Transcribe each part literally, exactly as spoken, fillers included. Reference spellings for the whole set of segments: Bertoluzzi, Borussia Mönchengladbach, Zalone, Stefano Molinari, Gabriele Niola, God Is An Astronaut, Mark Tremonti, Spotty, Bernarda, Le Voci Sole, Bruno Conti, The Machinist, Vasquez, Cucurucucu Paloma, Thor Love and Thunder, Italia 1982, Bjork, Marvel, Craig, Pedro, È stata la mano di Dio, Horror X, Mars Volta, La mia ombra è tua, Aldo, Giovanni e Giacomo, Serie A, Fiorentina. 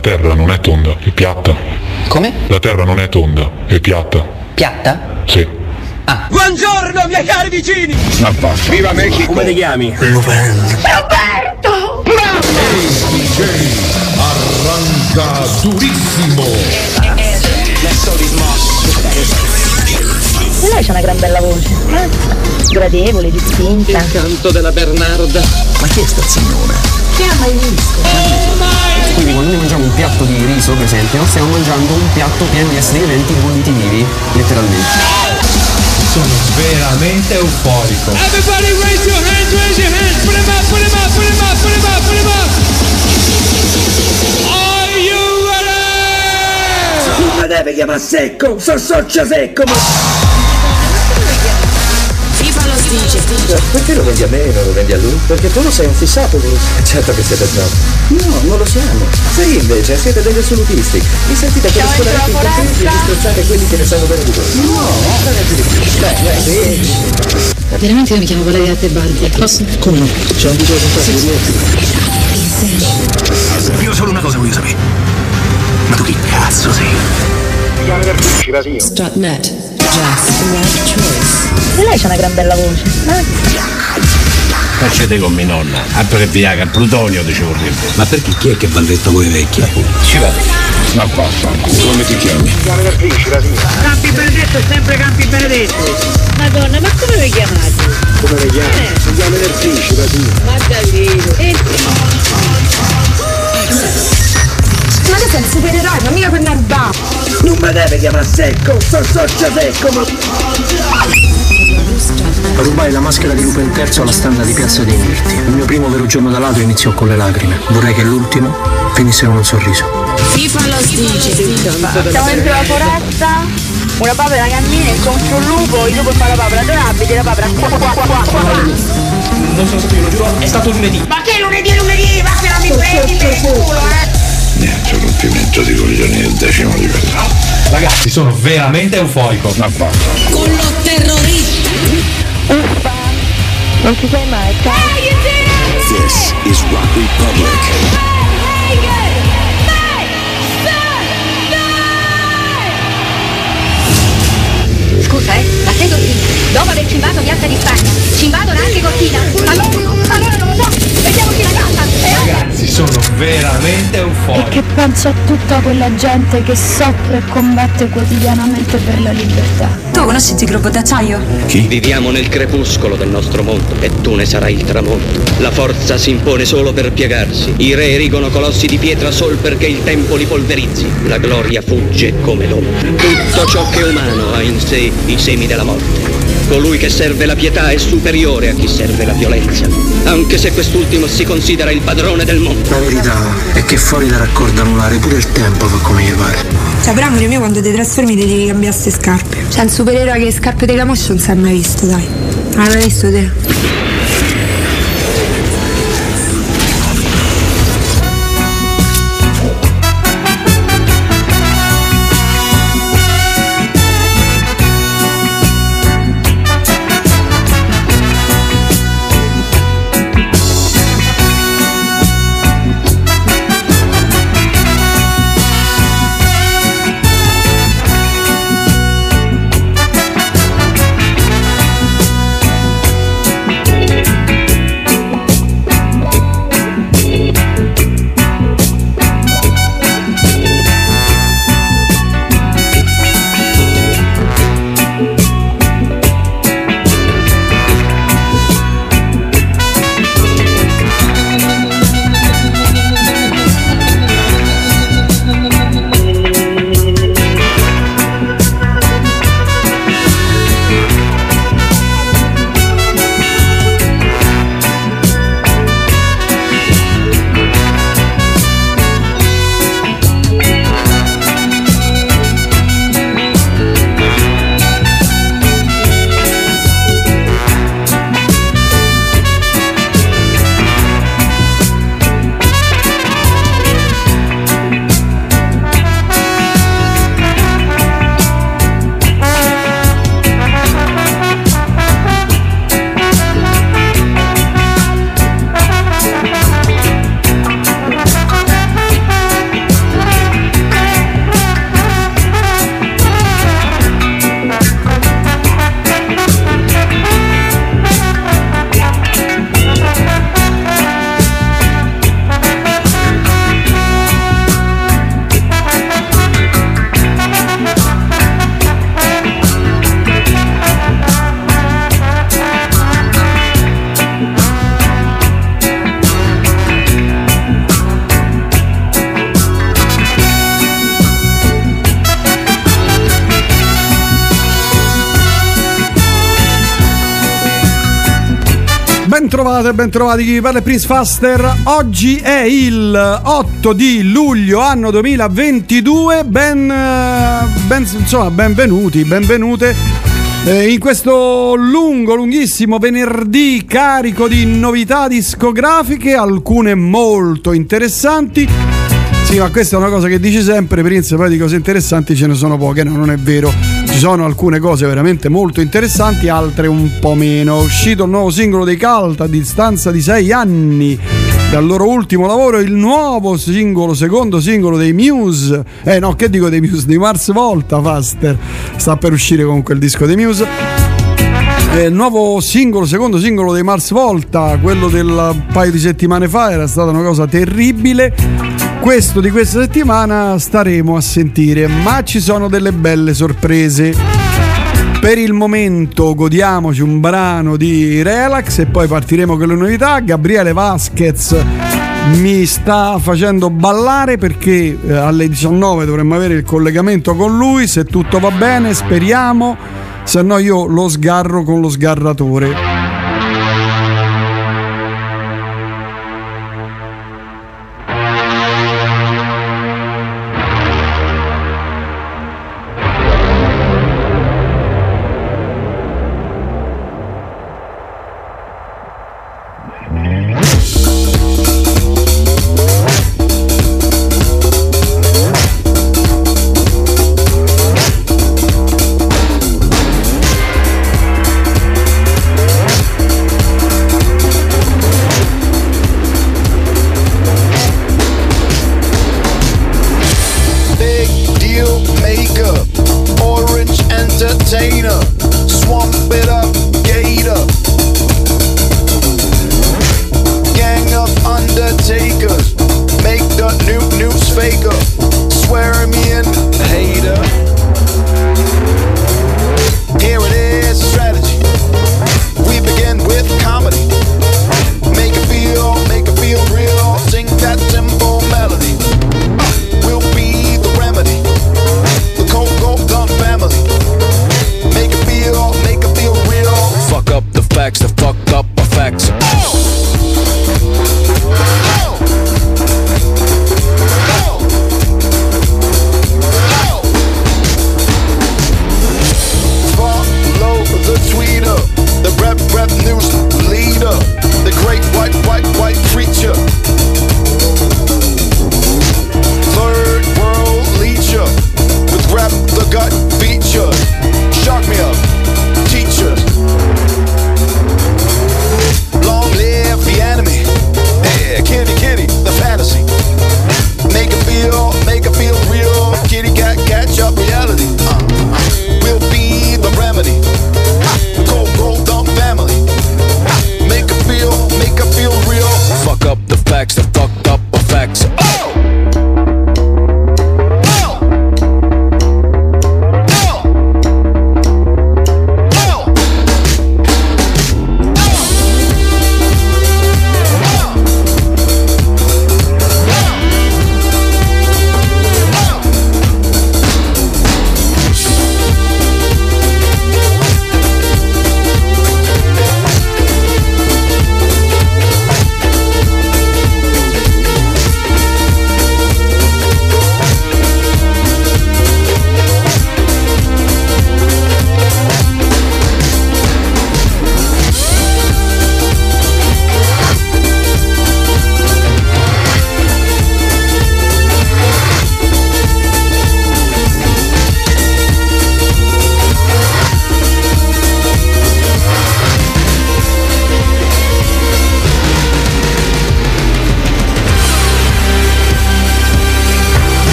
La Terra non è tonda, è piatta. Come? La Terra non è tonda, è piatta. Piatta? Sì. Ah. Buongiorno, miei cari vicini! Ah, viva Mexico! Come ti chiami? Roberto! Roberto! D J arranca durissimo! Lei c'ha una gran bella voce, eh? Gradevole, distinta. Il canto della Bernarda. Ma chi è sta signora? Chi ha mai visto? Quindi quando noi mangiamo un piatto di riso, per esempio, stiamo mangiando un piatto pieno di esseri viventi bolliti vivi, letteralmente. Sono veramente euforico. Everybody raise your hands, raise your hands, put them up, put them up, put them up, put them up, put them up. Are you ready? Non mi deve chiamare secco, sono socio secco, ma... Perché lo vendi a me e non lo vendi a lui? Perché tu lo sei un fissato, Bruce. Certo che siete troppo. No, non lo siamo. Se invece siete degli assolutisti, vi sentite come scolarti contenti e distruzzate quelli che ne sanno bene di voi. No, non è più di più. Beh, sì. Veramente io mi chiamo Valeria Tebaldi, posso? Come no? C'è un video che fa sì. Io solo una cosa voglio sapere. Ma tu chi cazzo sei? Strutnet. Just the right choice. E lei c'ha una gran bella voce, eh? Facete con mia nonna, altro che Viagra, Plutonio dicevo prima. Ma perché chi è che va detto voi vecchi? Ci vado. Ma basta, come ti chiami? Campi benedetto è sempre Campi benedetto. Madonna, ma come vi chiamate? Come vi chiami? Eh. Si chiama il principe. Ma Dalila. E... Ma che sei un supereroe, ma mica per narba! Non mi deve chiamare secco, sono socio secco, ma... Rubai la maschera di Lupo in terzo alla standa di Piazza dei Mirti. Il mio primo vero giorno da ladro iniziò con le lacrime. Vorrei che l'ultimo finisse con un sorriso. FIFA lo stige. Siamo dentro la foresta. Una papera cammina incontro un lupo, il lupo fa la papera, dove abiti la papera? Qua, qua, qua, qua, qua. Non sono stato io, lo giuro, è stato lunedì. Ma che lunedì, lunedì? Ma se non mi prendi per il culo, eh! Niente, un rompimento di coglioni del decimo livello. Ragazzi, sono veramente euforico. Ma basta. Con lo terrorista. Uffa. Non ci sei mai. This is Rock Republic. Scusa, eh, ma sei Cortina. Dopo aver cimbato Piazza di Spagna, cimbatono anche Cortina. Allora, allora non lo so. Vediamo chi la canta. Ragazzi, sono veramente euforico. E che penso a tutta quella gente che soffre e combatte quotidianamente per la libertà. Tu conosci il Gruppo d'Acciaio? Chi? Viviamo nel crepuscolo del nostro mondo e tu ne sarai il tramonto. La forza si impone solo per piegarsi. I re erigono colossi di pietra sol perché il tempo li polverizzi. La gloria fugge come l'ombra. Tutto ciò che è umano ha in sé i semi della morte. Colui che serve la pietà è superiore a chi serve la violenza, anche se quest'ultimo si considera il padrone del mondo. La verità è che fuori da raccordo anulare pure il tempo fa come gli pare. Cioè, però amore mio, quando ti trasformi ti devi cambiare ste scarpe. Cioè, un supereroe che le scarpe della Mosh non si è mai visto, dai. Non l'hai visto te? Bentrovate, bentrovati, chi vi parla è Prince Faster. Oggi è il otto di luglio anno duemilaventidue. Ben, ben insomma, benvenuti, benvenute eh, in questo lungo, lunghissimo venerdì carico di novità discografiche, alcune molto interessanti. Sì, ma questa è una cosa che dici sempre, Prince, poi di cose interessanti ce ne sono poche. No, non è vero. Ci sono alcune cose veramente molto interessanti, altre un po' meno. È uscito il nuovo singolo dei Cult a distanza di sei anni dal loro ultimo lavoro, il nuovo singolo, secondo singolo dei Muse. Eh no, che dico dei Muse, di Mars Volta, Faster. Sta per uscire comunque il disco dei Muse. Eh, il nuovo singolo, secondo singolo dei Mars Volta, quello del paio di settimane fa, era stata una cosa terribile. Questo di questa settimana staremo a sentire, ma ci sono delle belle sorprese. Per il momento godiamoci un brano di relax e poi partiremo con le novità. Gabriele Vasquez mi sta facendo ballare perché alle diciannove dovremmo avere il collegamento con lui, se tutto va bene, speriamo, se no io lo sgarro con lo sgarratore.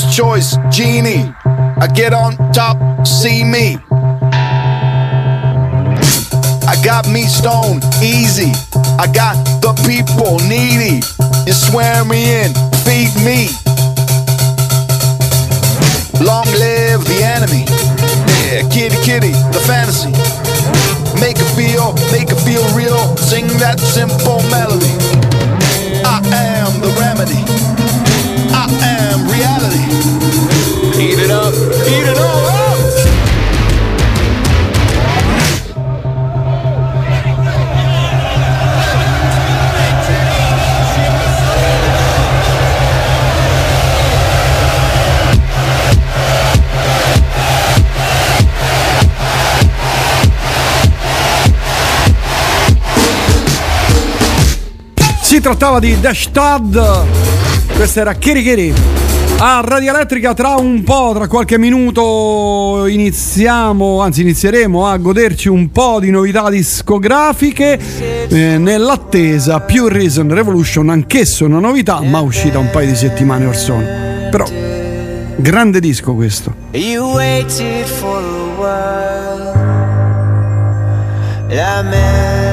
People's Choice Genie. I get on top, see me. I got me stoned, easy. I got the people needy. You swear me in, feed me. Long live the enemy. Yeah, kitty kitty, the fantasy. Make it feel, make it feel real. Sing that simple melody. I am the remedy. I am reality. Eat it up, eat it all up. Si trattava di Dashtad, questa era Kiri Kiri a Radio Elettrica. Tra un po', tra qualche minuto iniziamo, anzi inizieremo a goderci un po' di novità discografiche, eh, nell'attesa più Reason Revolution, anch'esso una novità ma uscita un paio di settimane or sono, però grande disco questo. You waited for a while, la me-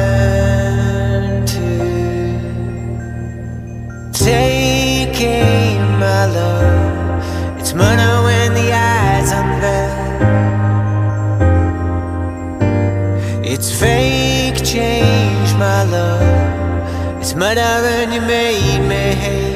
taking my love, it's murder when the eyes unveil. It's fake change, my love, it's murder when you made me hate.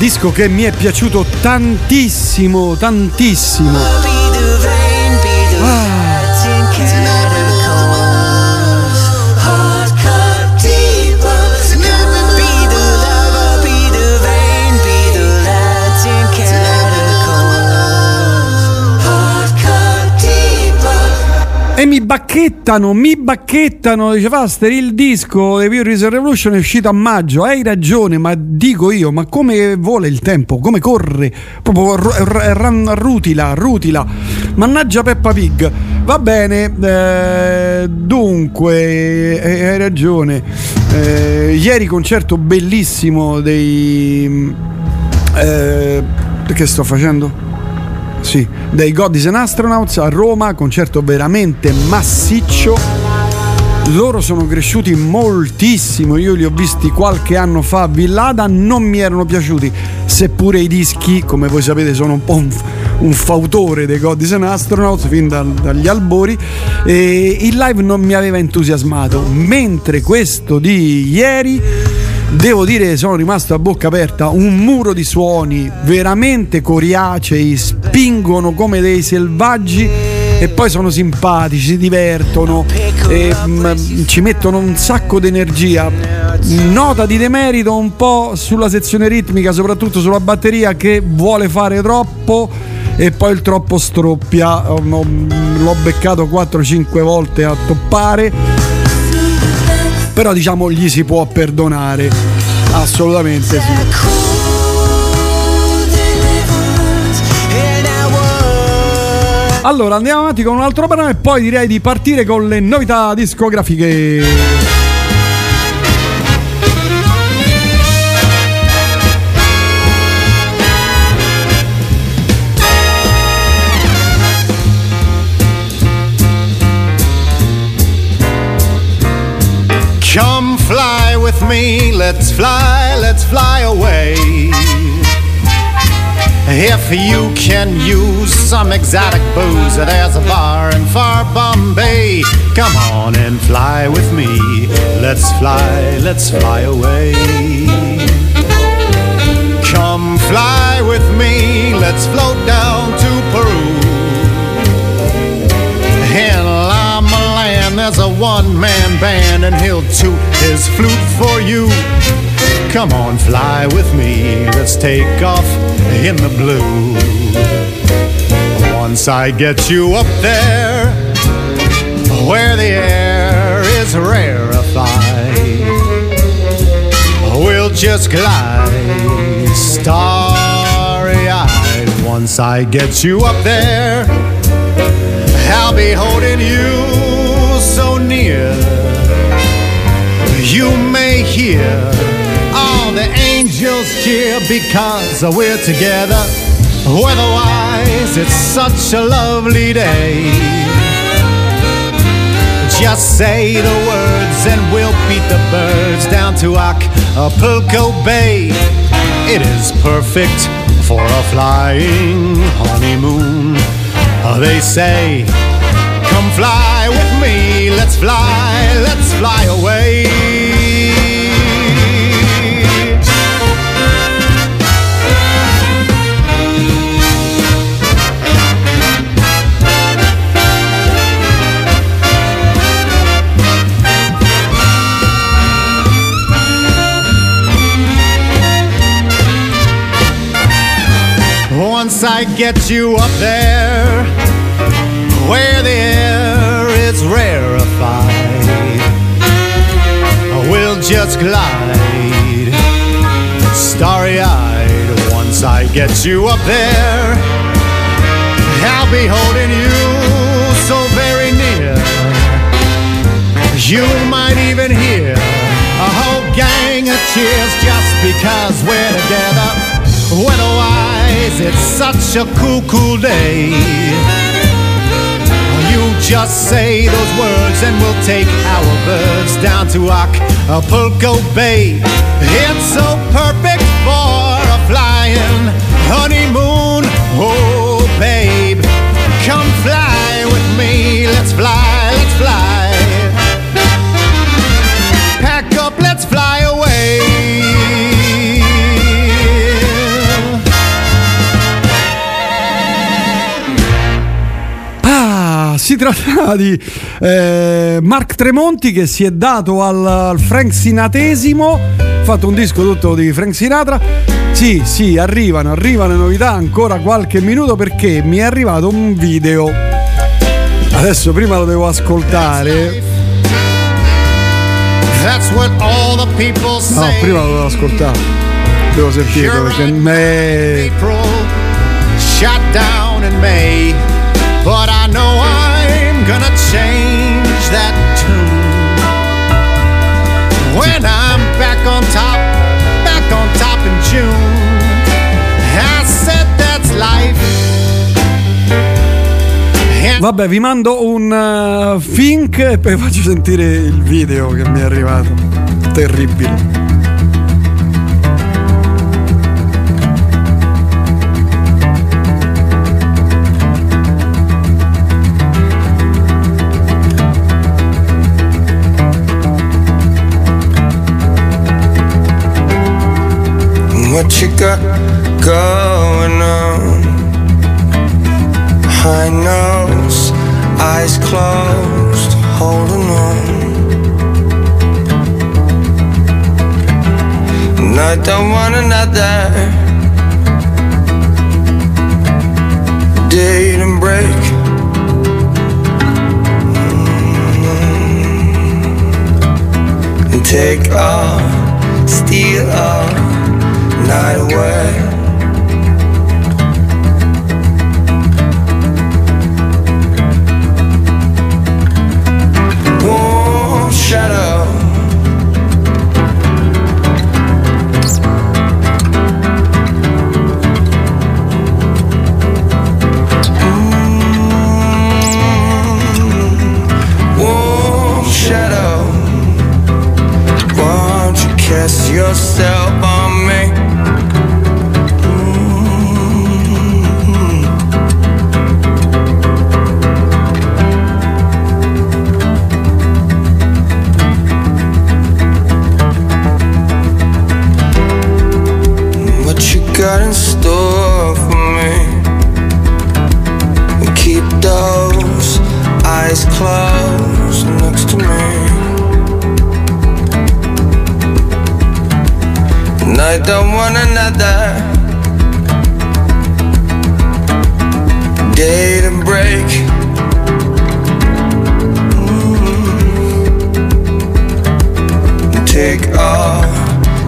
disco che mi è piaciuto tantissimo, tantissimo. Ah. E mi bacchettano, mi bacchettano, dice Faster, il disco The Pure Revolution è uscito a maggio. Hai ragione, ma dico io, ma come vuole il tempo, come corre, proprio r- r- r- rutila, rutila. Mannaggia Peppa Pig. Va bene, eh, dunque, eh, hai ragione. Eh, ieri concerto bellissimo dei... Eh, che sto facendo? Sì, dei God Is An Astronaut a Roma, concerto veramente massiccio. Loro sono cresciuti moltissimo, io li ho visti qualche anno fa a Villada, non mi erano piaciuti, seppure i dischi, come voi sapete, sono un po' un, un fautore dei God Is An Astronaut fin da, dagli albori, e il live non mi aveva entusiasmato, mentre questo di ieri devo dire sono rimasto a bocca aperta. Un muro di suoni veramente coriacei, spingono come dei selvaggi e poi sono simpatici, si divertono e mh, ci mettono un sacco d'energia. Nota di demerito un po' sulla sezione ritmica, soprattutto sulla batteria che vuole fare troppo e poi il troppo stroppia, l'ho beccato quattro cinque volte a toppare, però diciamo gli si può perdonare, assolutamente sì. Allora andiamo avanti con un altro brano e poi direi di partire con le novità discografiche. Come fly with me, let's fly, let's fly away. If you can use some exotic booze, there's a bar in far Bombay. Come on and fly with me, let's fly, let's fly away. Come fly with me, let's float down to Peru. In Lama Land there's a one-man band and he'll toot his flute for you. Come on, fly with me, let's take off in the blue. Once I get you up there, where the air is rarefied, we'll just glide starry-eyed. Once I get you up there, I'll be holding you so near, you may hear all the angels cheer, because we're together weatherwise. It's such a lovely day. Just say the words and we'll beat the birds down to Acapulco Bay. It is perfect for a flying honeymoon, they say. Come fly with me, let's fly, let's fly away. Once I get you up there, where the air is rarefied, we'll just glide starry-eyed. Once I get you up there, I'll be holding you so very near, you might even hear a whole gang of cheers, just because we're together weatherwise. It's such a cool, cool day. You just say those words and we'll take our birds down to Acapulco Bay. It's so perfect for a flying honeymoon, oh babe. Come fly with me, let's fly, let's fly. Pack up, let's fly away. tratta di eh, Mark Tremonti, che si è dato al, al Frank Sinatesimo, ha fatto un disco tutto di Frank Sinatra. Sì, sì, arrivano, arrivano novità, ancora qualche minuto, perché mi è arrivato un video. Adesso prima lo devo ascoltare. No, prima lo devo ascoltare. Devo sentirlo perché me... Shut down in May, but I know I'm gonna change that tune when I'm back on top, back on top in June. I said that's life. Vabbè, vi mando un uh, Fink e poi faccio sentire il video che mi è arrivato. Terribile. What you got going on? High nose, eyes closed, holding on. And I don't want another date and break. And take off, steal off night away. Oh, shadow. Mm-hmm. Oh, shadow. Won't you kiss yourself on me? Got in store for me. We keep those eyes closed next to me. And I don't want another day to break. Mm-hmm. Take all,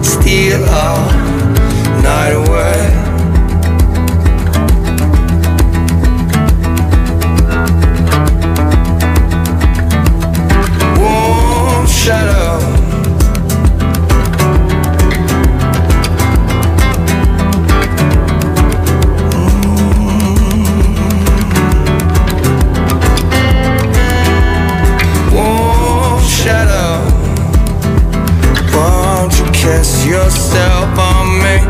steal all night away. Warm shadow. Mm-hmm. Warm shadow. Won't you kiss yourself on me?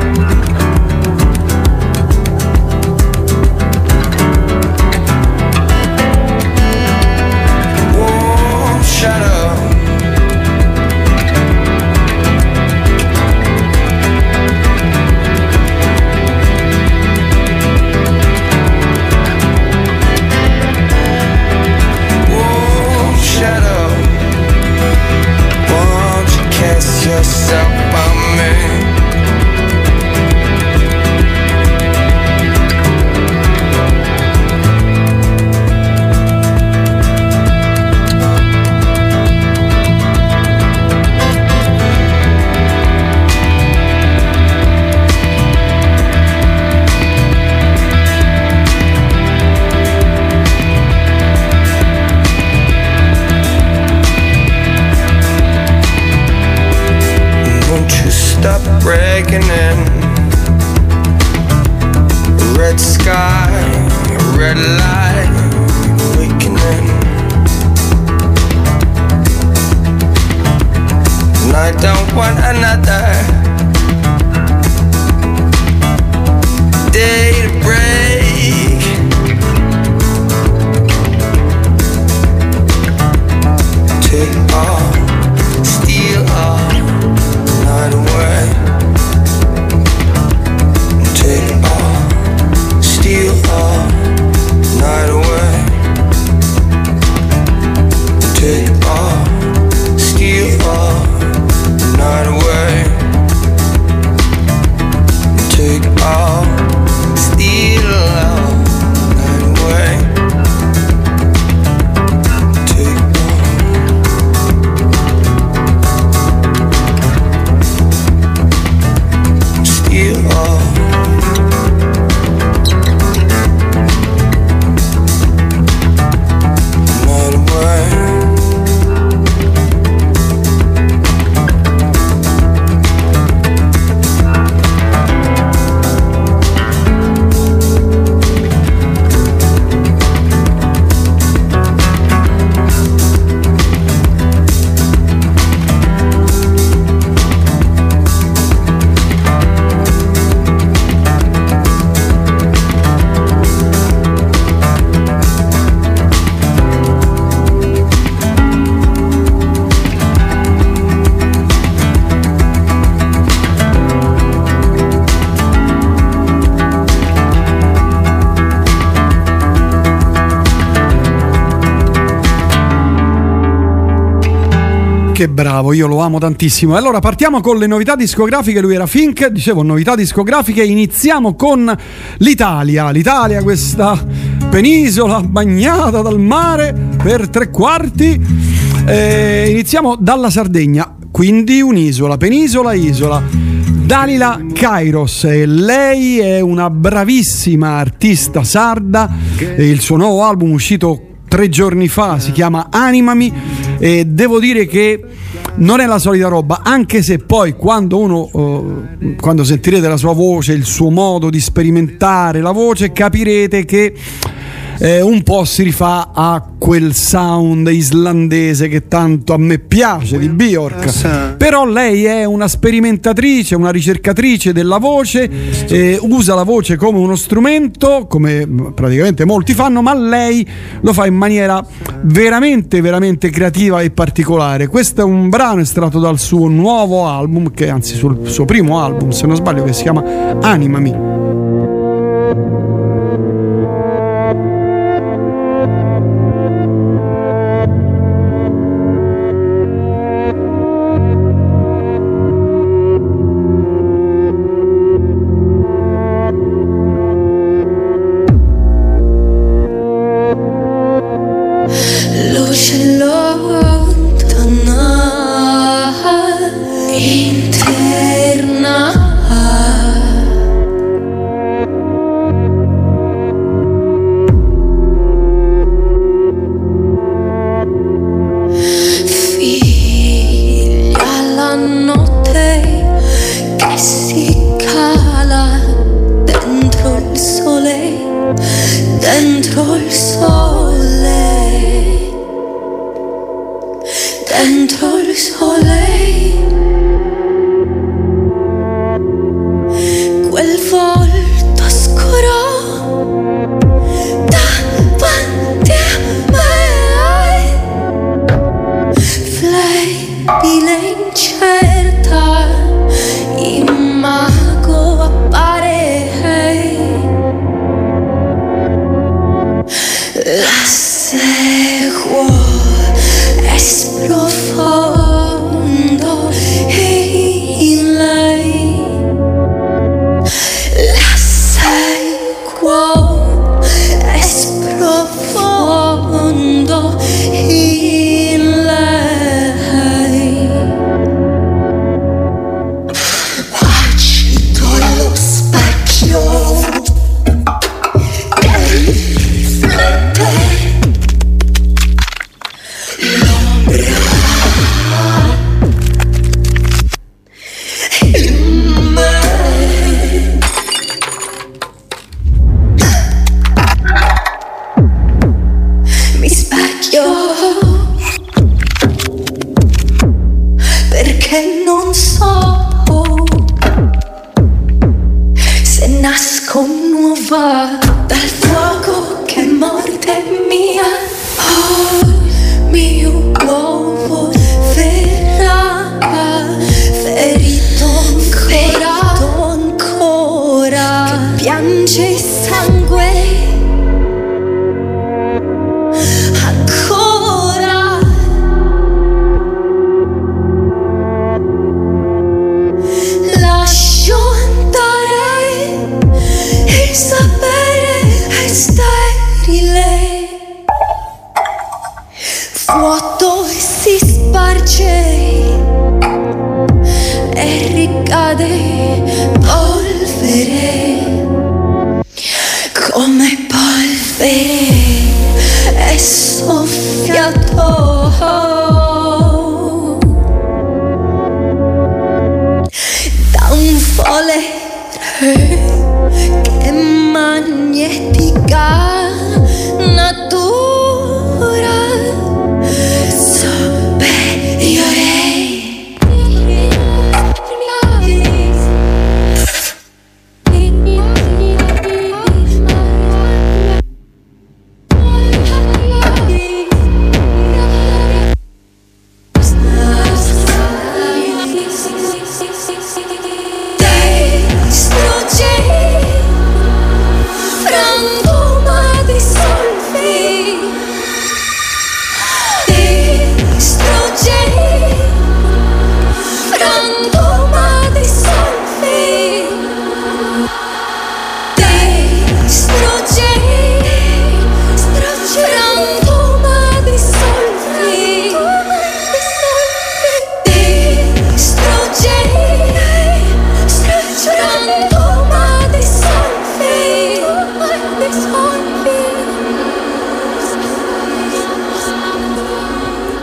Steal all night away. che bravo, io lo amo tantissimo. Allora partiamo con le novità discografiche. Lui era Fink, dicevo novità discografiche. Iniziamo con l'Italia. L'Italia, questa penisola bagnata dal mare per tre quarti. Eh, iniziamo dalla Sardegna, quindi un'isola, penisola, isola. Dalila Kairos, e lei è una bravissima artista sarda. Il suo nuovo album uscito tre giorni fa si chiama Animami e devo dire che non è la solita roba, anche se poi quando uno eh, quando sentirete la sua voce, il suo modo di sperimentare la voce, capirete che eh, un po' si rifà a quel sound islandese che tanto a me piace di Bjork. Però lei è una sperimentatrice, una ricercatrice della voce, eh, usa la voce come uno strumento, come praticamente molti fanno, ma lei lo fa in maniera veramente veramente creativa e particolare. Questo è un brano estratto dal suo nuovo album, che anzi sul suo primo album se non sbaglio, che si chiama Animami. From Momma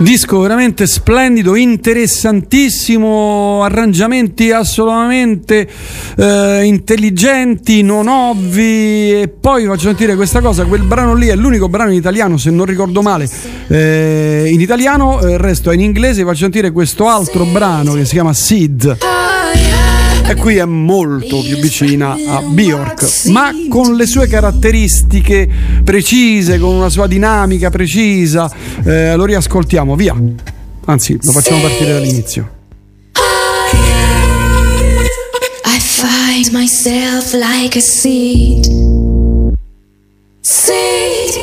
Disco veramente splendido, interessantissimo, arrangiamenti assolutamente eh, intelligenti, non ovvi. E poi vi faccio sentire questa cosa, quel brano lì è l'unico brano in italiano, se non ricordo male, eh, in italiano, il resto è in inglese. Vi faccio sentire questo altro brano che si chiama Seed, e qui è molto più vicina a Bjork, ma con le sue caratteristiche precise, con una sua dinamica precisa. Eh, lo riascoltiamo, via. Anzi, lo facciamo partire dall'inizio. I find myself like a seed. Seed.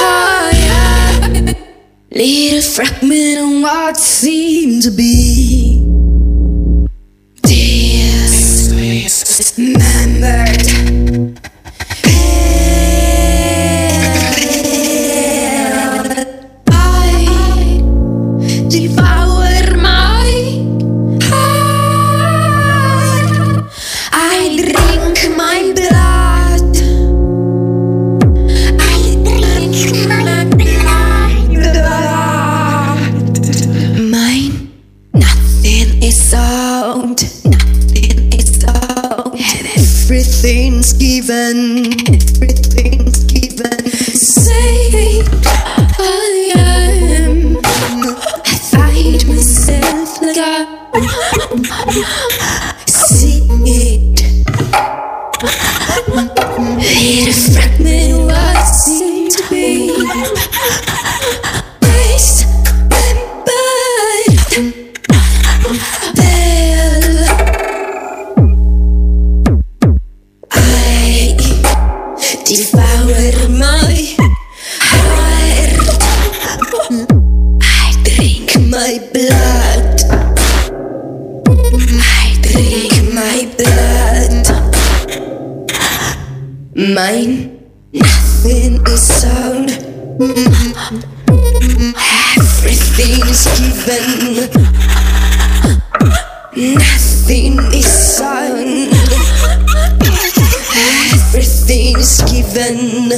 Oh yeah. Little fragment of what seemed to be. Dismembered. I devour my heart. I drink my blood. I drink my blood. Mine, nothing is sound. Everything's given, everything's given. Say I am. I find myself like I see it. It is fragment what seemed to be. Based and burned. Devour my heart. I drink my blood. I drink my blood. Mine, nothing is sound. Everything's given. Nothing is sound. Everything is given.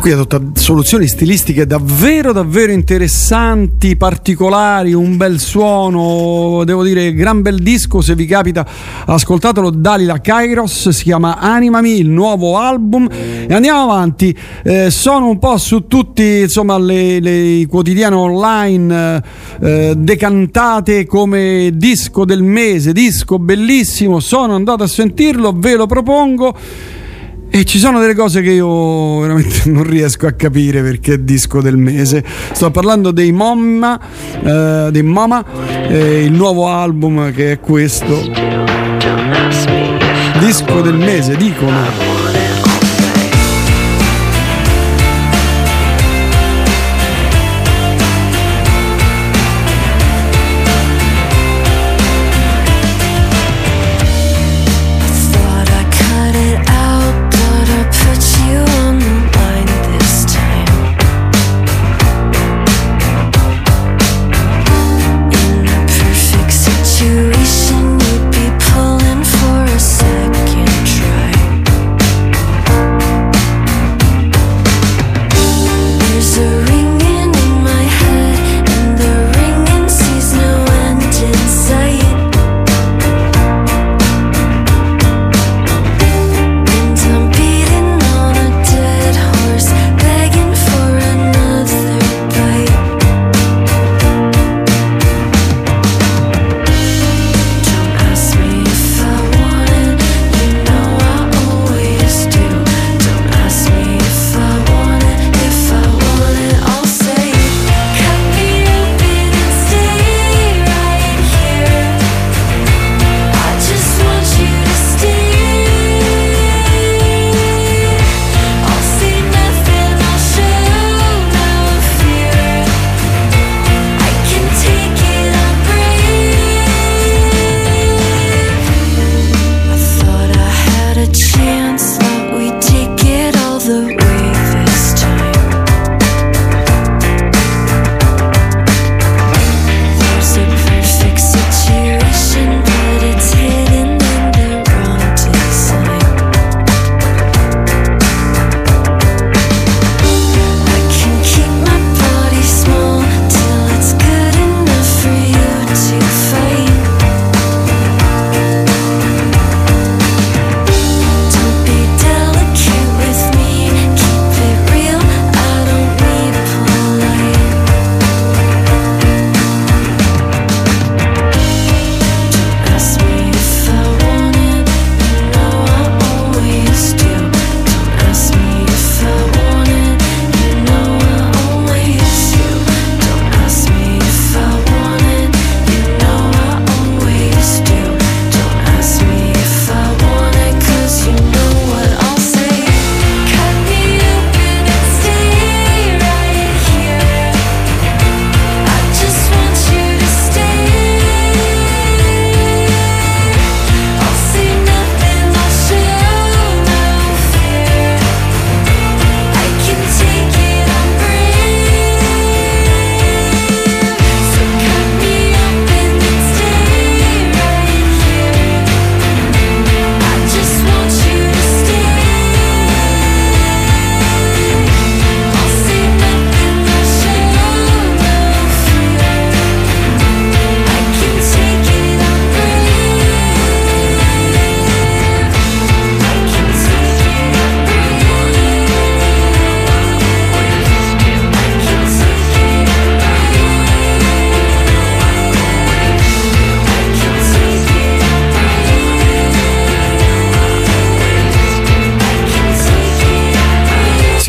Qui adotta soluzioni stilistiche davvero davvero interessanti, particolari, un bel suono, devo dire, gran bel disco. Se vi capita, ascoltatelo. Dalila Kairos, si chiama Animami, il nuovo album. E andiamo avanti, eh, sono un po' su tutti, insomma, le, le quotidiane online eh, decantate come disco del mese, disco bellissimo. Sono andato a sentirlo, ve lo propongo. E ci sono delle cose che io veramente non riesco a capire perché è disco del mese. Sto parlando dei Momma, eh, dei Momma, eh, il nuovo album che è questo. Disco del mese, dicono.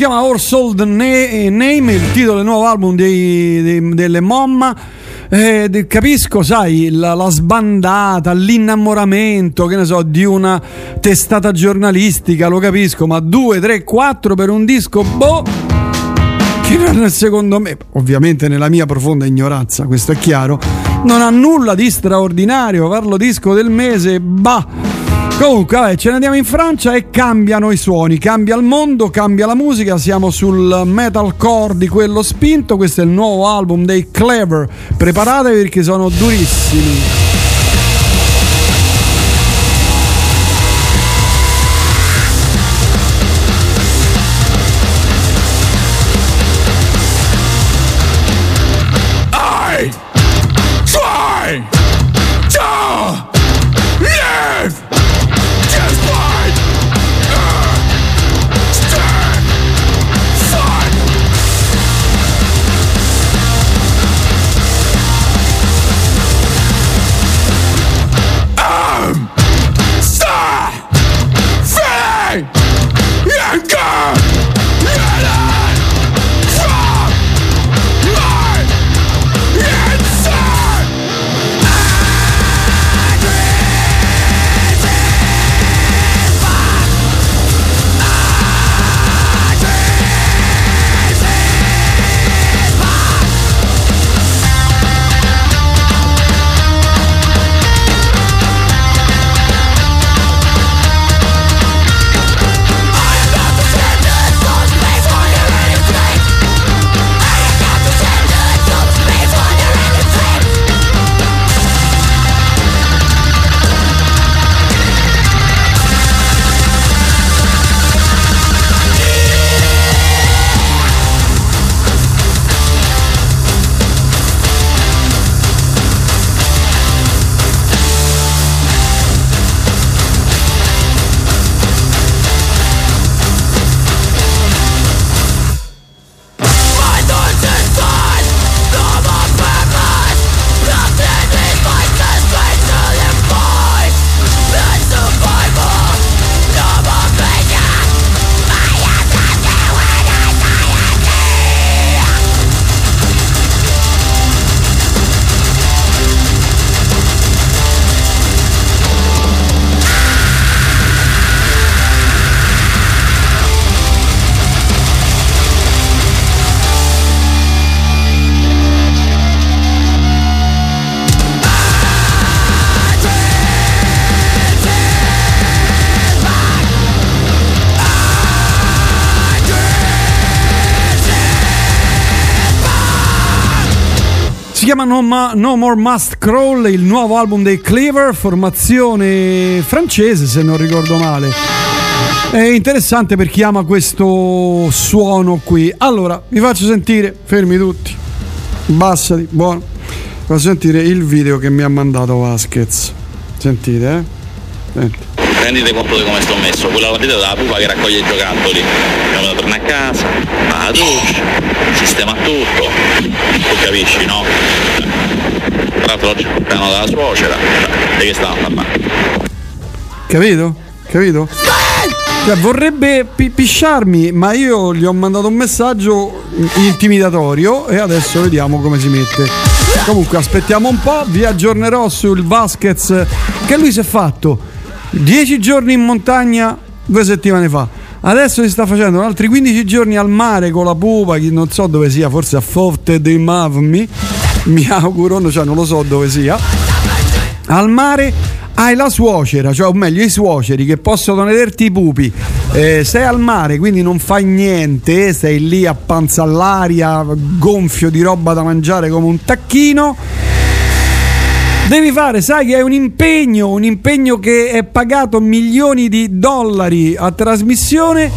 si chiama Our Sold Name, il titolo del nuovo album dei, dei, delle Momma. Eh, capisco, sai, la, la sbandata, l'innamoramento, che ne so, di una testata giornalistica, lo capisco, ma due, tre, quattro per un disco, boh, che non, secondo me, ovviamente nella mia profonda ignoranza, questo è chiaro, non ha nulla di straordinario. Farlo disco del mese, bah. Comunque, vabbè, ce ne andiamo in Francia e cambiano i suoni, cambia il mondo, cambia la musica, siamo sul metalcore di quello spinto. Questo è il nuovo album dei Clever, preparatevi perché sono durissimi. Si chiama No, Ma- No More Must Crawl, il nuovo album dei Clever, formazione francese se non ricordo male. È interessante per chi ama questo suono qui. Allora, vi faccio sentire, fermi tutti, bassati, buono. Vi faccio sentire il video che mi ha mandato Vasquez. Sentite, eh? Senti. Rendite conto di come sto messo, quella partita della Pupa che raccoglie i giocattoli. Quando torna a casa, va alla doccia, sistema tutto, tu capisci, no? Tra l'altro oggi portano dalla suocera, e che stanno a mano. Capito? Capito? Cioè, vorrebbe pi- pisciarmi, ma io gli ho mandato un messaggio intimidatorio e adesso vediamo come si mette. Comunque aspettiamo un po', vi aggiornerò sul Vasquez che lui si è fatto. dieci giorni in montagna due settimane fa, adesso si sta facendo altri quindici giorni al mare con la Pupa, che non so dove sia, forse a Forte dei Mavmi, mi auguro, cioè non lo so dove sia. Al mare hai la suocera, cioè o meglio i suoceri che possono tenerti i pupi, eh, sei al mare quindi non fai niente, sei lì a panza all'aria, gonfio di roba da mangiare come un tacchino. Devi fare, sai che è un impegno, un impegno che è pagato milioni di dollari a trasmissione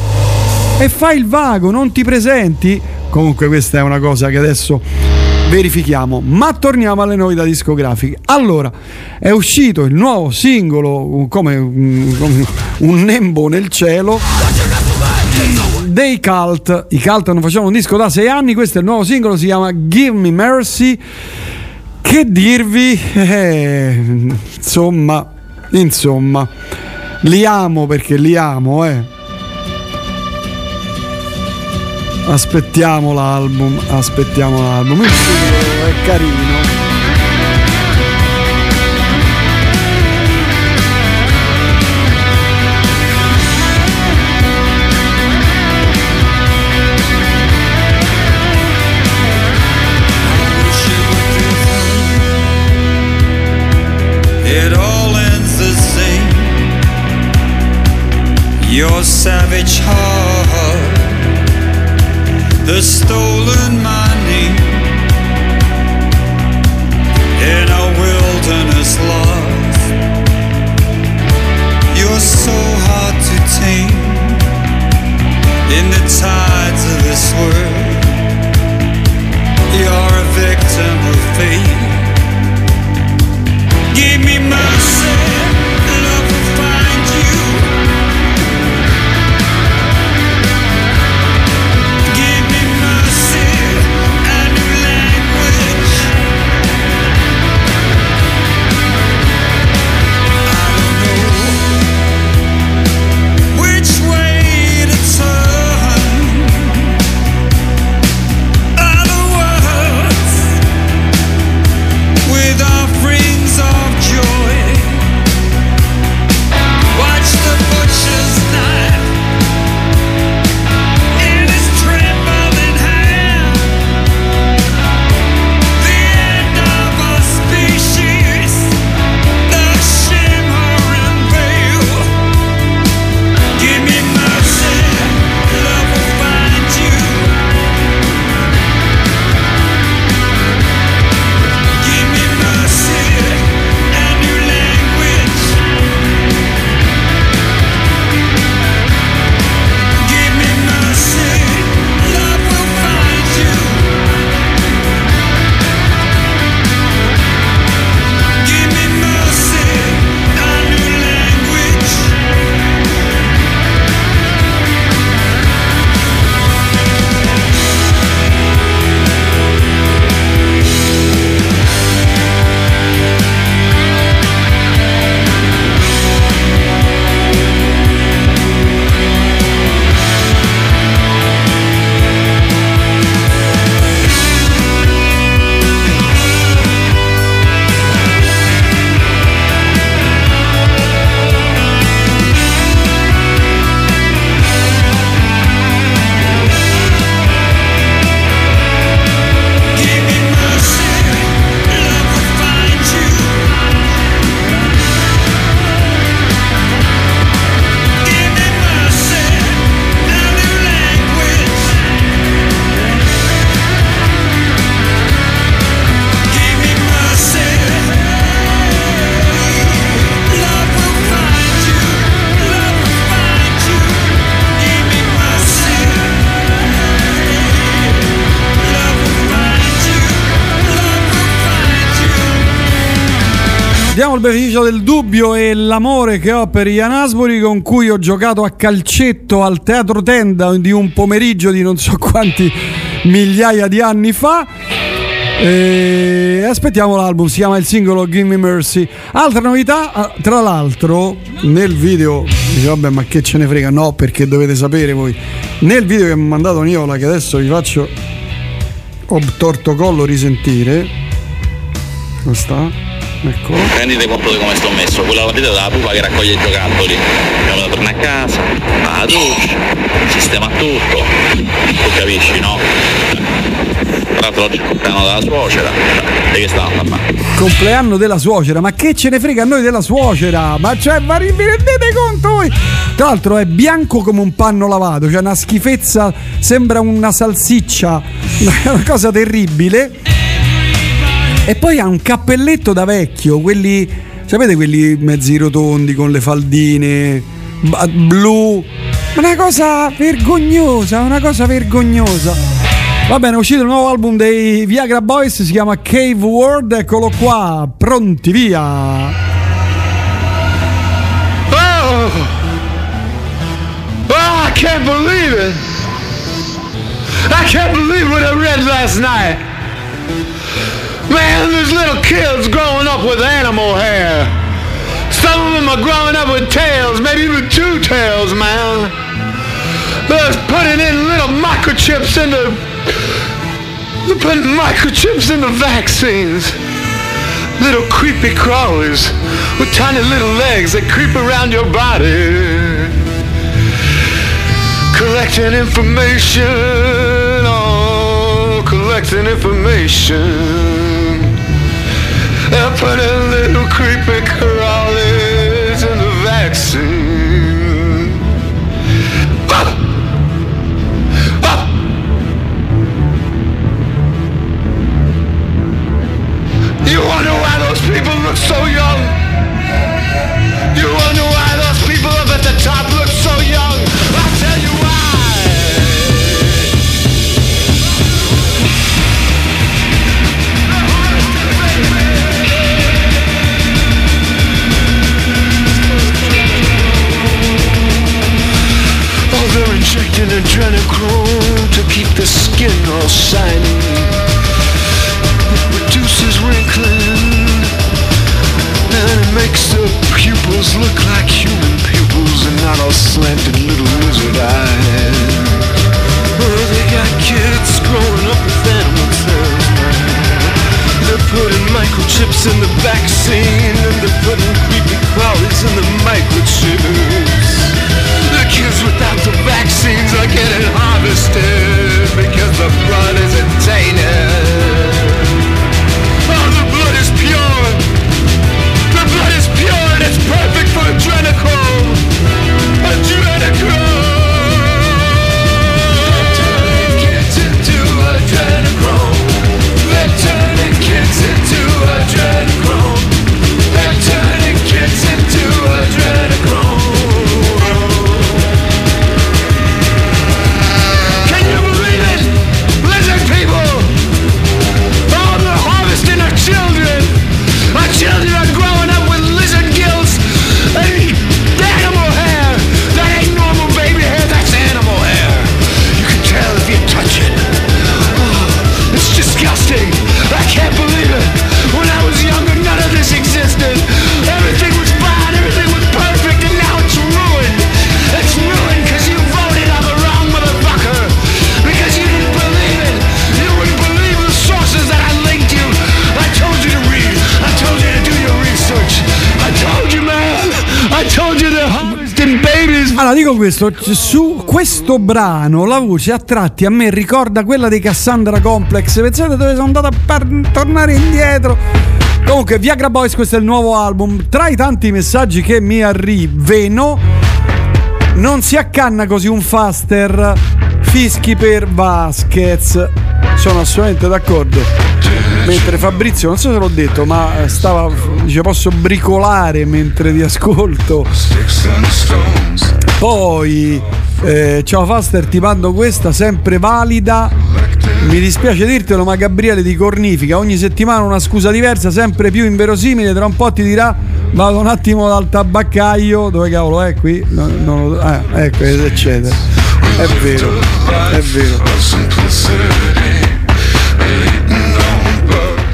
e fai il vago, non ti presenti. Comunque questa è una cosa che adesso verifichiamo, ma torniamo alle novità discografiche. Allora, è uscito il nuovo singolo, come un, un nembo nel cielo, dei Cult. I Cult non facevano un disco da sei anni, questo è il nuovo singolo, si chiama Give Me Mercy. Che dirvi? Eh, insomma, insomma, li amo perché li amo, eh. Aspettiamo l'album, aspettiamo l'album. Il singolo è carino. It all ends the same. Your savage heart, the stolen money in a wilderness love. You're so hard to tame in the tides of this world. You're a victim of fate. Give me mercy, love will find you. Give me mercy, a new language. I don't know which way to turn. Other words with offerings of joy. Watch the butcher's knife in his trembling hand. The end of our species, the shimmering veil. Give me mercy, love will find you. Give me mercy. A new language. Give me mercy, love will find you. Give me mercy, a new language. Give me mercy, love will find you. Give me mercy, a new language. Give me mercy, love will find you. Love will find you. Give me mercy. Love will find you. Love will find you. Diamo il beneficio del dubbio e l'amore che ho per Ian Asbury, con cui ho giocato a calcetto al teatro tenda di un pomeriggio di non so quanti migliaia di anni fa. E aspettiamo l'album, si chiama il singolo Give Me Mercy. Altra novità, ah, tra l'altro, nel video, dice, vabbè, ma che ce ne frega? No, perché dovete sapere voi. Nel video che mi ha mandato Niola, che adesso vi faccio obtortocollo risentire. Dove sta? Eccolo. Rendite conto di come sto messo. Quella partita della Pupa che raccoglie i giocattoli. Andiamo da tornare a casa, va a doccia, sistema tutto. Tu capisci, no? Tra l'altro oggi è il compleanno della suocera. E che sta a fare? Compleanno della suocera, ma che ce ne frega a noi della suocera? Ma cioè, ma vi rendete conto voi? Tra l'altro è bianco come un panno lavato, cioè una schifezza, sembra una salsiccia, una cosa terribile. E poi ha un cappelletto da vecchio, quelli, sapete, quelli mezzi rotondi con le faldine ba- blu. Ma una cosa vergognosa, una cosa vergognosa. Va bene, è uscito il nuovo album dei Viagra Boys, si chiama Cave World, eccolo qua, pronti via. Oh, oh, I can't believe it. I can't believe what I read last night. Man, these little kids growing up with animal hair. Some of them are growing up with tails, maybe even two tails, man. They're putting in little microchips in the... They're putting microchips in the vaccines. Little creepy crawlers with tiny little legs that creep around your body, collecting information, oh, collecting information. They're putting little creepy crawlers in the vaccine. Ah! Ah! You wonder why those people look so young. You wonder why those people up at the top look so young. I'll tell you why. They're injecting adrenochrome to keep the skin all shiny. It reduces wrinkling and it makes the pupils look like human pupils and not all slanted little lizard eyes. Oh, they got kids growing up with animal cells. They're putting microchips in the vaccine and they're putting creepy crawlies in the microchips. The kids without the vaccines are getting harvested because the blood isn't tainted. Oh, the blood is pure. The blood is pure and it's perfect for adrenochrome. Adrenochrome. They're turning kids into adrenochrome. They're turning kids into adrenochrome. They're turning kids into adrenochrome. Children are growing up with lizard gills and animal hair. That ain't normal baby hair, that's animal hair. You can tell if you touch it. Oh, it's disgusting. I can't believe it. When I was younger, none of this existed. Everything was fine, everything was perfect, and now it's ruined. It's ruined because you voted on the wrong motherfucker. Because you didn't believe it. You wouldn't believe the sources that I linked you. I told you to read. I told you to do your research. I told you, man. I told you the harvesting babies. Allora, dico questo, su questo brano la voce a tratti a me ricorda quella dei Cassandra Complex. Pensate dove sono andato a par- tornare indietro. Comunque, Viagra Boys, questo è il nuovo album. Tra i tanti messaggi che mi arrivano, non si accanna così un faster, fischi per Vasquez. Sono assolutamente d'accordo. Mentre Fabrizio, non so se l'ho detto, ma stava, dice, posso bricolare mentre ti ascolto. Poi eh, ciao Faster, ti mando questa sempre valida. Mi dispiace dirtelo, ma Gabriele ti cornifica. Ogni settimana una scusa diversa, sempre più inverosimile. Tra un po' ti dirà: vado un attimo dal tabaccaio. Dove cavolo è qui? No, no, ah, ecco, eccetera. È vero, è vero.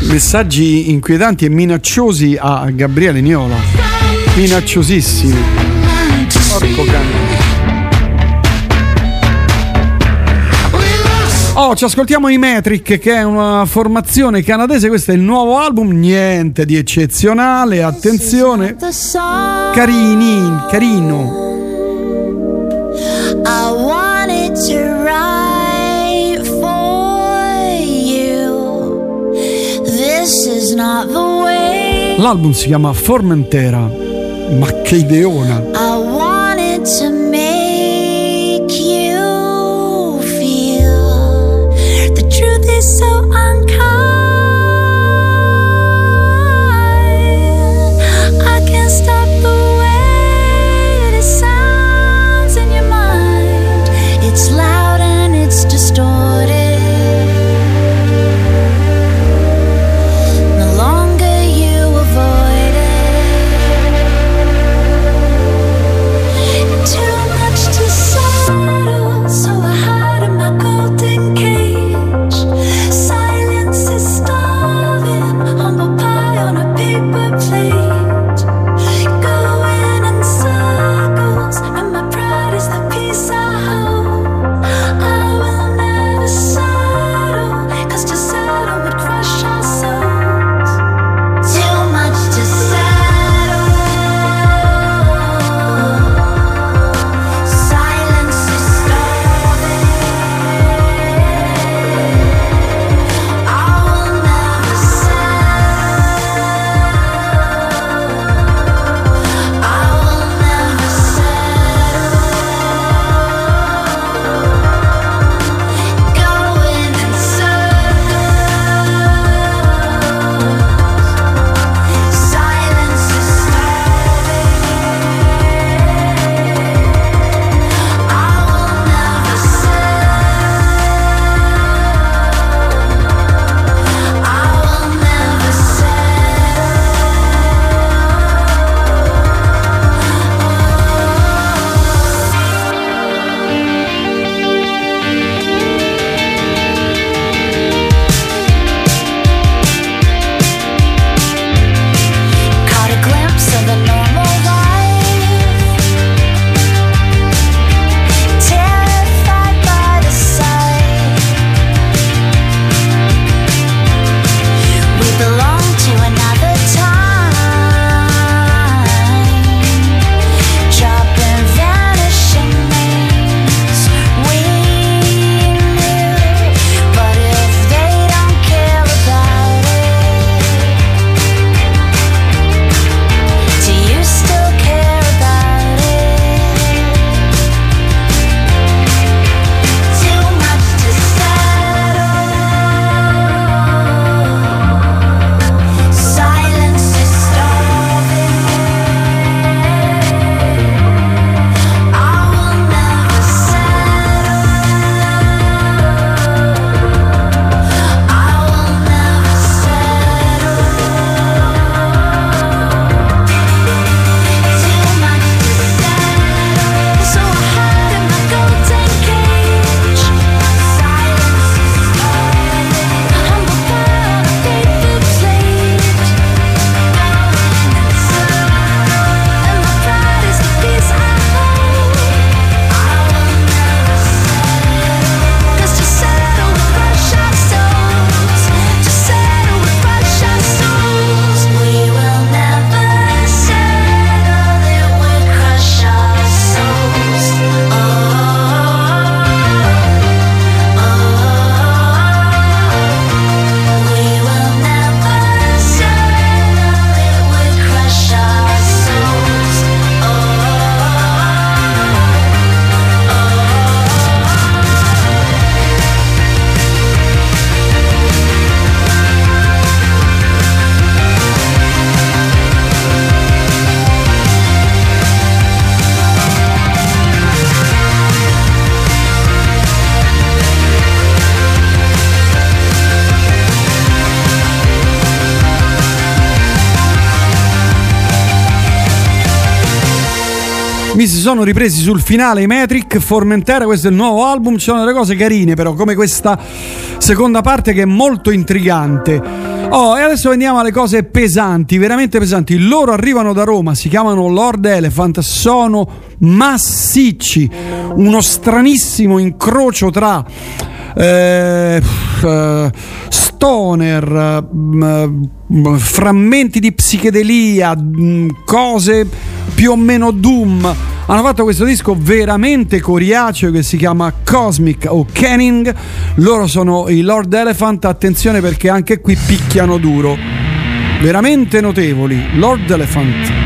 Messaggi inquietanti e minacciosi a Gabriele Niola. Minacciosissimi. Porco cane. Oh, ci ascoltiamo i Metric, che è una formazione canadese. Questo è il nuovo album. Niente di eccezionale, attenzione. Carini, carino. I wanted to ride. L'album si chiama Formentera, ma che ideona! I wanted to make you feel the truth is so unkind. I can't stop the way it sounds in your mind. It's loud and it's distorted. Mi si sono ripresi sul finale i Metric, Formentera, questo è il nuovo album. Ci sono delle cose carine però, come questa seconda parte che è molto intrigante. Oh, e adesso andiamo alle cose pesanti, veramente pesanti. Loro arrivano da Roma, si chiamano Lord Elephant, sono massicci, uno stranissimo incrocio tra eh, eh, stoner, eh, frammenti di psichedelia, cose più o meno doom. Hanno fatto questo disco veramente coriaceo che si chiama Cosmic Awakening. Loro sono i Lord Elephant, attenzione perché anche qui picchiano duro. Veramente notevoli, Lord Elephant.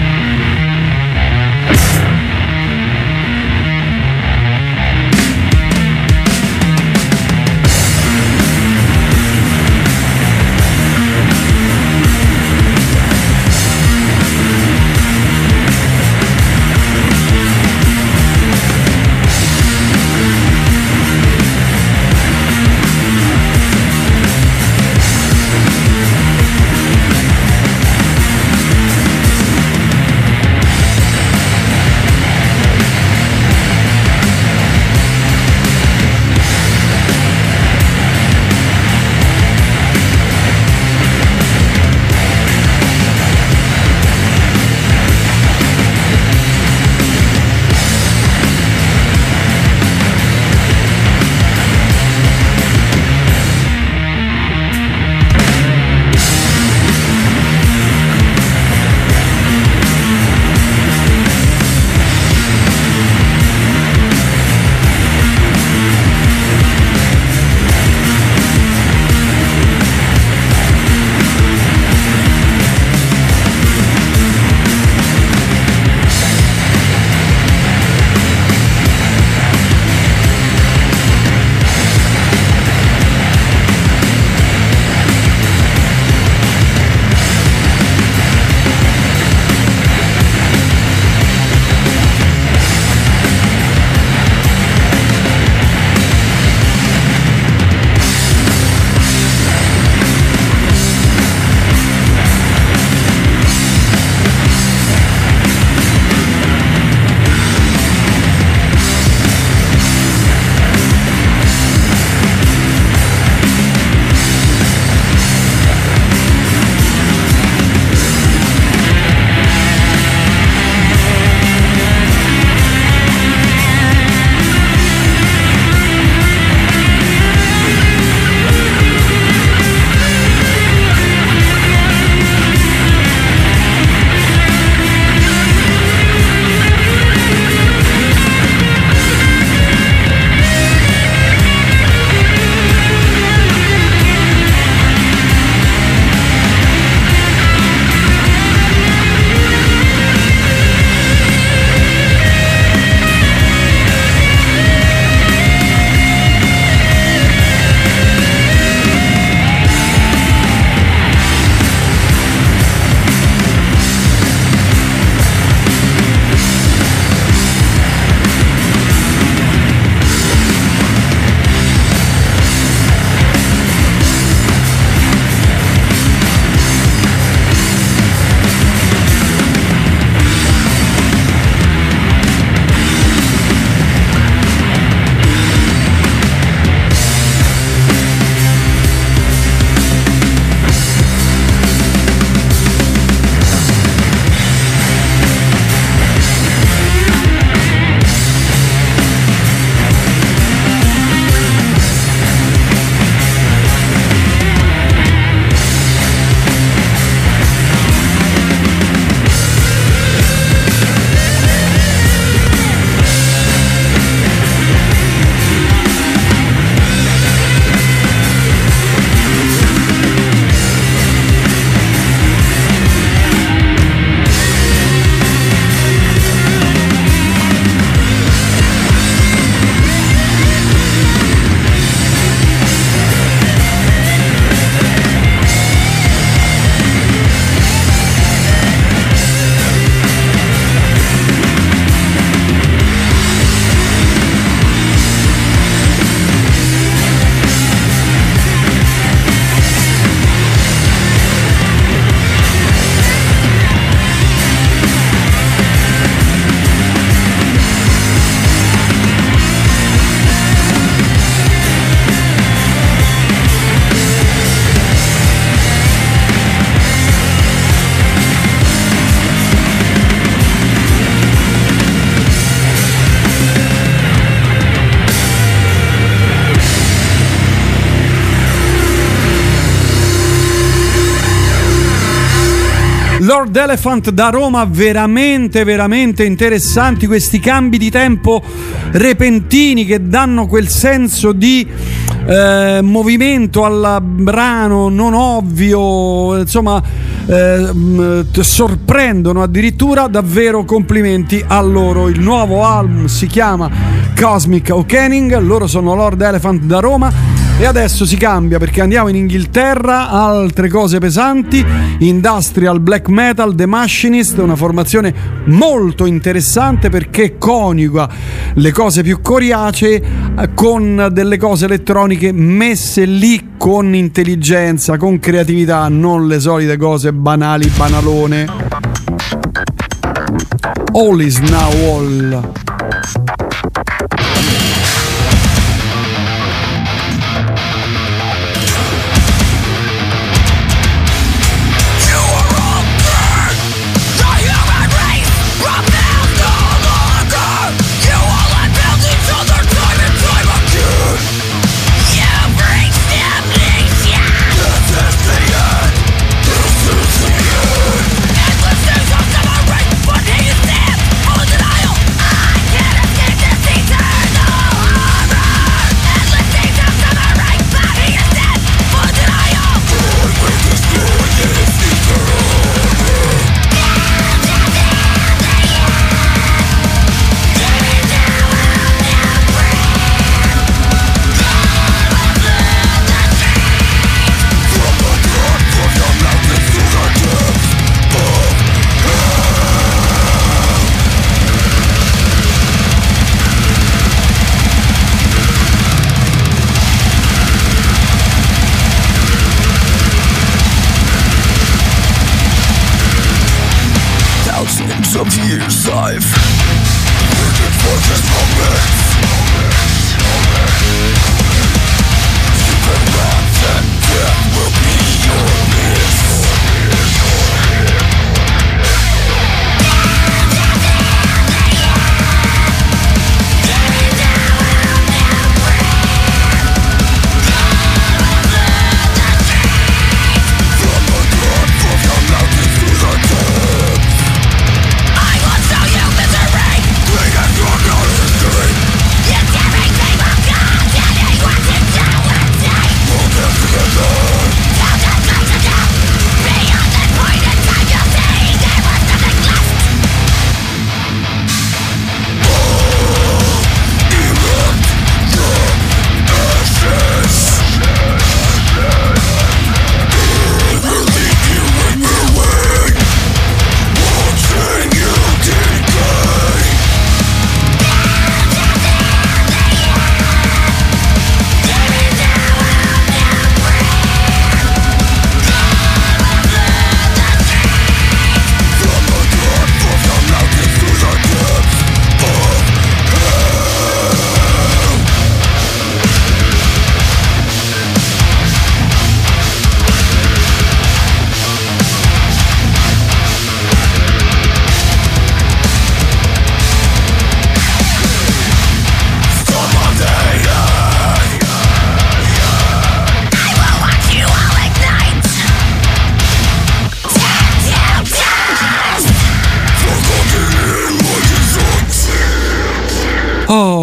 Lord Elephant da Roma, veramente veramente interessanti questi cambi di tempo repentini che danno quel senso di eh, movimento al brano non ovvio, insomma eh, sorprendono addirittura, davvero complimenti a loro. Il nuovo album si chiama Cosmic Awakening, loro sono Lord Elephant da Roma. E adesso si cambia perché andiamo in Inghilterra, altre cose pesanti, industrial black metal, The Machinist, una formazione molto interessante perché coniuga le cose più coriacee con delle cose elettroniche messe lì con intelligenza, con creatività, non le solite cose banali, banalone. All is now all.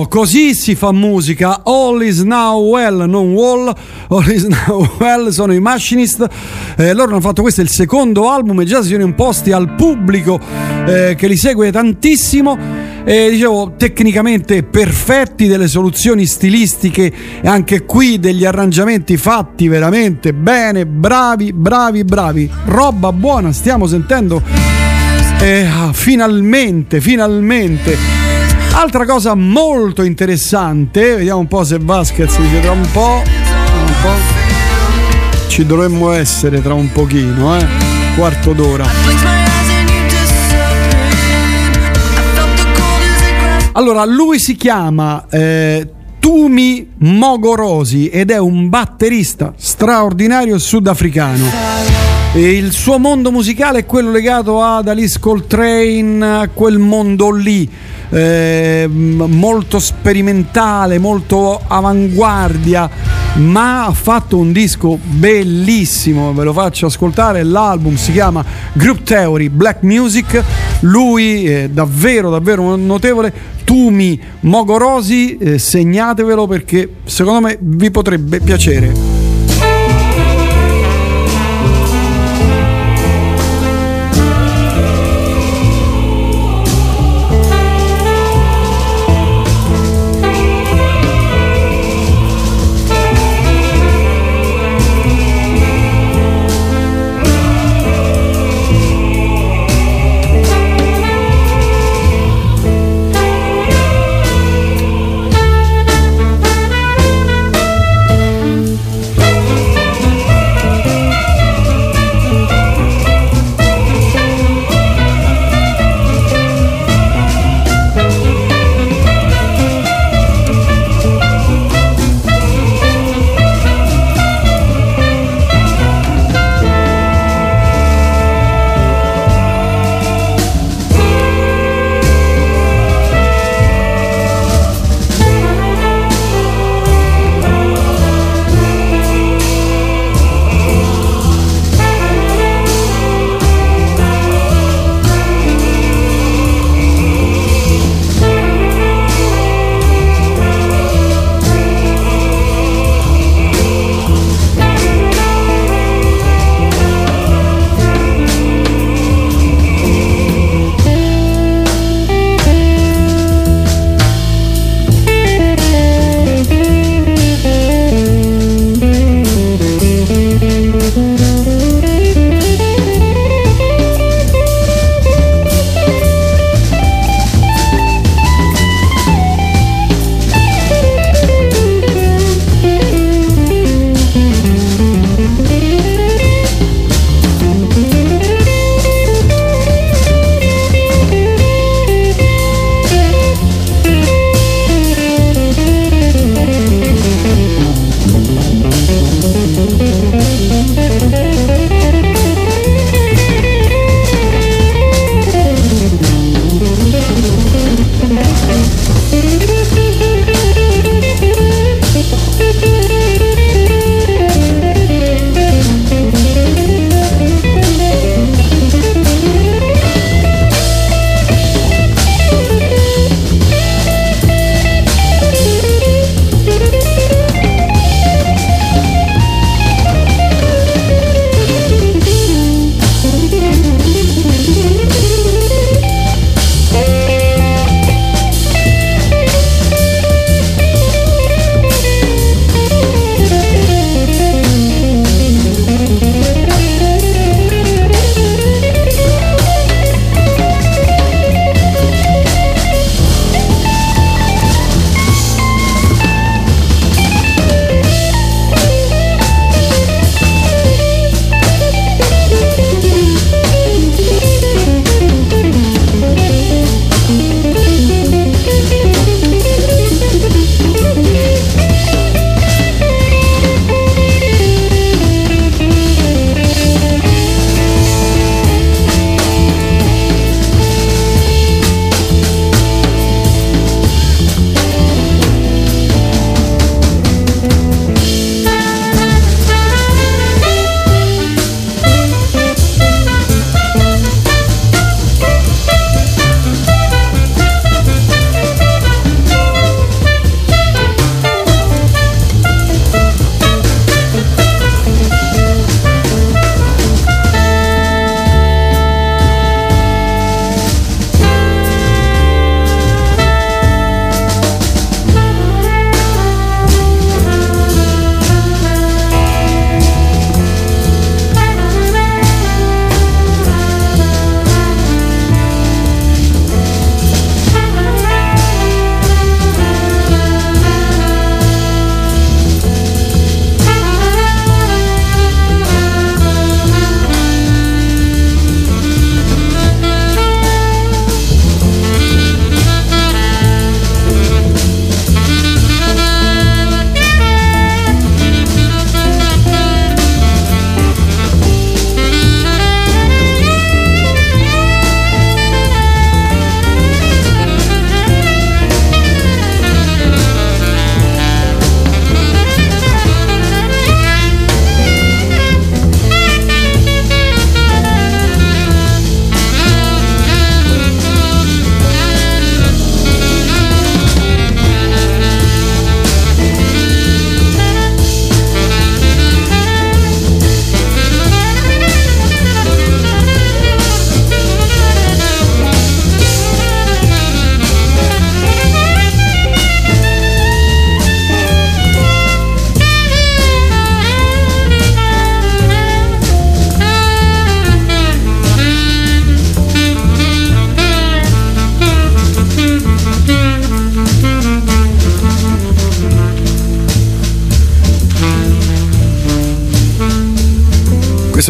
Così si fa musica. All is now well, non wall. All is now well sono i Machinist. Eh, loro hanno fatto, questo è il secondo album e già si sono imposti al pubblico eh, che li segue tantissimo. E dicevo, tecnicamente perfetti, delle soluzioni stilistiche anche qui, degli arrangiamenti fatti veramente bene, bravi, bravi, bravi. Roba buona stiamo sentendo. Eh, finalmente, finalmente. Altra cosa molto interessante, vediamo un po' se Vasquez dice tra un po', un po'. Ci dovremmo essere tra un pochino, eh? Quarto d'ora. Allora, lui si chiama eh, Tumi Mogorosi ed è un batterista straordinario sudafricano. E il suo mondo musicale è quello legato ad Alice Coltrane, a quel mondo lì eh, molto sperimentale, molto avanguardia, ma ha fatto un disco bellissimo, ve lo faccio ascoltare. L'album si chiama Group Theory Black Music. Lui è davvero davvero notevole. Tumi Mogorosi, eh, segnatevelo perché secondo me vi potrebbe piacere.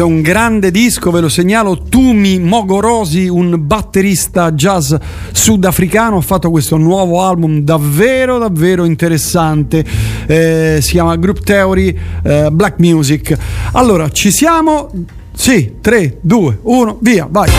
questo è un grande disco, ve lo segnalo. Tumi Mogorosi, un batterista jazz sudafricano, ha fatto questo nuovo album davvero davvero interessante, eh, si chiama Group Theory, eh, Black Music. Allora, ci siamo? Sì, tre, due, uno, via, vai.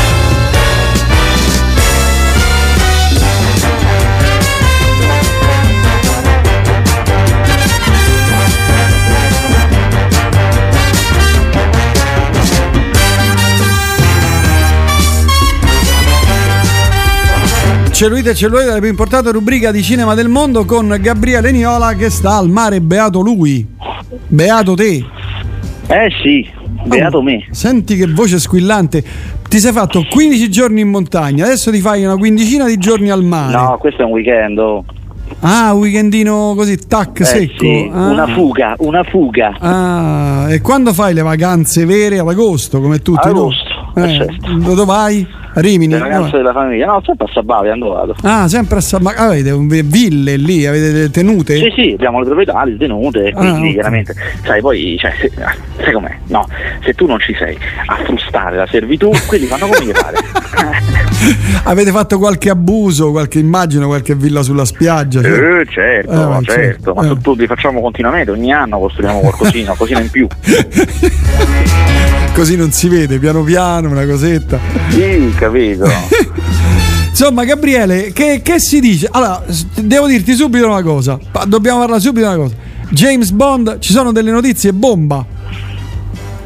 Celluite e celluite, la più importante rubrica di cinema del mondo, con Gabriele Niola che sta al mare, beato lui, beato te. Eh sì, beato oh, me. Senti che voce squillante. Ti sei fatto quindici giorni in montagna, adesso ti fai una quindicina di giorni al mare. No, questo è un weekend. Oh. Ah, un weekendino così, tac, eh, secco. Sì, ah. Una fuga, una fuga. Ah, e quando fai le vacanze vere? Ad agosto, come tutti. Agosto, no? eh, certo. Dove vai? Rimini, le ragazze della famiglia, no, sempre a Sabavia quando vado. Ah, sempre a Sabavia. Avete ville lì, avete delle tenute? Sì, sì, abbiamo le proprietà, le tenute, quindi ah, okay. Chiaramente, sai, poi, cioè, se, sai com'è? No, se tu non ci sei a frustare la servitù, quelli fanno come gli pare. Avete fatto qualche abuso, qualche, immagino, qualche villa sulla spiaggia? Cioè? Eh, certo, eh, ma certo, certo, ma eh. tutti li facciamo continuamente, ogni anno costruiamo qualcosina, qualcosina in più. Così non si vede, piano piano, una cosetta. Sì, capito. Insomma, Gabriele, che, che si dice? Allora, devo dirti subito una cosa. Dobbiamo parlare subito di una cosa. James Bond, ci sono delle notizie bomba.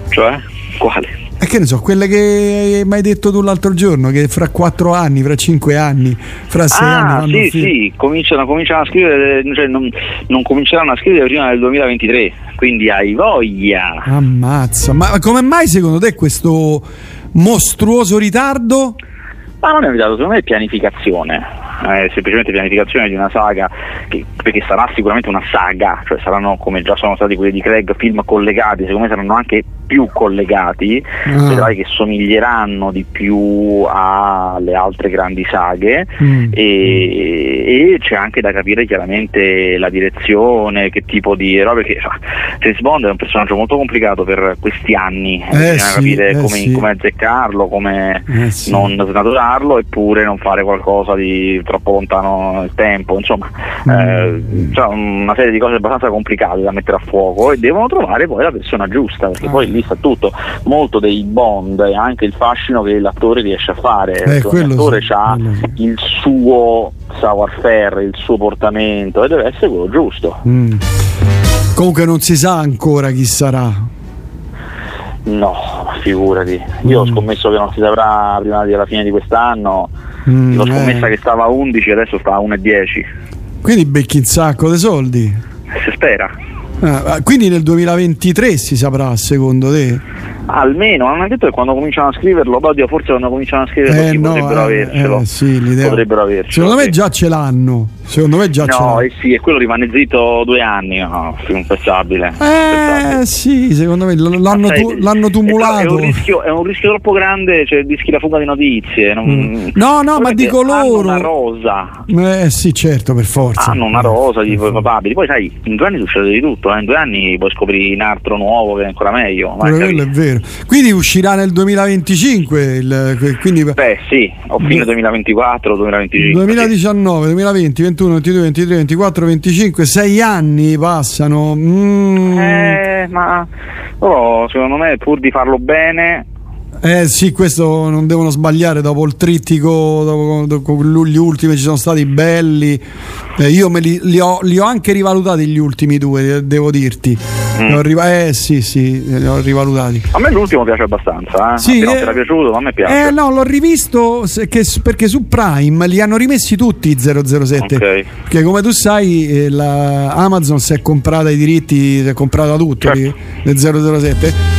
Cioè? Quale? E che ne so, quelle che mi hai detto tu l'altro giorno, che fra quattro anni, fra cinque anni, fra sei ah, anni. Ah sì, sì, cominciano, cominciano a scrivere, cioè non, non cominceranno a scrivere prima del duemilaventitré, quindi hai voglia. Ammazza, ma come mai secondo te questo mostruoso ritardo? Ma non è ritardo, secondo me è pianificazione. Eh, semplicemente pianificazione di una saga che, perché sarà sicuramente una saga, cioè saranno, come già sono stati quelli di Craig, film collegati, secondo me saranno anche più collegati, ah. vedrai che somiglieranno di più alle altre grandi saghe, mm. e, e c'è anche da capire chiaramente la direzione, che tipo di roba, perché cioè, James Bond è un personaggio molto complicato per questi anni, eh bisogna sì, capire eh come, sì. come azzeccarlo, come eh sì. non snaturarlo, eppure non fare qualcosa di troppo lontano nel tempo, insomma mm. eh, cioè una serie di cose abbastanza complicate da mettere a fuoco, e devono trovare poi la persona giusta, perché ah. poi lì sta tutto, molto dei Bond e anche il fascino che l'attore riesce a fare. Eh, l'attore sì, ha quello. Il suo savoir-faire, il suo portamento, e deve essere quello giusto. Mm. Comunque non si sa ancora chi sarà. No, figurati, io mm. ho scommesso che non si saprà prima della fine di quest'anno. Mm, l'ho scommessa eh. che stava a undici, adesso sta a uno e dieci. Quindi becchi un sacco di soldi. Si spera. Ah, quindi nel duemilaventitré si saprà, secondo te? Almeno, non è detto che quando cominciano a scriverlo, oddio, forse quando cominciano a scriverlo eh, sì, no, potrebbero eh, avercelo. Eh, sì, l'idea. Potrebbero avercelo. Secondo me già ce l'hanno. Secondo me già no, ce l'hanno. No, eh sì, e quello rimane zitto due anni, no, impensabile. Eh sì, secondo me l'hanno, sai, tu, l'hanno tumulato. È un, rischio, è un rischio troppo grande, cioè rischi la fuga di notizie. Non... Mm. No, no, ma dico loro. Hanno una rosa. Eh sì, certo, per forza. Hanno una rosa di probabili. Poi sai, in due anni succede di tutto, eh. in due anni puoi scoprire un altro nuovo che è ancora meglio. Ma quello è vero. Quindi uscirà nel duemilaventicinque il, quindi beh sì, o fine duemilaventiquattro, duemilaventicinque, duemiladiciannove, duemilaventi, ventuno, ventidue, ventitré, ventiquattro, venticinque, sei anni passano. mm. Eh ma oh, secondo me pur di farlo bene, eh sì, questo non devono sbagliare. Dopo il trittico, dopo, dopo gli ultimi ci sono stati belli, eh, io me li, li, ho, li ho anche rivalutati gli ultimi due, devo dirti. mm. Li ho riva- eh sì sì li ho rivalutati. A me l'ultimo piace abbastanza, eh. Sì, non eh, era piaciuto, ma a me piace. Eh no, l'ho rivisto che, perché su Prime li hanno rimessi tutti i zero zero sette, okay. Perché come tu sai la Amazon si è comprata i diritti, si è comprata tutto, certo. Di, del zero zero sette,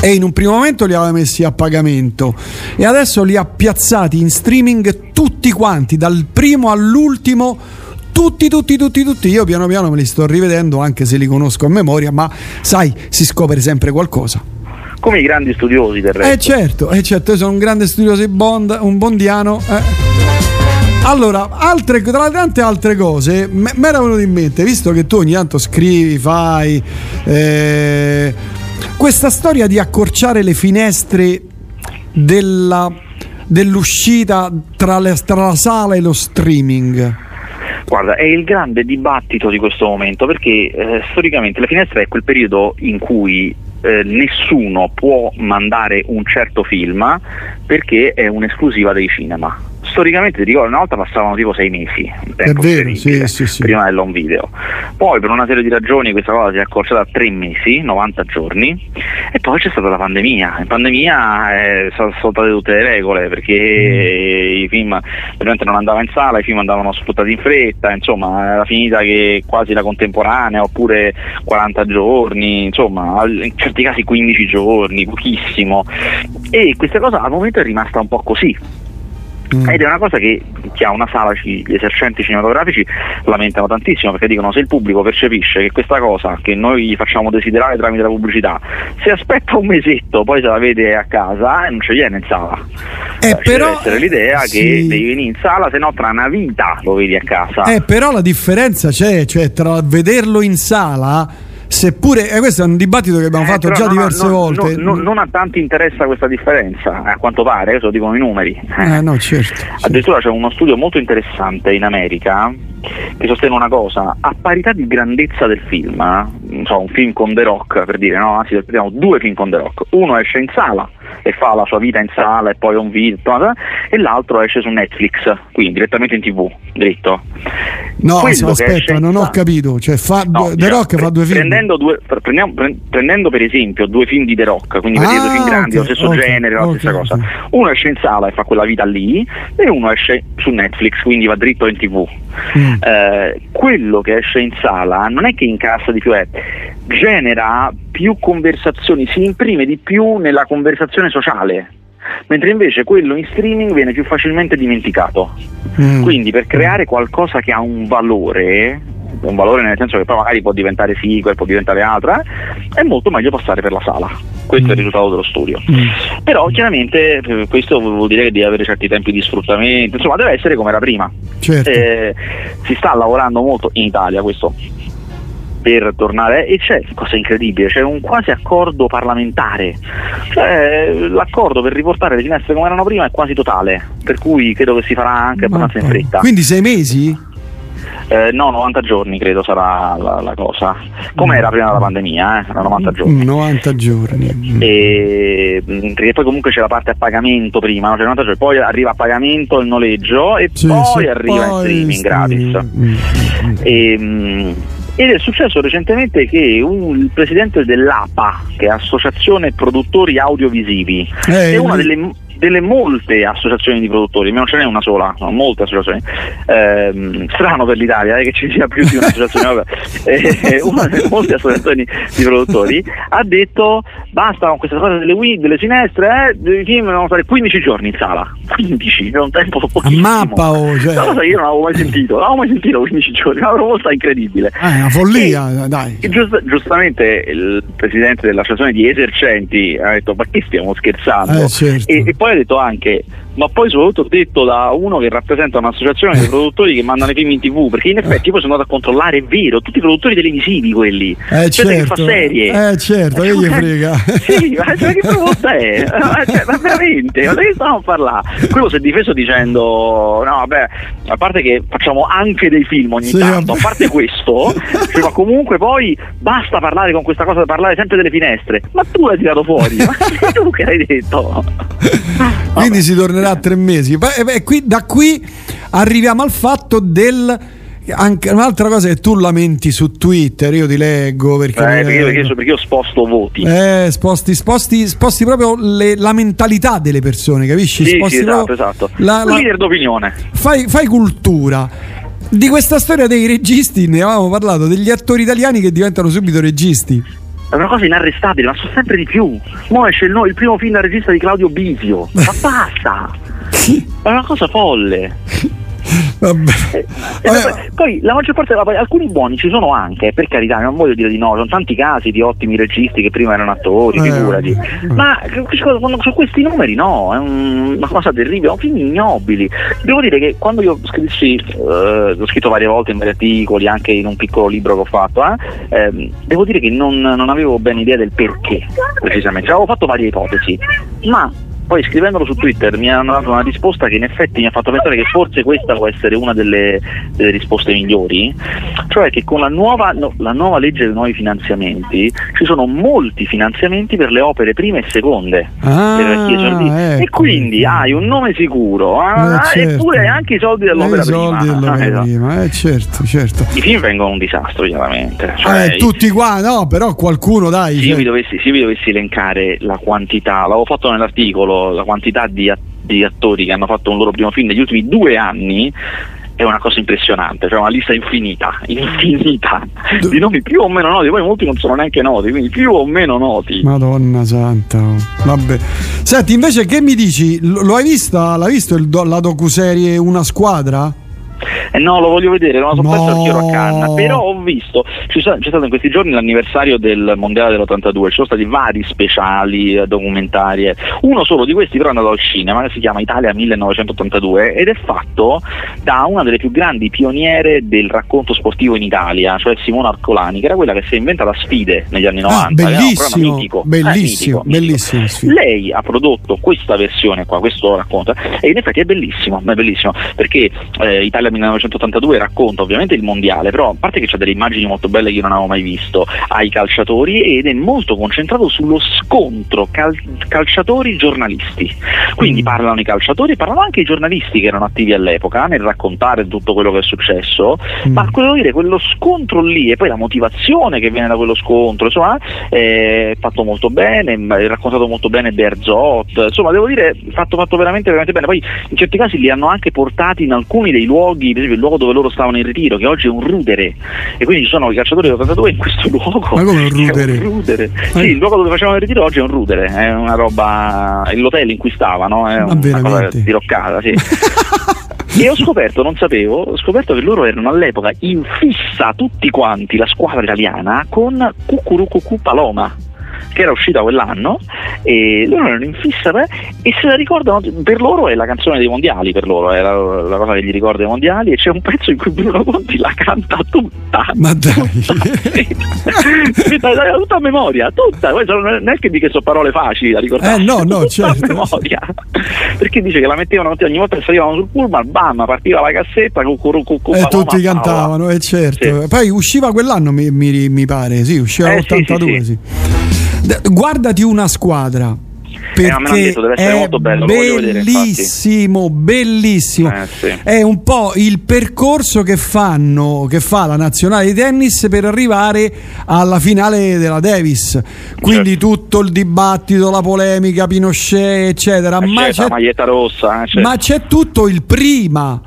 e in un primo momento li aveva messi a pagamento e adesso li ha piazzati in streaming tutti quanti, dal primo all'ultimo, tutti tutti tutti tutti. Io piano piano me li sto rivedendo, anche se li conosco a memoria, ma sai, si scopre sempre qualcosa, come i grandi studiosi del resto. Eh certo, eh certo, io sono un grande studioso di Bond, un bondiano, eh. Allora, altre, tra le tante altre cose, mi era venuto in mente, visto che tu ogni tanto scrivi, fai eh, questa storia di accorciare le finestre della, dell'uscita tra, le, tra la sala e lo streaming. Guarda, è il grande dibattito di questo momento, perché eh, storicamente la finestra è quel periodo in cui eh, nessuno può mandare un certo film perché è un'esclusiva dei cinema. Storicamente, ti ricordo, una volta passavano tipo sei mesi, un tempo, è vero, sì, sì, sì. prima dell'home video. Poi per una serie di ragioni questa cosa si è accorciata a tre mesi, novanta giorni, e poi c'è stata la pandemia. In pandemia eh, sono saltate tutte le regole, perché mm. i film veramente non andavano in sala, i film andavano sfruttati in fretta, insomma era finita che quasi la contemporanea, oppure quaranta giorni, insomma in certi casi quindici giorni, pochissimo. E questa cosa al momento è rimasta un po' così. Ed è una cosa che chi ha una sala, gli esercenti cinematografici lamentano tantissimo, perché dicono: se il pubblico percepisce che questa cosa che noi gli facciamo desiderare tramite la pubblicità, se aspetta un mesetto poi se la vede a casa, non ci viene in sala. Eh, Beh, però, deve essere l'idea sì. che devi venire in sala, se no tra una vita lo vedi a casa. Eh, però la differenza c'è, cioè tra vederlo in sala... Seppure, e questo è un dibattito che abbiamo eh, fatto già non, diverse non, volte. Non, non, non a tanti interessa questa differenza, a quanto pare, questo dicono i numeri. Eh, no, certo, certo. Addirittura c'è uno studio molto interessante in America che sostiene una cosa: a parità di grandezza del film, eh, non so, un film con The Rock, per dire, no? Anzi, abbiamo due film con The Rock, uno esce in sala e fa la sua vita in sala e poi un video, e l'altro esce su Netflix, quindi direttamente in TV, dritto. No, aspetta, non ho capito, cioè fa no, The Rock pre- fa due film. Prendendo due prendiamo, prendendo per esempio due film di The Rock, quindi per ah, due film grandi, okay, lo stesso okay, genere, okay, la stessa okay. cosa. Uno esce in sala e fa quella vita lì e uno esce su Netflix, quindi va dritto in TV. Mm. Eh, quello che esce in sala non è che incassa di più, è genera più conversazioni, si imprime di più nella conversazione sociale, mentre invece quello in streaming viene più facilmente dimenticato. Mm. Quindi per creare qualcosa che ha un valore, un valore nel senso che poi magari può diventare sequel, può diventare altra, è molto meglio passare per la sala. Questo mm. è il risultato dello studio. Mm. Però chiaramente questo vuol dire che devi avere certi tempi di sfruttamento, insomma deve essere come era prima. Certo. Eh, si sta lavorando molto in Italia questo per tornare, e c'è cosa incredibile, c'è un quasi accordo parlamentare, cioè l'accordo per riportare le finestre come erano prima è quasi totale, per cui credo che si farà anche abbastanza in fretta. Quindi sei mesi? Eh, no, novanta giorni credo sarà la, la cosa, come era prima della pandemia, eh? Era novanta giorni. novanta giorni. E perché poi comunque c'è la parte a pagamento prima, no? Cioè novanta giorni, poi arriva a pagamento il noleggio e sì, poi arriva poi in streaming gratis. Mm. E, ed è successo recentemente che un, il presidente dell'A P A, che è Associazione Produttori Audiovisivi, eh, è una delle, delle molte associazioni di produttori, non ce n'è una sola, sono molte associazioni, eh, strano per l'Italia eh, che ci sia più di un'associazione, eh, una delle molte associazioni di produttori, ha detto basta con questa cosa delle Wii, delle finestre, eh, i film devono stare quindici giorni in sala, quindici, è un tempo pochissimo. A mappa, oh, cioè. Una cosa che io non avevo mai sentito, non avevo mai sentito quindici giorni, una proposta incredibile. È eh, una follia, e, dai. E giust- giustamente il presidente dell'associazione di esercenti ha detto ma che stiamo scherzando? Eh, certo. e, e poi ha detto anche, ma poi soprattutto detto da uno che rappresenta un'associazione di produttori che mandano i film in TV, perché in effetti poi sono andato a controllare, è vero, tutti i produttori televisivi quelli, eh, certo, che fa serie, eh certo, che gli frega, sì, ma che proposta è? Cioè, ma veramente, ma che stavamo a parlare? Quello si è difeso dicendo no vabbè, a parte che facciamo anche dei film ogni sì, tanto, a parte questo, cioè, ma comunque poi basta parlare con questa cosa, parlare sempre delle finestre, ma tu l'hai tirato fuori, ma tu che l'hai detto? Quindi si tornerà a tre mesi. Beh, qui, da qui arriviamo al fatto del anche un'altra cosa che tu lamenti su Twitter, io ti leggo perché, eh, perché, leggo. perché, perché io sposto voti, eh, sposti, sposti, sposti proprio le, la mentalità delle persone, capisci? Sì, sposti sì, esatto, esatto. La, la, leader d'opinione, fai, fai cultura. Di questa storia dei registi ne avevamo parlato, degli attori italiani che diventano subito registi. È una cosa inarrestabile, ma so sempre di più. Mo esce il, no, il primo film da regista di Claudio Bisio. Ma basta! È una cosa folle. Vabbè. Eh, Vabbè. Poi la maggior parte, alcuni buoni ci sono anche, per carità, non voglio dire di no, sono tanti casi di ottimi registi che prima erano attori, eh, figurati, eh. ma su questi numeri no, è una cosa terribile, sono film ignobili. Devo dire che quando io scrissi, eh, l'ho scritto varie volte in vari articoli, anche in un piccolo libro che ho fatto, eh, eh, devo dire che non, non avevo ben idea del perché precisamente, avevo fatto varie ipotesi, ma poi scrivendolo su Twitter mi hanno dato una risposta che in effetti mi ha fatto pensare che forse questa può essere una delle, delle risposte migliori, cioè che con la nuova, no, la nuova legge dei nuovi finanziamenti ci sono molti finanziamenti per le opere prime e seconde, ah, per ecco. e quindi hai un nome sicuro, ah, eh, certo. eppure anche i soldi dell'opera, i soldi prima, dell'opera ah, esatto. prima. Eh, certo, certo. I film vengono un disastro chiaramente, cioè, eh, tutti qua no, però qualcuno dai, se io vi dovessi, se vi dovessi elencare la quantità, l'avevo fatto nell'articolo, la quantità di, di attori che hanno fatto un loro primo film negli ultimi due anni è una cosa impressionante, cioè una lista infinita, infinita di nomi più o meno noti, poi molti non sono neanche noti, quindi più o meno noti. Madonna santa, vabbè. Senti, invece che mi dici? Lo hai vista? L'hai visto il do, la docuserie Una squadra? Eh no, lo voglio vedere, non la sono perso, ero a Canna, però ho visto, c'è stato in questi giorni l'anniversario del mondiale dell'ottantadue, ci sono stati vari speciali, documentarie, uno solo di questi però è andato al cinema, che si chiama Italia millenovecentottantadue ed è fatto da una delle più grandi pioniere del racconto sportivo in Italia, cioè Simona Arcolani, che era quella che si è inventata Sfide negli anni novanta, ah, bellissimo, mitico, bellissimo, eh, mitico, bellissimo, mitico. Lei ha prodotto questa versione qua, questo racconto, e in effetti è bellissimo, è bellissimo, perché eh, Italia millenovecentottantadue racconta ovviamente il mondiale, però a parte che c'ha delle immagini molto belle che io non avevo mai visto, ha i calciatori ed è molto concentrato sullo scontro cal- calciatori-giornalisti, quindi mm. parlano i calciatori, parlano anche i giornalisti che erano attivi all'epoca nel raccontare tutto quello che è successo, mm. ma quello, dire, quello scontro lì e poi la motivazione che viene da quello scontro, insomma è fatto molto bene, è raccontato molto bene Berzot, insomma devo dire fatto, fatto veramente veramente bene, poi in certi casi li hanno anche portati in alcuni dei luoghi, per esempio il luogo dove loro stavano in ritiro, che oggi è un rudere, e quindi ci sono i calciatori dell'ottantadue in questo luogo. Ma come un rudere? Un rudere. Eh. Sì, il luogo dove facevano il ritiro oggi è un rudere, è una roba, è l'hotel in cui stavano, è una cosa diroccata, sì. E ho scoperto, non sapevo, ho scoperto che loro erano all'epoca in fissa tutti quanti, la squadra italiana, con Cucurucucu Paloma, che era uscita quell'anno, e loro erano in fissa per, e se la ricordano, per loro è la canzone dei mondiali, per loro è la, la cosa che gli ricorda i mondiali, e c'è un pezzo in cui Bruno Conti la canta tutta, ma dai, tutta, tutta a memoria, tutta, non è che dica sono parole facili da ricordare, eh, no, no, tutta certo. a memoria, perché dice che la mettevano ogni volta che salivano sul pullman, bam, partiva la cassetta, cucuru, cucuru, e paloma, tutti cantavano, e eh, certo, sì. Poi usciva quell'anno, mi, mi, mi pare, sì, usciva l'ottantadue, eh, sì, sì, sì. Guardati Una squadra, perché eh, a me l'hanno detto, deve essere molto bello, bellissimo, lo voglio vedere, bellissimo. Eh, sì. È un po' il percorso che fanno, che fa la nazionale di tennis per arrivare alla finale della Davis. Quindi certo. tutto il dibattito, la polemica, Pinochet, eccetera. Eh, ma c'è, c'è la maglietta rossa, eh, certo. ma c'è tutto il prima,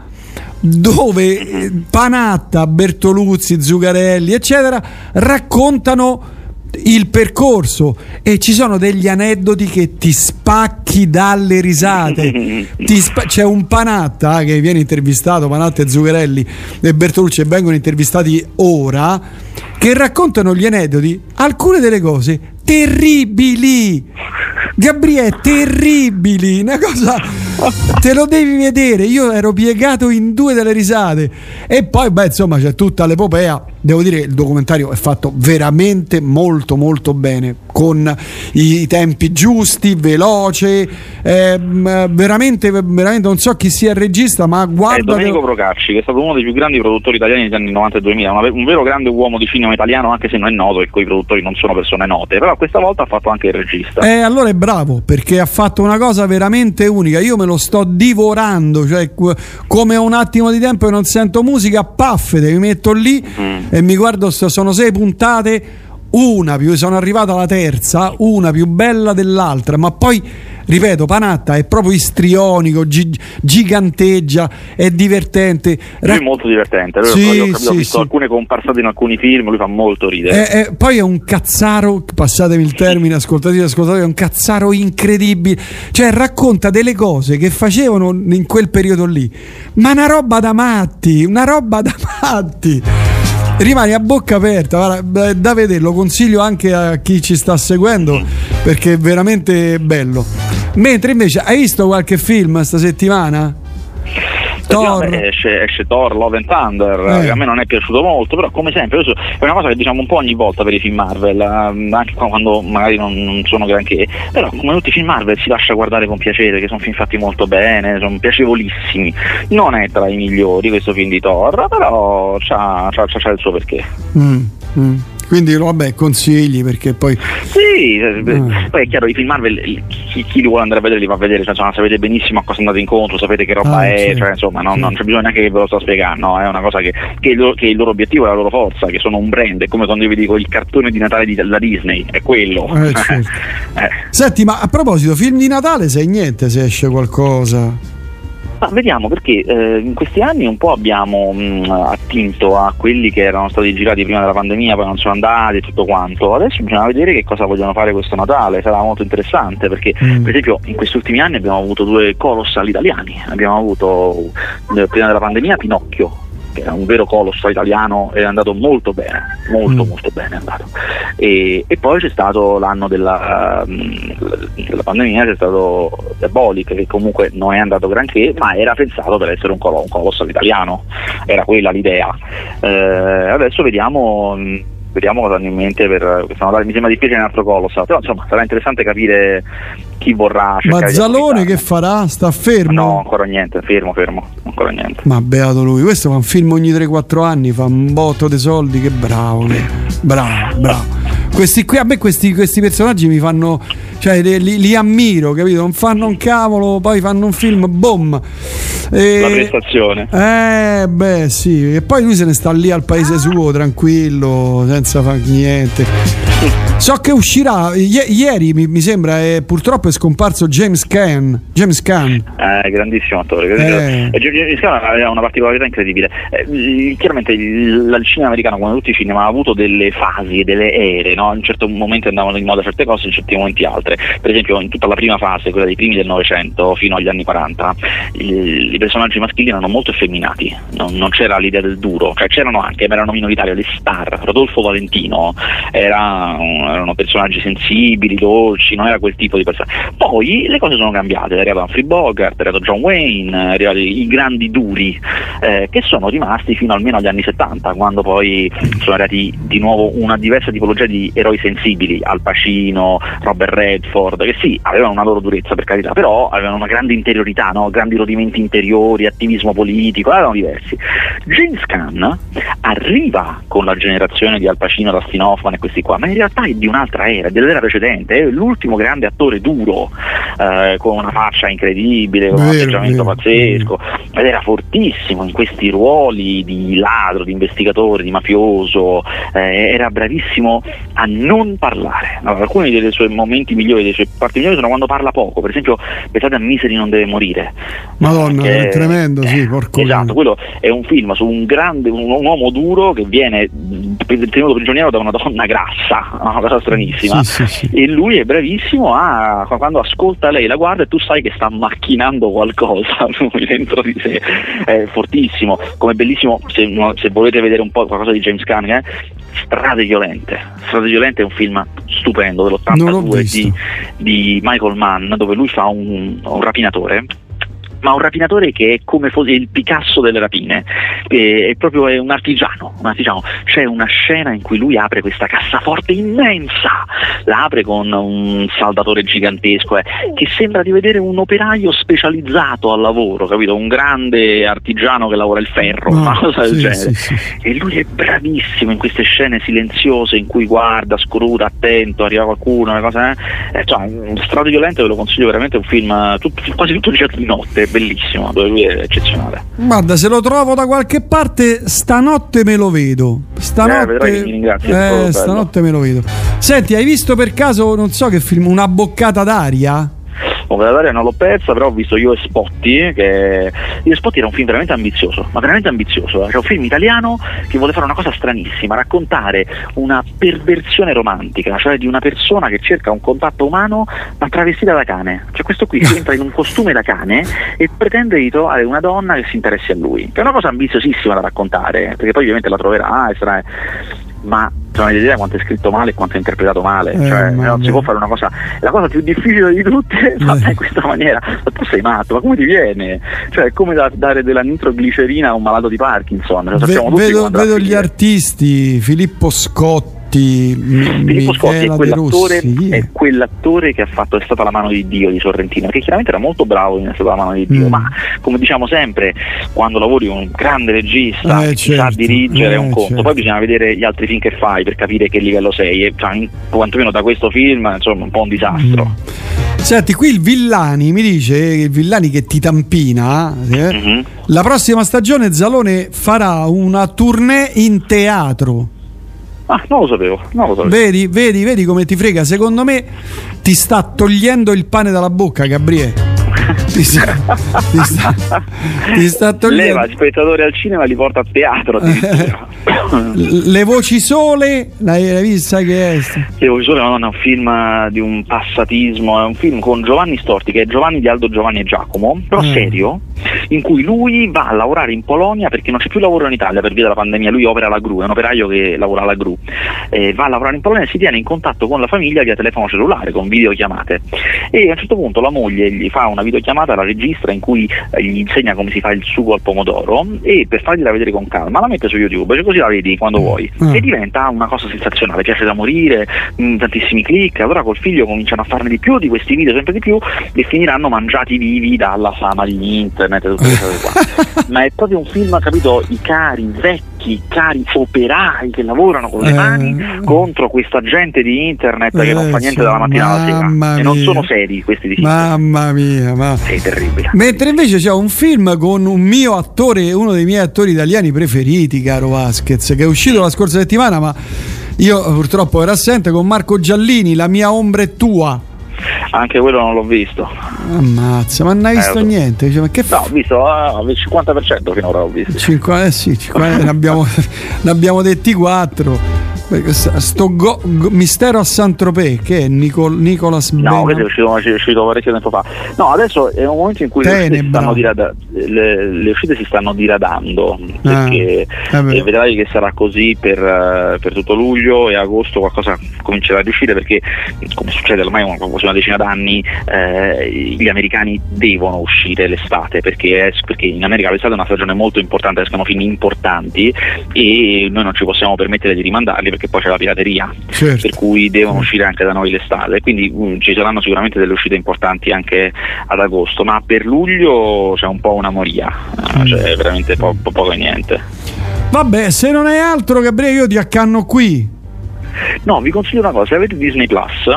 dove Panatta, Bertoluzzi, Zuccarelli, eccetera, raccontano il percorso, e ci sono degli aneddoti che ti spacchi dalle risate. ti spa- c'è un Panatta che viene intervistato, Panatta e Zuccarelli e Bertolucci, e vengono intervistati ora, che raccontano gli aneddoti, alcune delle cose terribili, Gabriele, terribili, una cosa, te lo devi vedere, io ero piegato in due delle risate. E poi beh, insomma c'è tutta l'epopea, devo dire il documentario è fatto veramente molto molto bene, con i tempi giusti, veloce, ehm, veramente veramente non so chi sia il regista, ma guarda, Domenico Procacci, che è stato uno dei più grandi produttori italiani degli anni novanta e duemila, un, un vero grande uomo di cinema italiano, anche se non è noto e coi produttori non sono persone note, però questa volta ha fatto anche il regista, e eh, allora è bravo, perché ha fatto una cosa veramente unica, io me lo sto divorando, cioè come un attimo di tempo e non sento musica, paffe, mi metto lì mm. e mi guardo, sono sei puntate, una più, sono arrivato alla terza, una più bella dell'altra, ma poi ripeto, Panatta è proprio istrionico, gi- giganteggia, è divertente. Lui è molto divertente, allora, sì, io ho, capito, sì, ho visto sì. alcune comparsate in alcuni film, lui fa molto ridere. È, è, poi è un cazzaro, passatemi il termine, ascoltatori, ascoltatori, è un cazzaro incredibile, cioè racconta delle cose che facevano in quel periodo lì, ma una roba da matti, una roba da matti. Rimani a bocca aperta, da vederlo, consiglio anche a chi ci sta seguendo perché è veramente bello. Mentre invece, hai visto qualche film sta settimana? Thor. Esce, esce Thor, Love and Thunder, eh. a me non è piaciuto molto, però come sempre è una cosa che diciamo un po' ogni volta per i film Marvel, anche quando magari non, non sono granché, però come tutti i film Marvel si lascia guardare con piacere, che sono film fatti molto bene, sono piacevolissimi. Non è tra i migliori questo film di Thor, però c'ha, c'ha, c'ha il suo perché. Mm, mm. Quindi vabbè, consigli, perché poi sì, ah. poi è chiaro, i film Marvel chi, chi li vuole andare a vedere li va a vedere, cioè, insomma, sapete benissimo a cosa andate incontro, sapete che roba ah, è, sì. cioè, insomma no, sì. non c'è bisogno neanche che ve lo sto spiegando, no? È una cosa che, che, il loro, che il loro obiettivo è la loro forza, che sono un brand, è come quando io vi dico il cartone di Natale di, della Disney, è quello. Eh, certo. eh. Senti, ma a proposito, film di Natale, se niente, se esce qualcosa. Ma vediamo, perché eh, in questi anni un po' abbiamo mh, attinto a quelli che erano stati girati prima della pandemia, poi non sono andati e tutto quanto. Adesso bisogna vedere che cosa vogliono fare questo Natale, sarà molto interessante perché mm. per esempio in questi ultimi anni abbiamo avuto due colossali italiani, abbiamo avuto eh, prima della pandemia Pinocchio, che era un vero colosso italiano, è andato molto bene, molto mm. molto bene è andato, e, e poi c'è stato l'anno della, della pandemia, c'è stato The Bolic, che comunque non è andato granché, ma era pensato per essere un, colo, un colosso italiano, era quella l'idea. Eh, adesso vediamo vediamo cosa hanno in mente per questa Natale, mi sembra difficile un altro colosso, però insomma sarà interessante capire chi vorrà. Ma Zalone che farà? Sta fermo? No, ancora niente, fermo, fermo, ancora niente. Ma beato lui, questo fa un film ogni tre quattro anni, fa un botto dei soldi, che bravo, che bravo, bravo. Questi qui, a me questi, questi personaggi mi fanno, cioè li, li ammiro, capito? Non fanno un cavolo, poi fanno un film, boom. E, la prestazione. Eh, beh, sì, e poi lui se ne sta lì al paese suo, tranquillo, senza far niente. So che uscirà i- ieri mi, mi sembra, eh, purtroppo è scomparso James Cain. James Cain è eh, grandissimo attore, eh. James Cain aveva una particolarità incredibile, eh, chiaramente il, il cinema americano, come tutti i cinema, ha avuto delle fasi e delle ere, no? In un certo momento andavano di moda certe cose, in certi momenti altre. Per esempio in tutta la prima fase, quella dei primi del Novecento fino agli anni quaranta, il, i personaggi maschili erano molto effeminati, non, non c'era l'idea del duro, cioè c'erano anche, ma erano minoritarie le star. Rodolfo Valentino era erano personaggi sensibili, dolci, non era quel tipo di persona. Poi le cose sono cambiate, è arrivato Humphrey Bogart, è arrivato John Wayne, è arrivato i grandi duri, eh, che sono rimasti fino almeno agli anni settanta, quando poi sono arrivati di nuovo una diversa tipologia di eroi sensibili, Al Pacino, Robert Redford, che sì, avevano una loro durezza per carità, però avevano una grande interiorità, no? Grandi rodimenti interiori, attivismo politico, erano diversi. James Caan arriva con la generazione di Al Pacino, Dustin Hoffman e questi qua, ma in realtà è di un'altra era, dell'era precedente, è l'ultimo grande attore duro, eh, con una faccia incredibile, con un atteggiamento pazzesco, ed era fortissimo in questi ruoli di ladro, di investigatore, di mafioso, eh, era bravissimo a non parlare. Allora, alcuni dei suoi momenti migliori, dei suoi parti migliori, sono quando parla poco. Per esempio, pensate a Misery non deve morire. Madonna, perché, è tremendo, eh, sì, porco. Esatto, quello è un film su un grande, un, un uomo duro che viene tenuto prigioniero da una donna grassa, una cosa stranissima, sì, sì, sì. E lui è bravissimo a, quando ascolta lei, la guarda e tu sai che sta macchinando qualcosa lui dentro di sé, è fortissimo. Come bellissimo, se, se volete vedere un po' qualcosa di James Caan, eh, Strade Violente. Strade Violente è un film stupendo dell'ottantadue di, di Michael Mann, dove lui fa un, un rapinatore, ma un rapinatore che è come fosse il Picasso delle rapine, che è proprio è un artigiano, un artigiano. C'è una scena in cui lui apre questa cassaforte immensa, la apre con un saldatore gigantesco, eh, che sembra di vedere un operaio specializzato al lavoro, capito? Un grande artigiano che lavora il ferro, no, una cosa del sì, genere. Sì, sì. E lui è bravissimo in queste scene silenziose in cui guarda, scruta, attento, arriva qualcuno, una cosa, eh? Eh, cioè, Strade Violente ve lo consiglio veramente, è un film tutto, quasi tutto girato di notte. bellissimo, dove lui è eccezionale. Guarda, se lo trovo da qualche parte stanotte me lo vedo. Stanotte, eh, ringrazio, eh, stanotte me lo vedo. Senti, hai visto per caso, non so che film, Una boccata d'aria? Ovviamente non l'ho persa, però ho visto io e Spotty, che io e Spotty era un film veramente ambizioso, ma veramente ambizioso, c'è un film italiano che vuole fare una cosa stranissima, raccontare una perversione romantica, cioè di una persona che cerca un contatto umano ma travestita da cane, cioè questo qui entra in un costume da cane e pretende di trovare una donna che si interessi a lui, che è una cosa ambiziosissima da raccontare, perché poi ovviamente la troverà, ah, sarà... ma non hai idea quanto è scritto male e quanto è interpretato male, eh, cioè non si può fare una cosa, la cosa più difficile di tutte fatta eh. in questa maniera. Ma tu sei matto, ma come ti viene? Cioè è come da, dare della nitroglicerina a un malato di Parkinson. Lo Ve- tutti vedo vedo gli artisti, Filippo Scotti Filippo Scotti è quell'attore, è quell'attore che ha fatto È stata la mano di Dio di Sorrentino, che chiaramente era molto bravo in È stata la mano di Dio, mm. ma come diciamo sempre, quando lavori con un grande regista eh, che certo. sa dirigere eh, un conto, certo. poi bisogna vedere gli altri film che fai per capire che livello sei, e cioè, quantomeno da questo film insomma un po' un disastro. mm. Senti, qui il Villani mi dice, il Villani che ti tampina, eh? mm-hmm. la prossima stagione Zalone farà una tournée in teatro. Ah, non lo sapevo, non lo sapevo. Vedi, vedi, vedi come ti frega. Secondo me ti sta togliendo il pane dalla bocca, Gabriele. Ti sta, ti sta, ti sta togliendo. Leva spettatori al cinema, li porta a teatro. Le Voci Sole, l'hai vista che è? Le Voci Sole, no, no, è un film di un passatismo. È un film con Giovanni Storti, che è Giovanni di Aldo, Giovanni e Giacomo, però mm. serio, in cui lui va a lavorare in Polonia perché non c'è più lavoro in Italia per via della pandemia. Lui opera alla Gru, è un operaio che lavora alla Gru, eh, va a lavorare in Polonia e si tiene in contatto con la famiglia via telefono cellulare, con videochiamate, e a un certo punto la moglie gli fa una videochiamata, la registra, in cui gli insegna come si fa il sugo al pomodoro, e per fargliela vedere con calma la mette su YouTube, cioè così la vedi quando vuoi, mm. e diventa una cosa sensazionale, piace da morire, mh, tantissimi click. Allora col figlio cominciano a farne di più di questi video, sempre di più, e finiranno mangiati vivi dalla fama di internet. Qua. Ma è proprio un film, capito, i cari vecchi, i cari operai che lavorano con le eh, mani contro questa gente di internet eh, che non fa niente, cioè, dalla mattina alla sera, mia. E non sono seri questi di film. Mamma mia, ma... sei terribile. Mentre invece c'è un film con un mio attore, uno dei miei attori italiani preferiti, caro Vasquez, che è uscito la scorsa settimana, ma io purtroppo ero assente, con Marco Giallini, La mia ombra è tua. Anche quello non l'ho visto. Ammazza, ma non hai visto eh, niente? Dice, ma che fa? No, ho visto uh, il cinquanta per cento finora l'ho visto. cinquanta, eh sì, cinquanta, ne, abbiamo, ne abbiamo detti quattro. Sto go, go, mistero a Saint-Tropez, che è Nicol, Nicolas Bena. No, questo è uscito, è uscito parecchio tempo fa. No, adesso è un momento in cui le uscite, stanno dirada, le, le uscite si stanno diradando, perché ah, eh, vedrai che sarà così per, per tutto luglio e agosto. Qualcosa comincerà ad uscire, perché come succede ormai una, una decina d'anni, eh, gli americani devono uscire l'estate, perché, es, perché in America l'estate è una stagione molto importante, escono film importanti e noi non ci possiamo permettere di rimandarli, che poi c'è la pirateria, certo. per cui devono uscire anche da noi l'estate, quindi um, ci saranno sicuramente delle uscite importanti anche ad agosto, ma per luglio c'è un po' una moria, mm. cioè veramente po- po- poco e niente. Vabbè, se non è altro, Gabriele, io ti accanno qui. No, vi consiglio una cosa, se avete Disney Plus,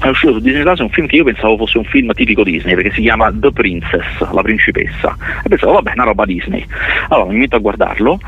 è uscito su Disney Plus un film che io pensavo fosse un film tipico Disney, perché si chiama The Princess, la principessa, e pensavo vabbè, una roba Disney. Allora mi metto a guardarlo,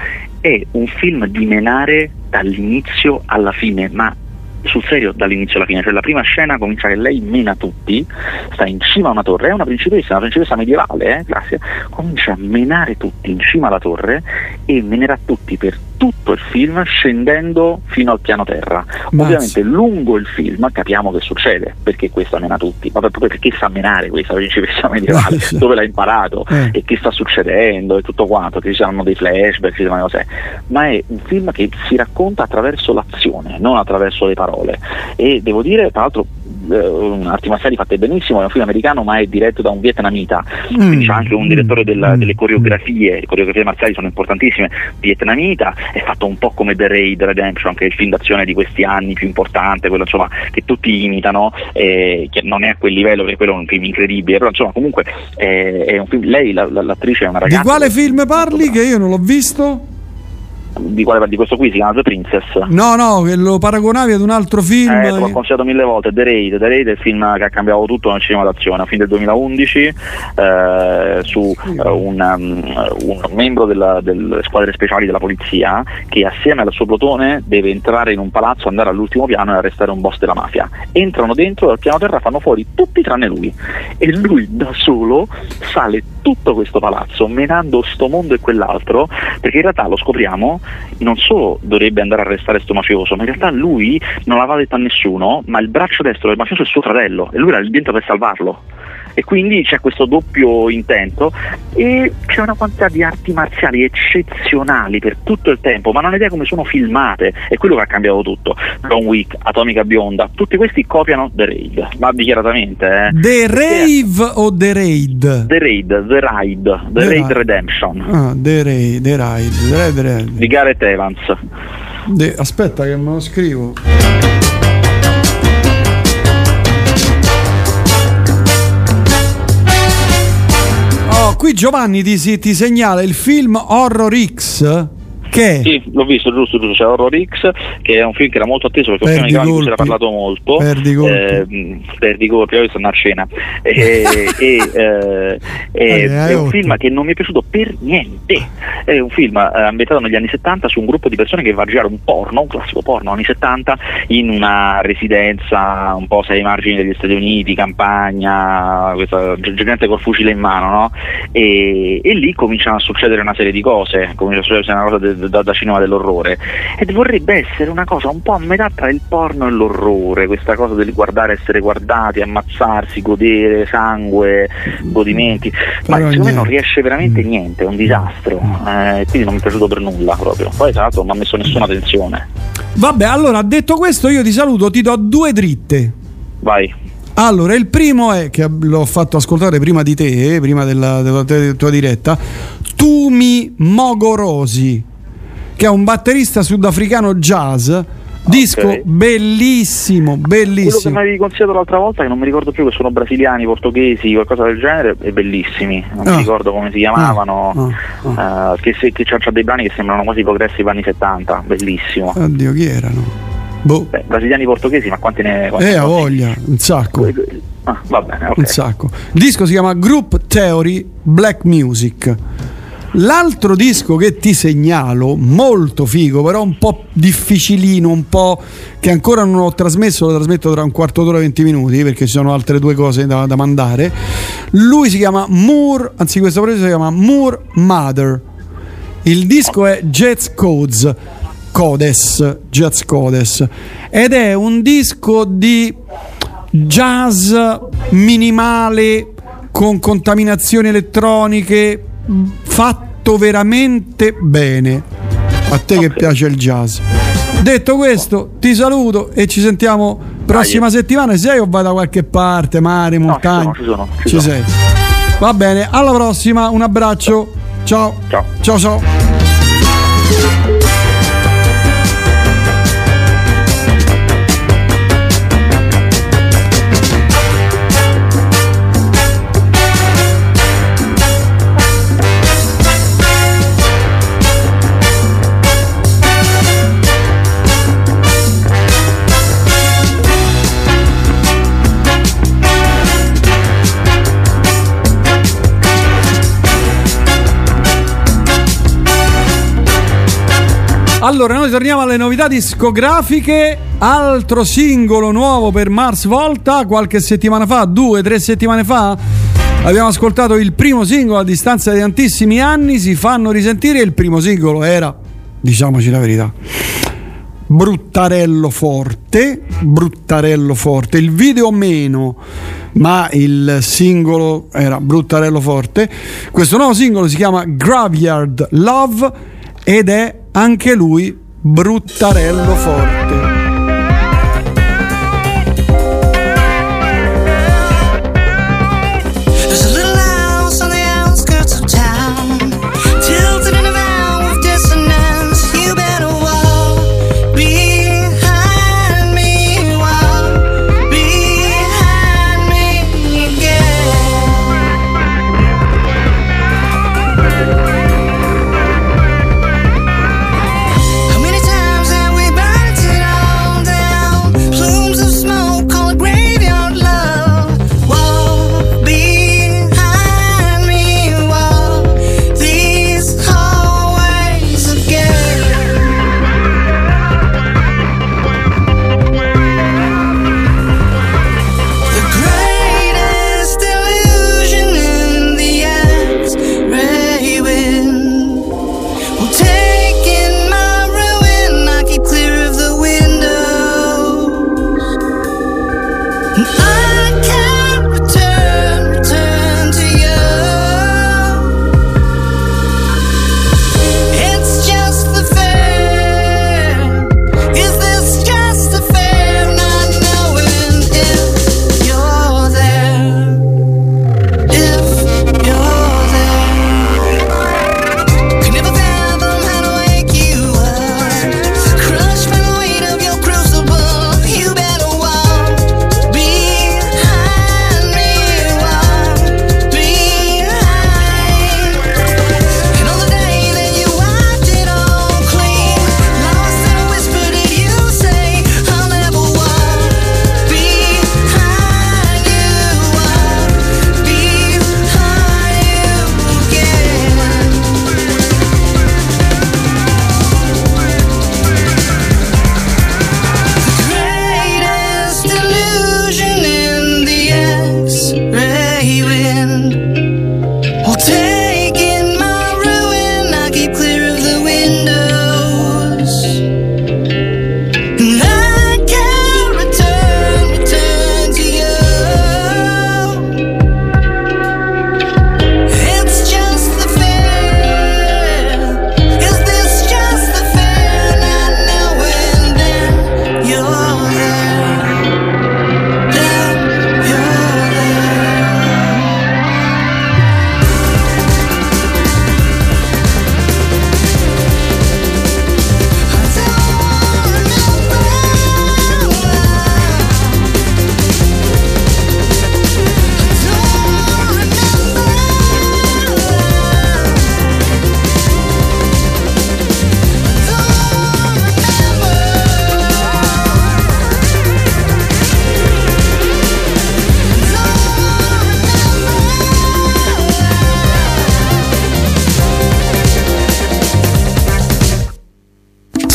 è un film di menare dall'inizio alla fine, ma sul serio dall'inizio alla fine, cioè la prima scena comincia che lei mena tutti, sta in cima a una torre, è una principessa, una principessa medievale, eh, classe, comincia a menare tutti in cima alla torre e menerà tutti per tutto il film, scendendo fino al piano terra. Mazz. Ovviamente lungo il film capiamo che succede, perché questa mena tutti, ma proprio perché sa menare questa principessa medievale, Mazz. dove l'ha imparato eh. e che sta succedendo e tutto quanto, che ci saranno dei flashback, ci saranno cose, ma è un film che si racconta attraverso l'azione, non attraverso le parole, e devo dire tra l'altro Arti Marziali fatte benissimo, è un film americano ma è diretto da un vietnamita, mm. quindi c'è anche un direttore della, delle coreografie, le coreografie marziali sono importantissime, vietnamita, è fatto un po' come The Raid Redemption, che è il film d'azione di questi anni più importante, quello insomma che tutti imitano, eh, che non è a quel livello perché quello è un film incredibile, però insomma comunque è, è un film, lei la, la, l'attrice è una ragazza. Di quale film parli che io non l'ho visto? di quale di questo qui si chiama The Princess. No, no, che lo paragonavi ad un altro film. Eh, l'ho consigliato mille volte, The Raid. The Raid è il film che ha cambiato tutto nel cinema d'azione, film del duemilaundici, eh, su eh, un, um, un membro della, delle squadre speciali della polizia che assieme al suo plotone deve entrare in un palazzo, andare all'ultimo piano e arrestare un boss della mafia. Entrano dentro, dal piano terra fanno fuori tutti tranne lui, e lui da solo sale tutto questo palazzo menando sto mondo e quell'altro, perché in realtà lo scopriamo, non solo dovrebbe andare a arrestare sto mafioso, ma in realtà lui non l'aveva detto a nessuno, ma il braccio destro del mafioso è suo fratello e lui era lì dentro per salvarlo, e quindi c'è questo doppio intento, e c'è una quantità di arti marziali eccezionali per tutto il tempo, ma non ho idea come sono filmate, è quello che ha cambiato tutto. John Wick, Atomica Bionda, tutti questi copiano The Raid, ma dichiaratamente eh. The Rave eh. o The Raid? The Raid, The Raid, The, The Raid, Raid Redemption ah, The Raid, The Raid, The Raid, The Raid. Di Gareth Evans. De- aspetta che me lo scrivo. Qui Giovanni ti, ti segnala il film Horror X. Che? Sì, l'ho visto, giusto, giusto, c'è Horror X, che è un film che era molto atteso perché un film che si era parlato molto. Perdi colpi, eh, perdi colpi, ho visto andare a cena. E, e, eh, è, è un film che non mi è piaciuto per niente. È un film ambientato negli anni settanta su un gruppo di persone che va a girare un porno, un classico porno anni settanta, in una residenza un po' ai margini degli Stati Uniti, campagna, questa gente col fucile in mano, no? E, e lì cominciano a succedere una serie di cose, comincia a succedere una cosa del Da, da cinema dell'orrore, ed vorrebbe essere una cosa un po' a metà tra il porno e l'orrore, questa cosa del guardare, essere guardati, ammazzarsi, godere sangue, godimenti, ma però secondo me non riesce veramente niente, è un disastro, eh, quindi non mi è piaciuto per nulla proprio, poi tra l'altro non mi ha messo nessuna tensione. Vabbè, allora detto questo io ti saluto, ti do due dritte. Vai. Allora, il primo è, che l'ho fatto ascoltare prima di te, eh, prima della, della, della tua diretta, Tumi Mogorosi, che è un batterista sudafricano jazz, disco okay. bellissimo, bellissimo. Quello che mi avevi consigliato l'altra volta, che non mi ricordo più, che sono brasiliani, portoghesi, qualcosa del genere, è bellissimi, non ah. mi ricordo come si chiamavano, ah. Ah. Uh, che, che c'ha dei brani che sembrano quasi progressive anni settanta, bellissimo. Oddio, chi erano? Boh. Beh, brasiliani, portoghesi, ma quanti ne quanti eh ha voglia, un sacco. Ah, va bene, okay. Un sacco. Il disco si chiama Group Theory Black Music. L'altro disco che ti segnalo, molto figo, però un po' difficilino, un po' che ancora non ho trasmesso, lo trasmetto tra un quarto d'ora e venti minuti perché ci sono altre due cose da, da mandare. Lui si chiama Moore, anzi questo progetto si chiama Moore Mother. Il disco è Jazz Codes. Codes, Jazz Codes, ed è un disco di jazz minimale con contaminazioni elettroniche, fatto veramente bene. A te okay. che piace il jazz. Detto questo, ti saluto e ci sentiamo prossima Dai. settimana. Sei o vai da qualche parte, mare, montagna? No, ci sono, ci sono, ci, ci sono. sei. Va bene, alla prossima, un abbraccio. Ciao. Ciao ciao. ciao. Allora, noi torniamo alle novità discografiche. Altro singolo nuovo per Mars Volta. Qualche settimana fa, due, tre settimane fa, abbiamo ascoltato il primo singolo a distanza di tantissimi anni. Si fanno risentire. Il primo singolo era, diciamoci la verità, bruttarello forte, bruttarello forte. Il video meno, ma il singolo era bruttarello forte. Questo nuovo singolo si chiama Graveyard Love ed è anche lui bruttarello forte.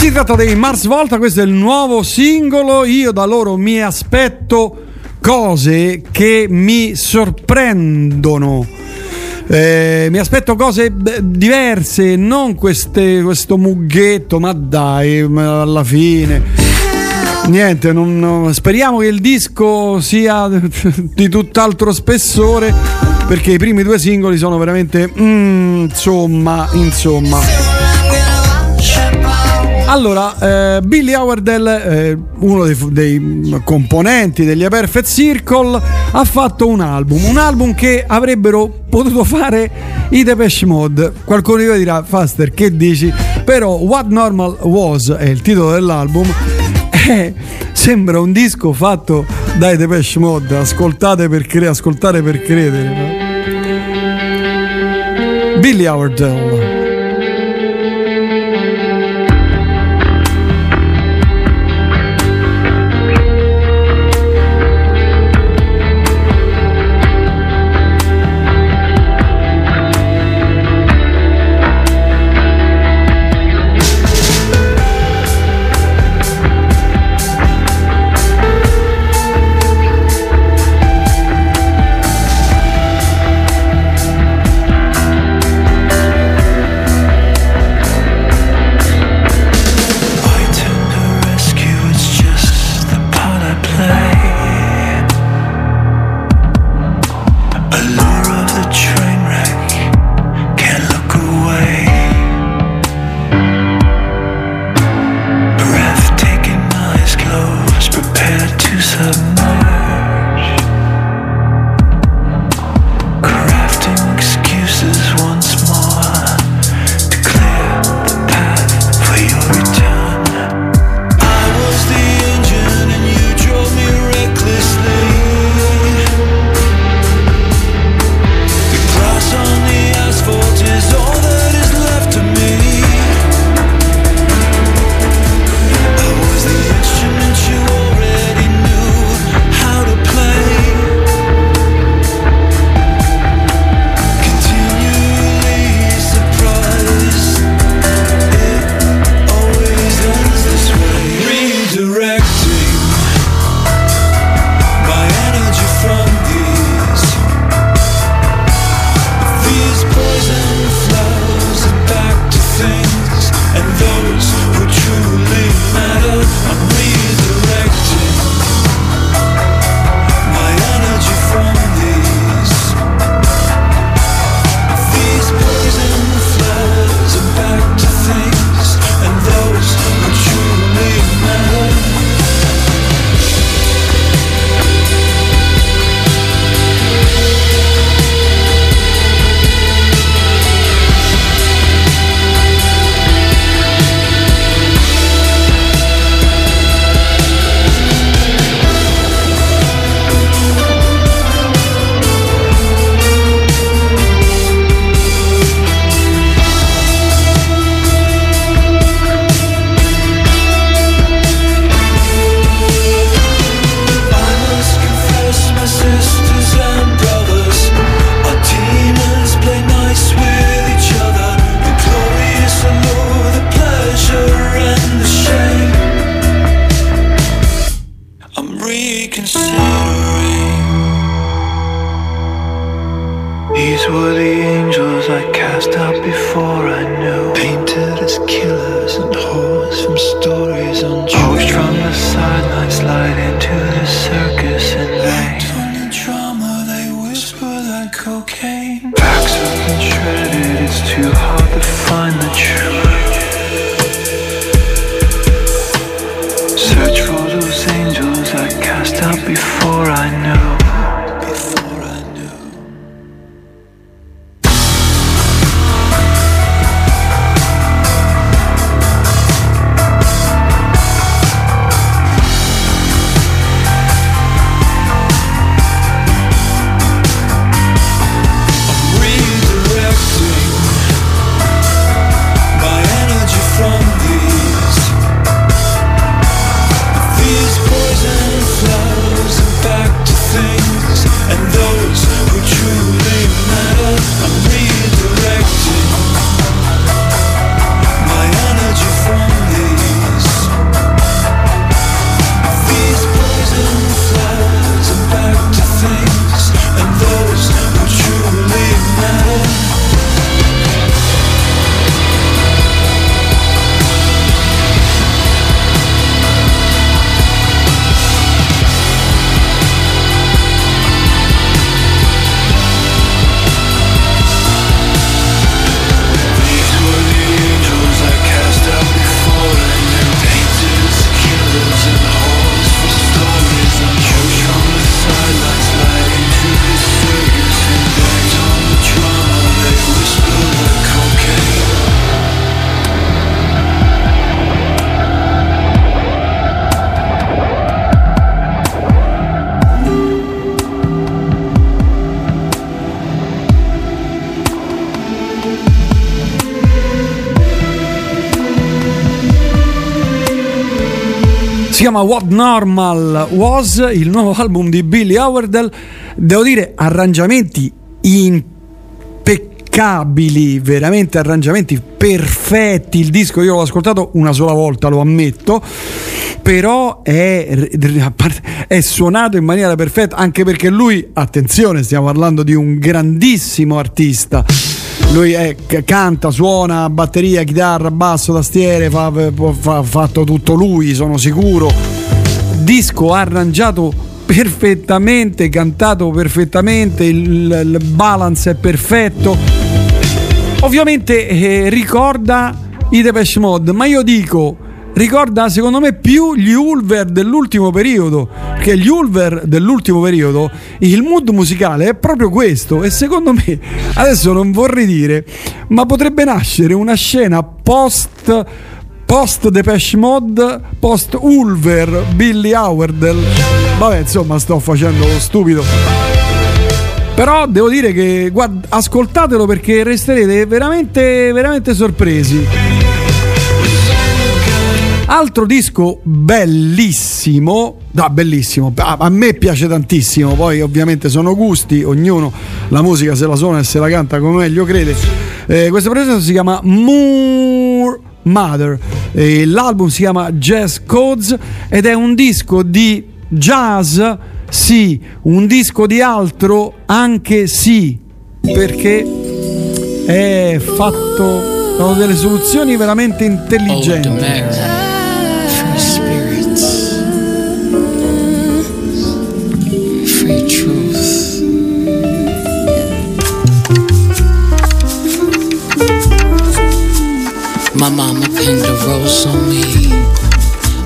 Si tratta dei Mars Volta, questo è il nuovo singolo. Io da loro mi aspetto cose che mi sorprendono, eh, mi aspetto cose diverse, non queste, questo mughetto, ma dai, alla fine... Niente, non, non, speriamo che il disco sia di tutt'altro spessore, perché i primi due singoli sono veramente mm, insomma, insomma. Allora, eh, Billy Howardell, eh, uno dei, dei componenti degli A Perfect Circle, ha fatto un album, un album che avrebbero potuto fare i Depeche Mode. Qualcuno di voi dirà: Faster, che dici? Però What Normal Was è il titolo dell'album. Eh, sembra un disco fatto dai Depeche Mode. Ascoltate per, cre- ascoltare per credere. Billy Howardell. chiama What Normal Was, il nuovo album di Billy Howardell. Devo dire, arrangiamenti impeccabili, veramente arrangiamenti perfetti. Il disco io l'ho ascoltato una sola volta, lo ammetto, però è, è suonato in maniera perfetta, anche perché lui, attenzione, stiamo parlando di un grandissimo artista. Lui è, canta, suona batteria, chitarra, basso, tastiere, fa, fa fatto tutto lui, sono sicuro. Disco arrangiato perfettamente, cantato perfettamente, il, il balance è perfetto. Ovviamente eh, ricorda i Depeche Mode, ma io dico ricorda secondo me più gli Ulver dell'ultimo periodo, perché gli Ulver dell'ultimo periodo il mood musicale è proprio questo, e secondo me, adesso non vorrei dire, ma potrebbe nascere una scena post post Depeche Mode, post Ulver Billy Howardell. Vabbè, insomma, sto facendo lo stupido, però devo dire che guarda, ascoltatelo perché resterete veramente veramente sorpresi. Altro disco bellissimo, da ah, bellissimo, a, a me piace tantissimo, poi ovviamente sono gusti, ognuno la musica se la suona e se la canta come meglio crede. Eh, questo progetto si chiama Moor Mother, eh, l'album si chiama Jazz Codes ed è un disco di jazz, sì, un disco di altro anche sì, perché è fatto, sono delle soluzioni veramente intelligenti. My mama pinned a rose on me.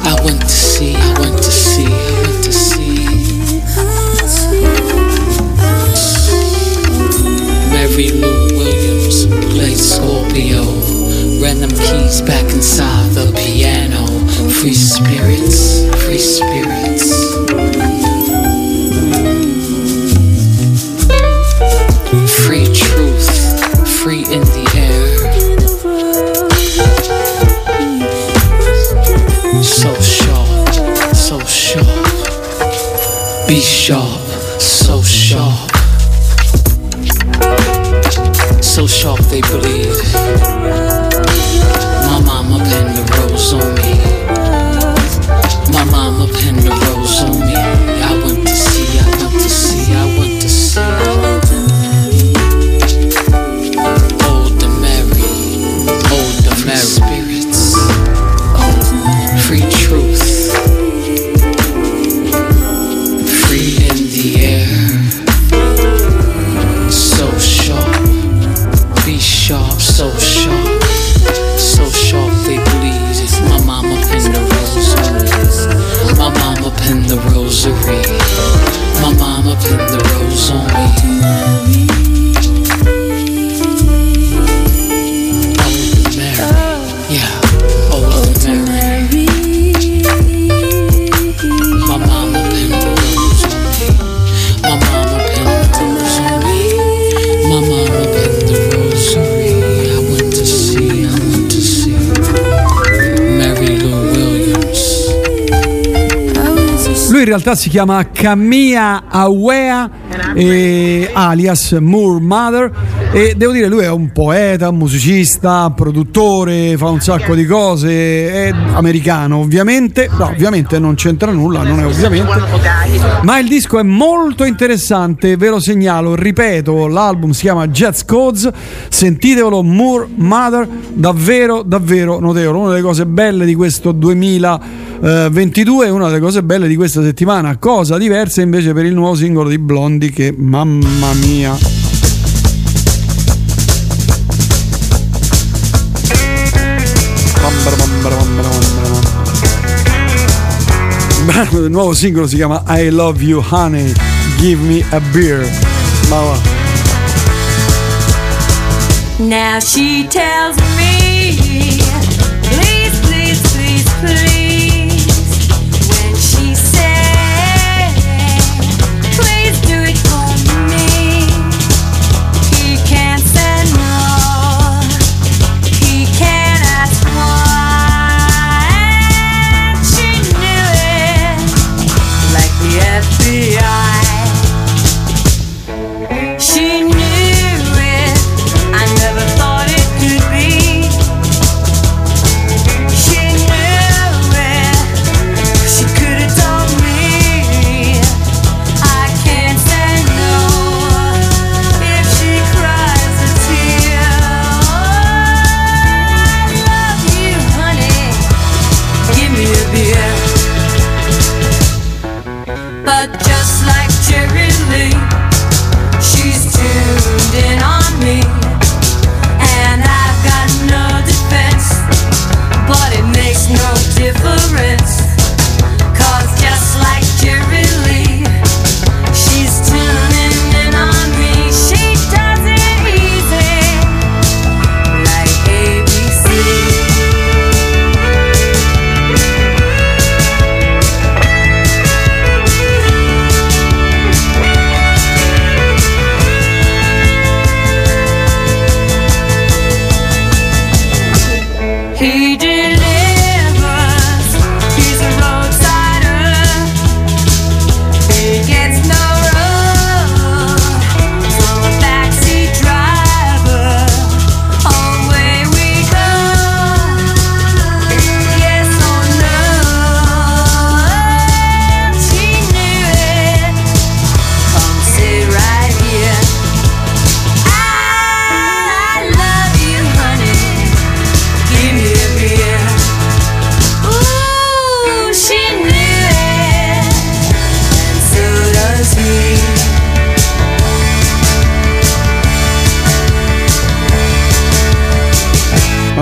I went to see, I went to see, I went to see. Mary Lou Williams played Scorpio. Random keys back inside the piano. Free spirits, free spirits. Free truth, free in the air. So sharp, so sharp. Be sharp, so sharp. So sharp they bleed. My mama pinned the rose on me. My mama pinned the rose on me. I went to see, I went to see, I went to see. My mama pinned the rose on me. Old Mary, yeah, old Mary. My mama pinned the rose on me. My mama pinned the rose on me. My mama pinned the rosary. I went to see, I went to see Mary Lou Williams. Lui in realtà si chiama Camilla Awea, eh, alias Moor Mother, e devo dire lui è un poeta, un musicista, un produttore, fa un sacco di cose, è americano ovviamente, no, ovviamente non c'entra nulla, non è ovviamente, ma il disco è molto interessante, ve lo segnalo, ripeto, l'album si chiama Jazz Codes, sentitevelo, Moor Mother, davvero davvero notevole, una delle cose belle di questo duemilaventidue, è una delle cose belle di questa settimana. Cosa diversa invece per il nuovo singolo di Blondie che mamma mia. Brano del nuovo singolo si chiama I Love You Honey, Give Me a Beer. Mama. Now she tells me, please, please, please, please. When she said, please do it for me. He can't say no. He can't ask why. And she knew it.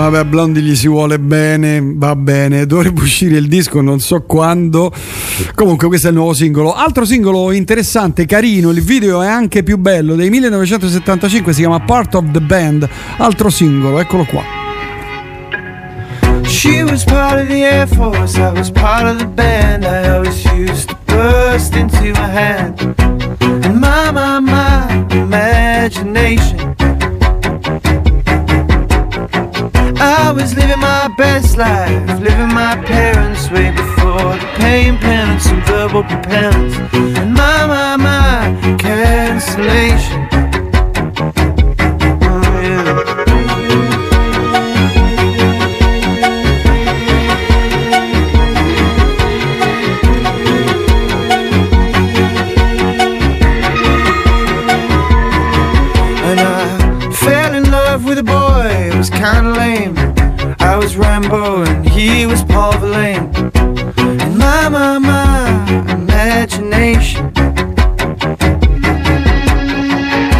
vabbè, a Blondi gli si vuole bene, va bene, dovrebbe uscire il disco, non so quando. Comunque questo è il nuovo singolo. Altro singolo interessante, carino, il video è anche più bello, dei millenovecentosettantacinque, si chiama Part of the Band, altro singolo, eccolo qua. She was part of the Air Force, I was part of the band, I always used to burst into my hand. And my, my, my imagination, I was living my best life, living my parents' way before the pain penance and verbal penance. And my, my, my cancellation. Oh, yeah. And I fell in love with a boy, it was kinda lame. I was Rambo and he was Paul Verlaine. And my, my, my imagination,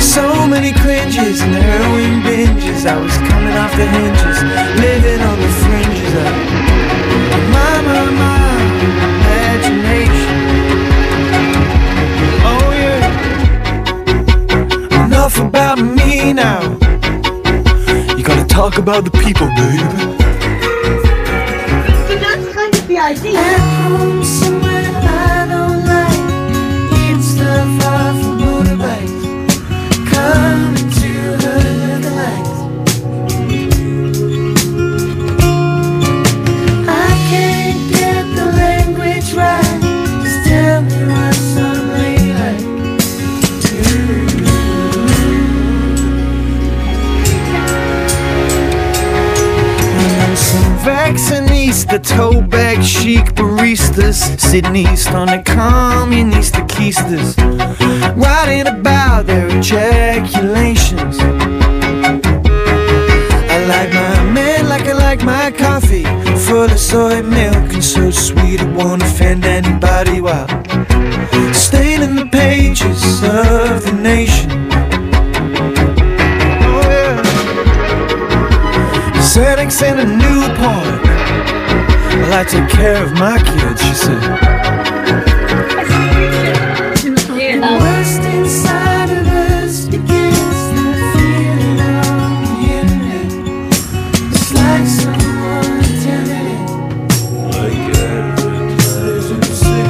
so many cringes and heroin binges, I was coming off the hinges, living on the fringes of my, my, my imagination. Oh yeah. Enough about me now, you gotta talk about the people, baby. I am somewhere I don't like. It's the far from motorbike, coming to the lights. I can't get the language right, just tell me what somebody like to. Some vaccinista, toe bag chic baristas, sitting east on the communist keisters, writing about their ejaculations. I like my man like I like my coffee, full of soy milk and so sweet it won't offend anybody, while staining the pages of the nation. Oh yeah. Xanax and a Newport, well, I take care of my kids, she said. The worst inside of us begins, the feeling of the internet. It's like someone telling it. I can't replace you, see.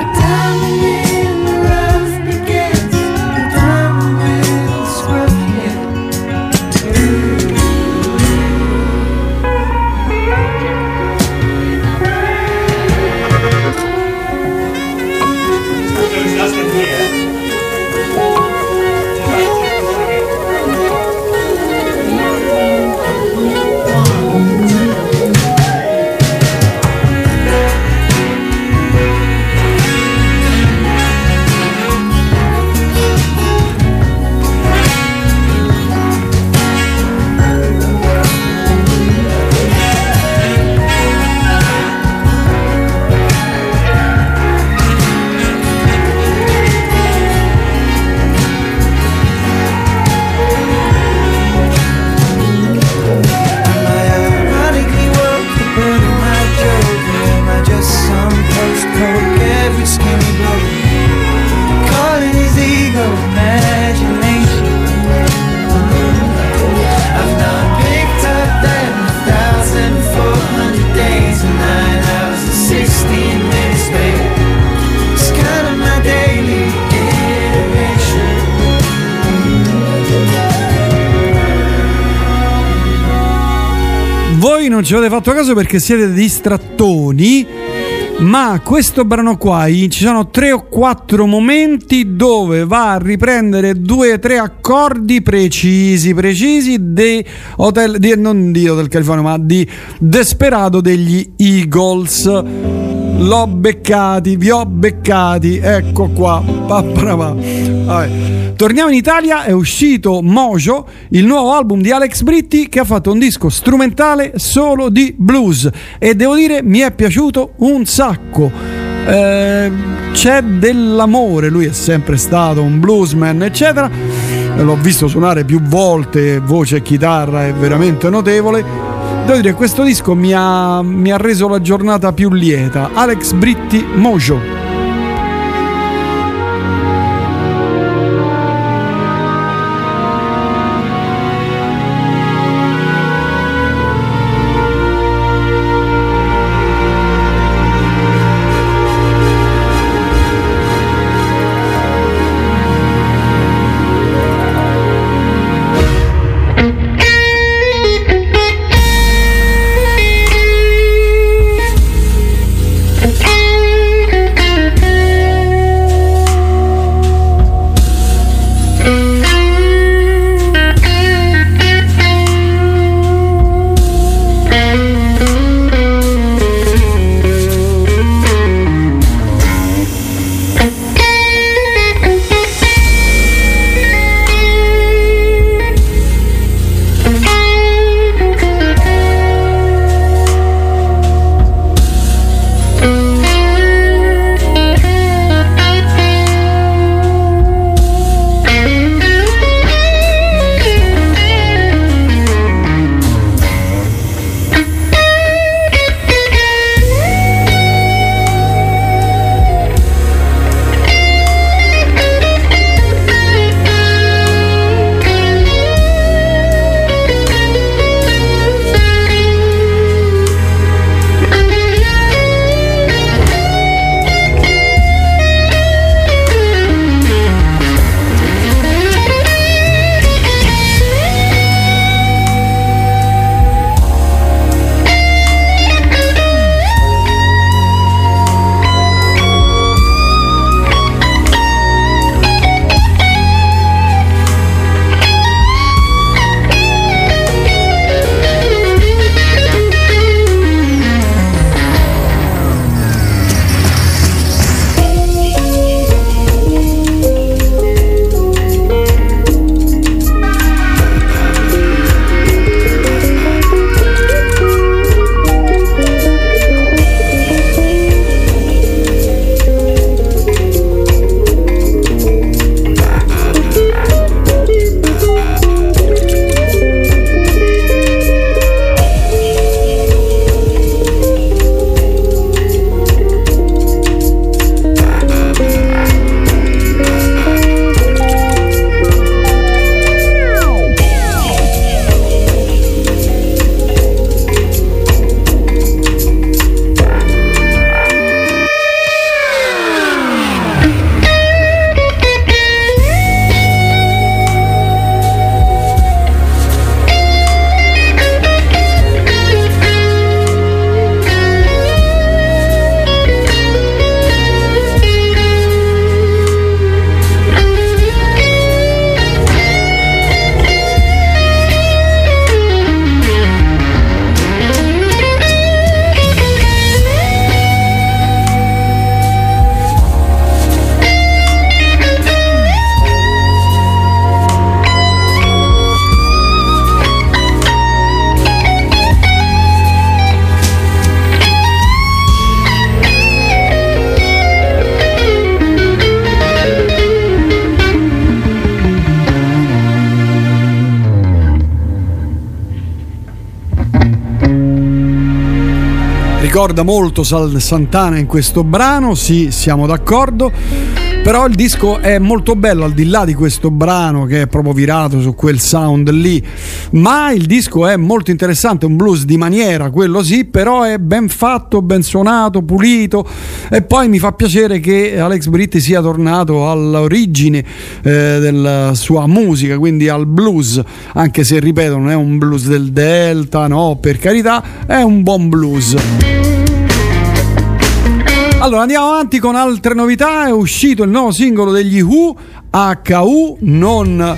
A diamond in the rough begins, a diamond will scrub again. Non ci avete fatto caso perché siete distrattoni, ma questo brano qua ci sono tre o quattro momenti dove va a riprendere due o tre accordi precisi precisi di Hotel, di, non di Hotel California, ma di Desperado degli Eagles. L'ho beccati, vi ho beccati, ecco qua. Vabbè. Torniamo in Italia, è uscito Mojo, il nuovo album di Alex Britti, che ha fatto un disco strumentale solo di blues e devo dire mi è piaciuto un sacco. Eh, c'è dell'amore, lui è sempre stato un bluesman eccetera, l'ho visto suonare più volte, voce e chitarra è veramente notevole. Devo dire, questo disco mi ha, mi ha reso la giornata più lieta. Alex Britti, Mojo. Ricorda molto Santana in questo brano, sì, siamo d'accordo, però il disco è molto bello al di là di questo brano che è proprio virato su quel sound lì, ma il disco è molto interessante, un blues di maniera, quello sì, però è ben fatto, ben suonato, pulito. E poi mi fa piacere che Alex Britti sia tornato all'origine eh, della sua musica, quindi al blues, anche se ripeto non è un blues del Delta, no, per carità, è un buon blues. Allora andiamo avanti con altre novità. È uscito il nuovo singolo degli Who, acca u, non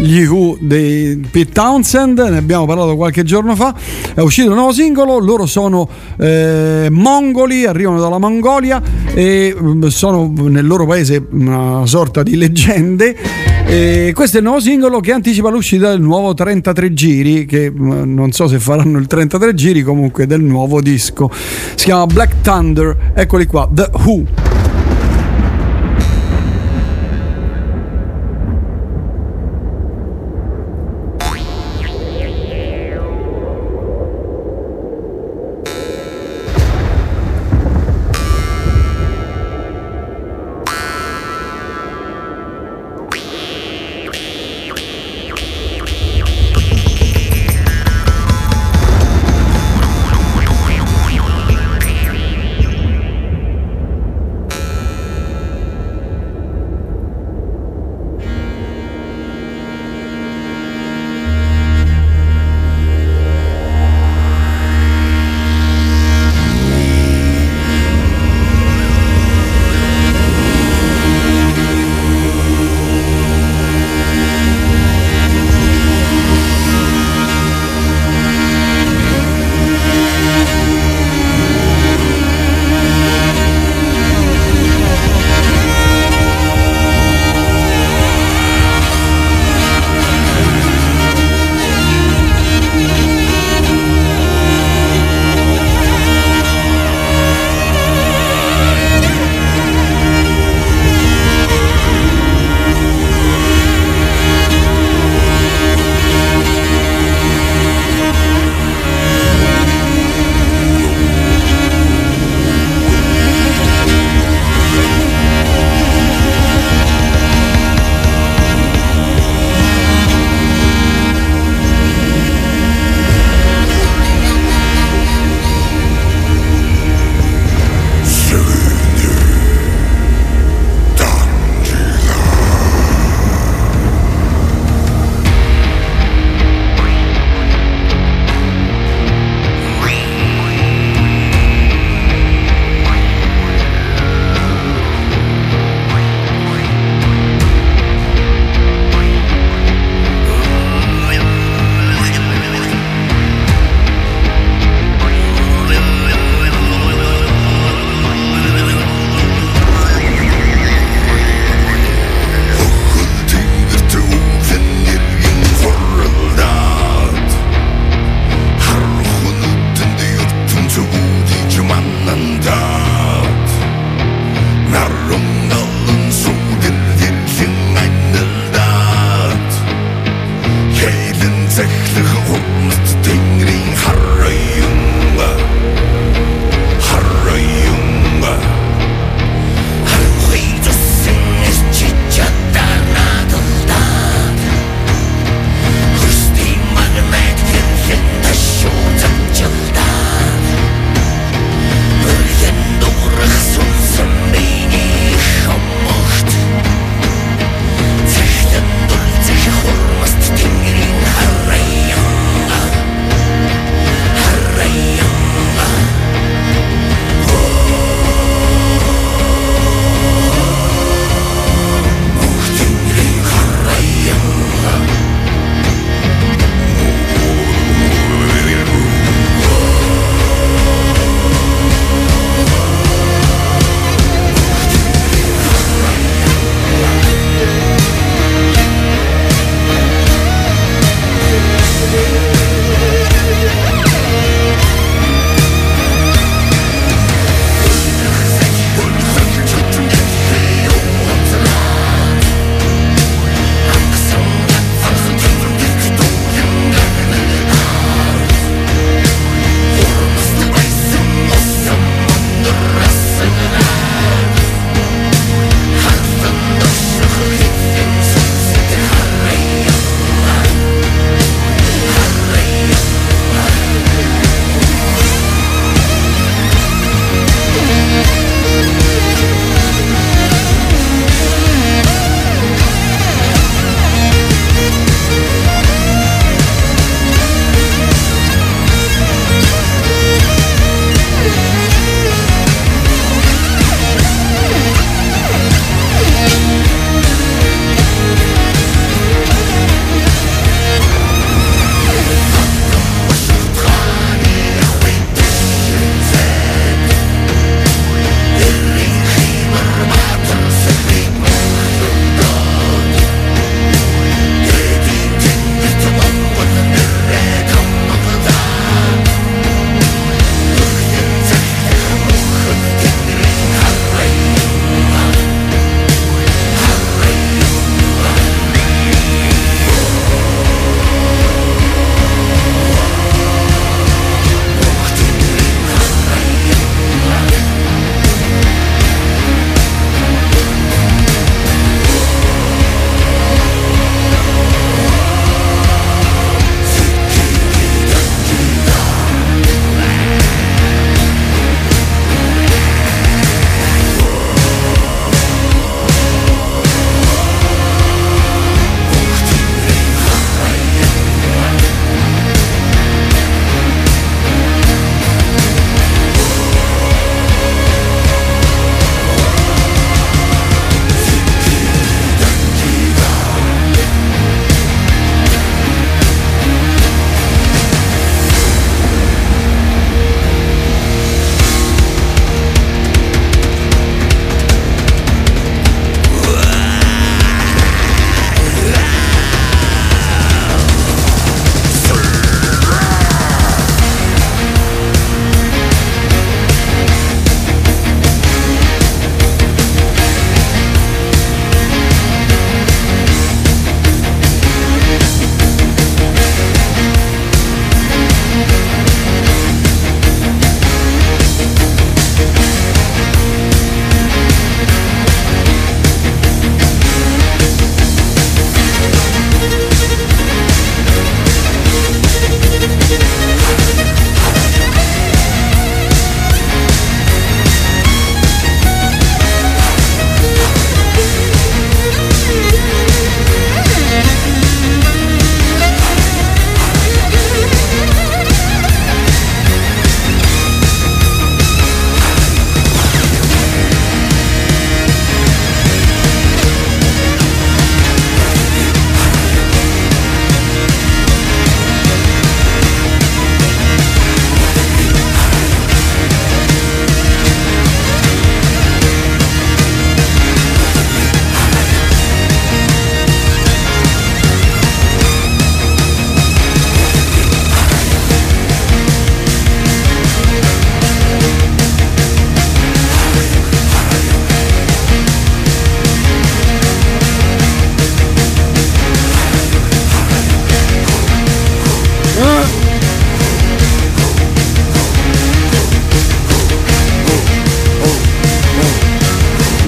gli Who dei Pete Townshend, ne abbiamo parlato qualche giorno fa. È uscito il nuovo singolo, loro sono eh, mongoli, arrivano dalla Mongolia e sono nel loro paese una sorta di leggende. E questo è il nuovo singolo che anticipa l'uscita del nuovo trentatré giri, che non so se faranno il trentatré giri, comunque del nuovo disco. Si chiama Black Thunder, eccoli qua, The Who.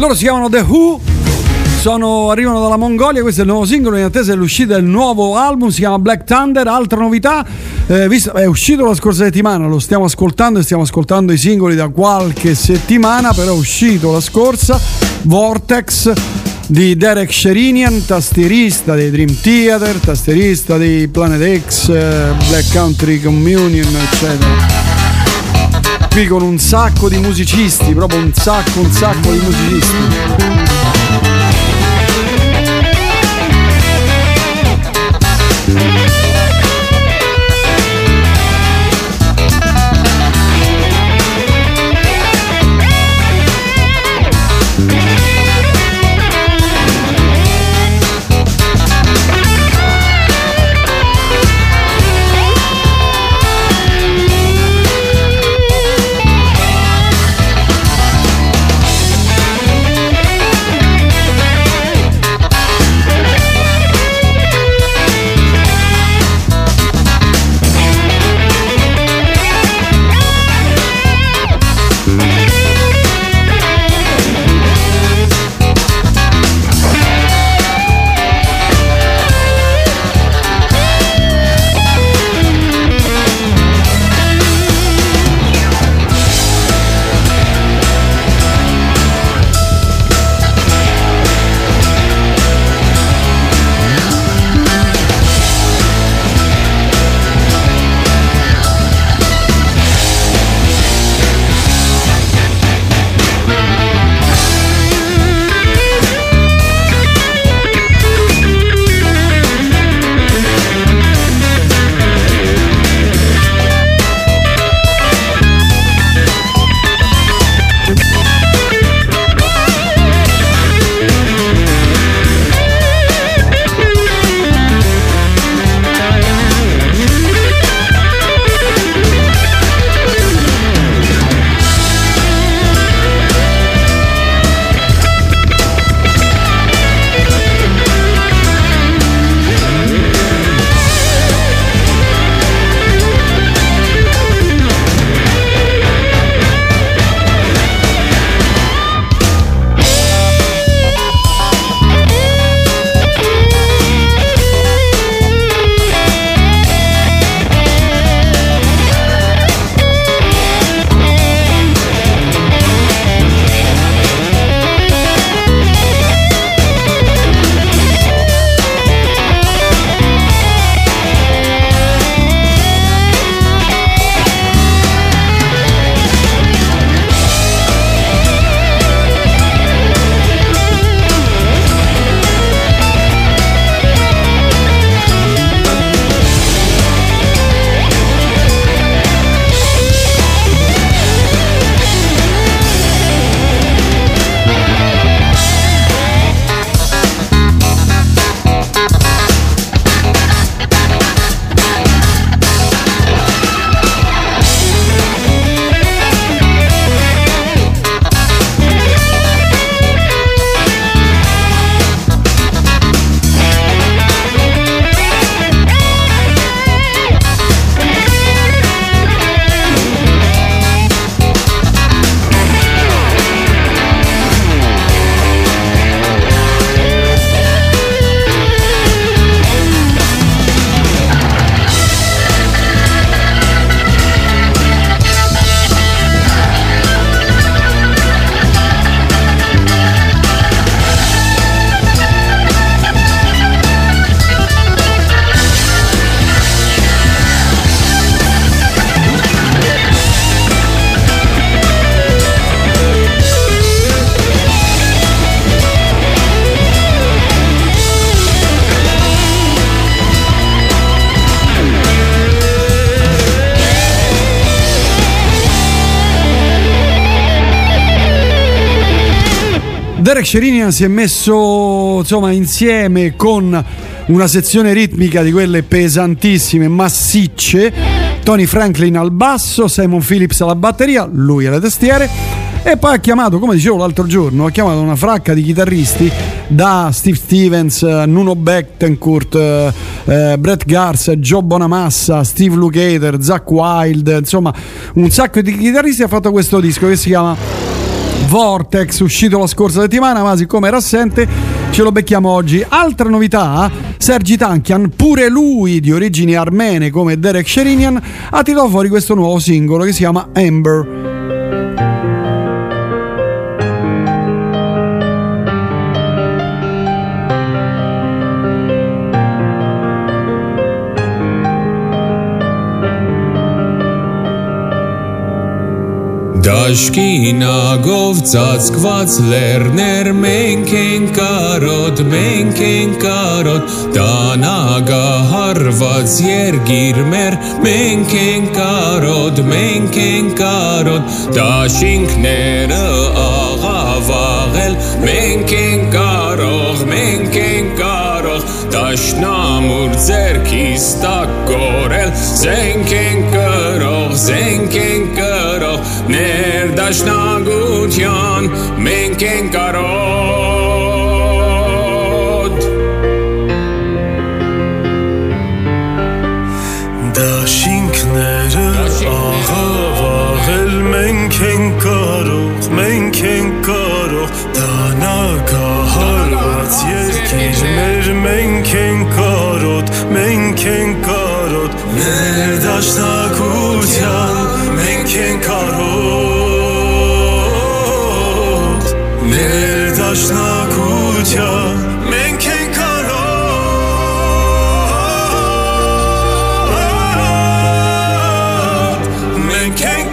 loro si chiamano The Who, sono, arrivano dalla Mongolia. Questo è il nuovo singolo in attesa dell'uscita del nuovo album, si chiama Black Thunder. Altra novità, eh, visto, è uscito la scorsa settimana, lo stiamo ascoltando e stiamo ascoltando i singoli da qualche settimana, però è uscito la scorsa, Vortex di Derek Sherinian, tastierista dei Dream Theater, tastierista di Planet X, eh, Black Country Communion, eccetera. Qui con un sacco di musicisti, proprio un sacco, un sacco di musicisti. Derek Sherinian si è messo insomma insieme con una sezione ritmica di quelle pesantissime, massicce, Tony Franklin al basso, Simon Phillips alla batteria, lui alle tastiere, e poi ha chiamato, come dicevo l'altro giorno, ha chiamato una fracca di chitarristi da Steve Stevens, Nuno Bettencourt, eh, Brett Gars, Joe Bonamassa, Steve Lukather, Zakk Wylde, insomma un sacco di chitarristi. Ha fatto questo disco che si chiama Vortex, uscito la scorsa settimana, ma siccome era assente ce lo becchiamo oggi. Altra novità, Sergi Tankian, pure lui di origini armene come Derek Sherinian, ha tirato fuori questo nuovo singolo che si chiama Amber. Dashkina govcats kvats lerner menken karot menken karot danaga harvats yergirmer menken karot menken karot dashinkner agavagel menken karot menken karot dashnamur zerkistakorel zenken karot zenken karot ner dashnagutyan menken karod dashinkner agavagel menken karot menken karot danaga harvat yergirmer menken karot menken karot ner dashnagutyan menken karod Dashna kutya menken karot menken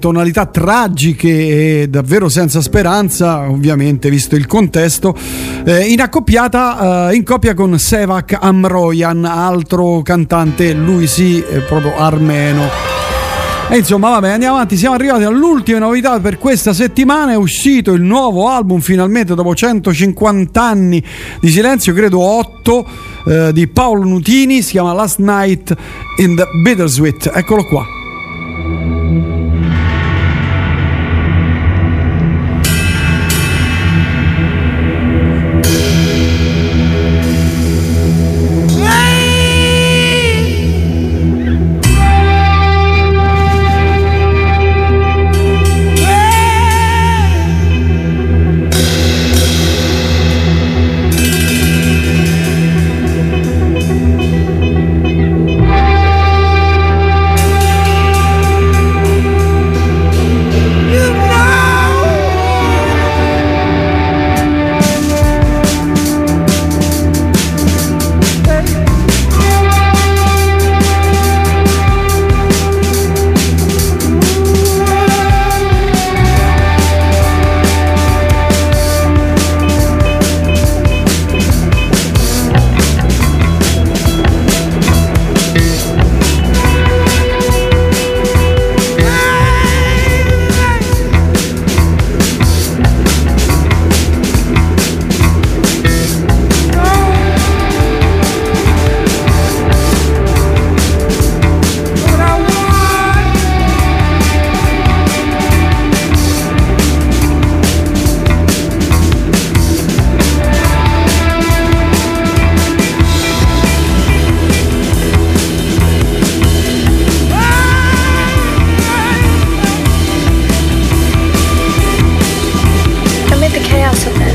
tonalità tragiche e davvero senza speranza, ovviamente visto il contesto, eh, in accoppiata eh, in coppia con Sevak Amroyan, altro cantante, lui sì, proprio armeno. E insomma, vabbè, andiamo avanti, siamo arrivati all'ultima novità per questa settimana. È uscito il nuovo album finalmente dopo centocinquanta anni di silenzio, credo otto, eh, di Paolo Nutini, si chiama Last Night in the Bittersweet. Eccolo qua.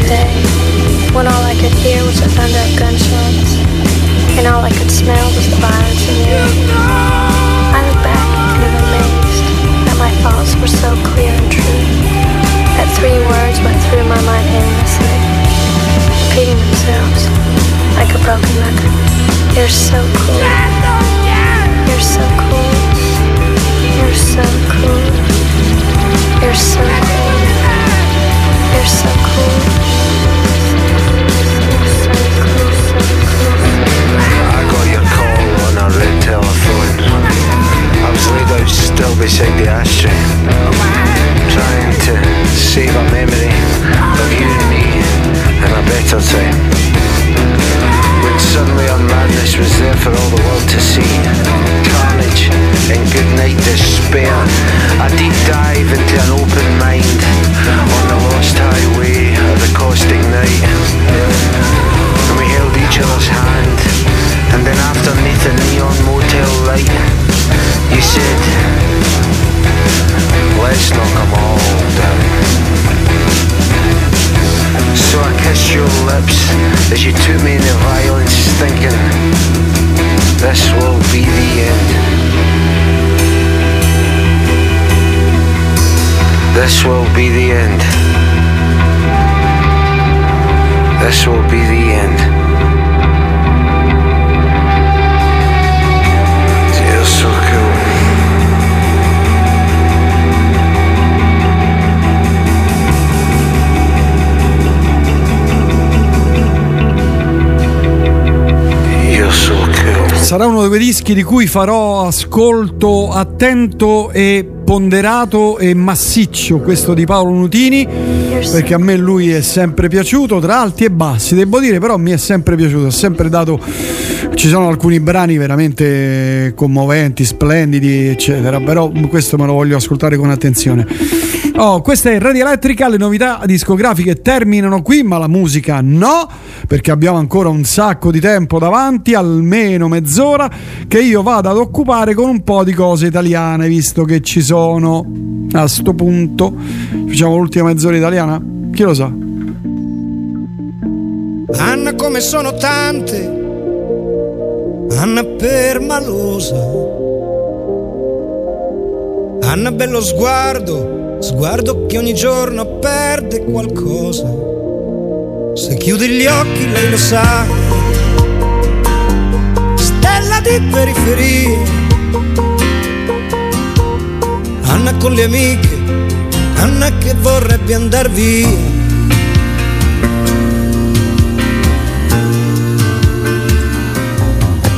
day when all I could hear was the thunder of gunshots and all I could smell was the violence in the air. I look back and am amazed that my thoughts were so clear and true, that three words went through my mind aimlessly, repeating themselves like a broken record. You're so cool. You're so cool. You're so cool. You're so cool. You're so cool. So cool, so cool. I got your call on a red telephone. I was laid out still beside the ashtray, trying to save a memory of you and me in a better time. When suddenly our madness was there for all the world to see. Carnage and goodnight despair. A deep dive into an open mind on the lost highway of the caustic night. And we held each other's hand. And then after the neon motel light, you said, let's knock 'em all down. So I kissed your lips as you took me in the violence, thinking, this will be the end. This will be the end. This will be the end. You're so cool. You're so cool. Sarà uno dei miei dischi di cui farò ascolto attento e ponderato e massiccio, questo di Paolo Nutini, perché a me lui è sempre piaciuto, tra alti e bassi devo dire, però mi è sempre piaciuto, ha sempre dato, ci sono alcuni brani veramente commoventi, splendidi eccetera, però questo me lo voglio ascoltare con attenzione. Oh, questa è Radio Elettrica, le novità discografiche terminano qui, ma la musica no, perché abbiamo ancora un sacco di tempo davanti, almeno mezz'ora, che io vado ad occupare con un po' di cose italiane, visto che ci sono. A sto punto facciamo l'ultima mezz'ora italiana, chi lo sa. Anna come sono tante, Anna permalosa, Anna bello sguardo, sguardo che ogni giorno perde qualcosa. Se chiudi gli occhi lei lo sa, stella di periferia. Anna con le amiche, Anna che vorrebbe andar via.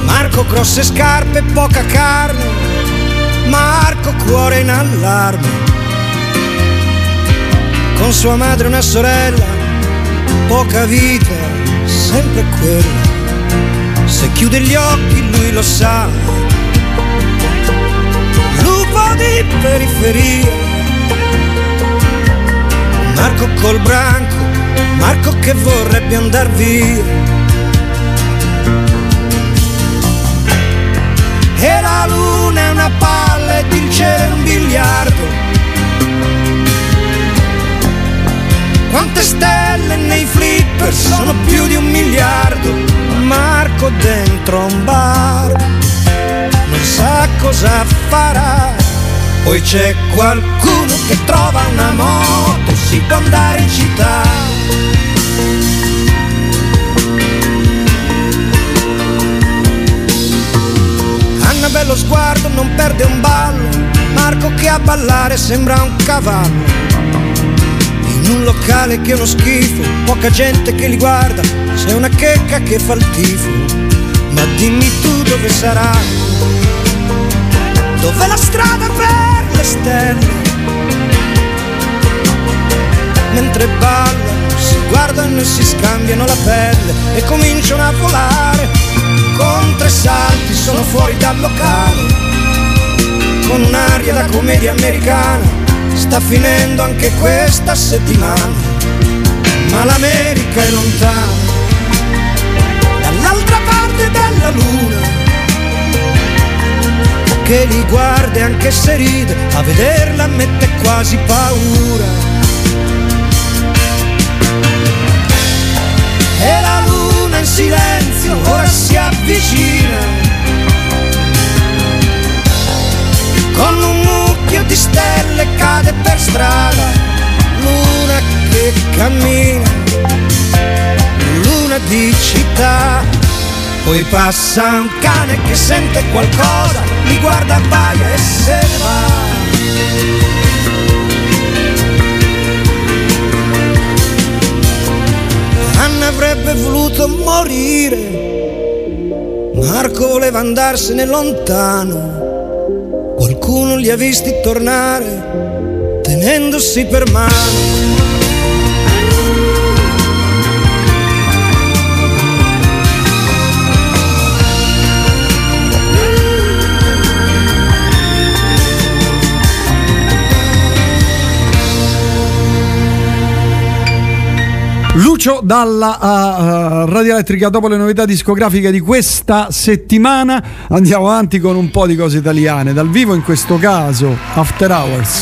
Marco grosse scarpe, poca carne, Marco cuore in allarme. Con sua madre una sorella, poca vita, sempre quella. Se chiude gli occhi lui lo sa, lupo di periferia. Marco col branco, Marco che vorrebbe andar via. E la luna è una palla ed il cielo è un biliardo. Quante stelle nei flipper, sono più di un miliardo. Marco dentro un bar non sa cosa farà. Poi c'è qualcuno che trova una moto, si può andare in città. Anna bello sguardo, non perde un ballo. Marco che a ballare sembra un cavallo. Un locale che è uno schifo, poca gente che li guarda, c'è una checca che fa il tifo. Ma dimmi tu dove sarà, dove la strada per le stelle. Mentre ballano si guardano e si scambiano la pelle e cominciano a volare. Con tre salti sono fuori dal locale, con un'aria da commedia americana. Sta finendo anche questa settimana, ma l'America è lontana, dall'altra parte della luna, che li guarda e anche se ride, a vederla mette quasi paura. cammina luna di città. Poi passa un cane che sente qualcosa, mi guarda, appaia e se ne va. Anna avrebbe voluto morire, Marco voleva andarsene lontano. Qualcuno li ha visti tornare tenendosi per mano. Lucio dalla uh, Radio Elettrica, dopo le novità discografiche di questa settimana andiamo avanti con un po' di cose italiane dal vivo, in questo caso After Hours.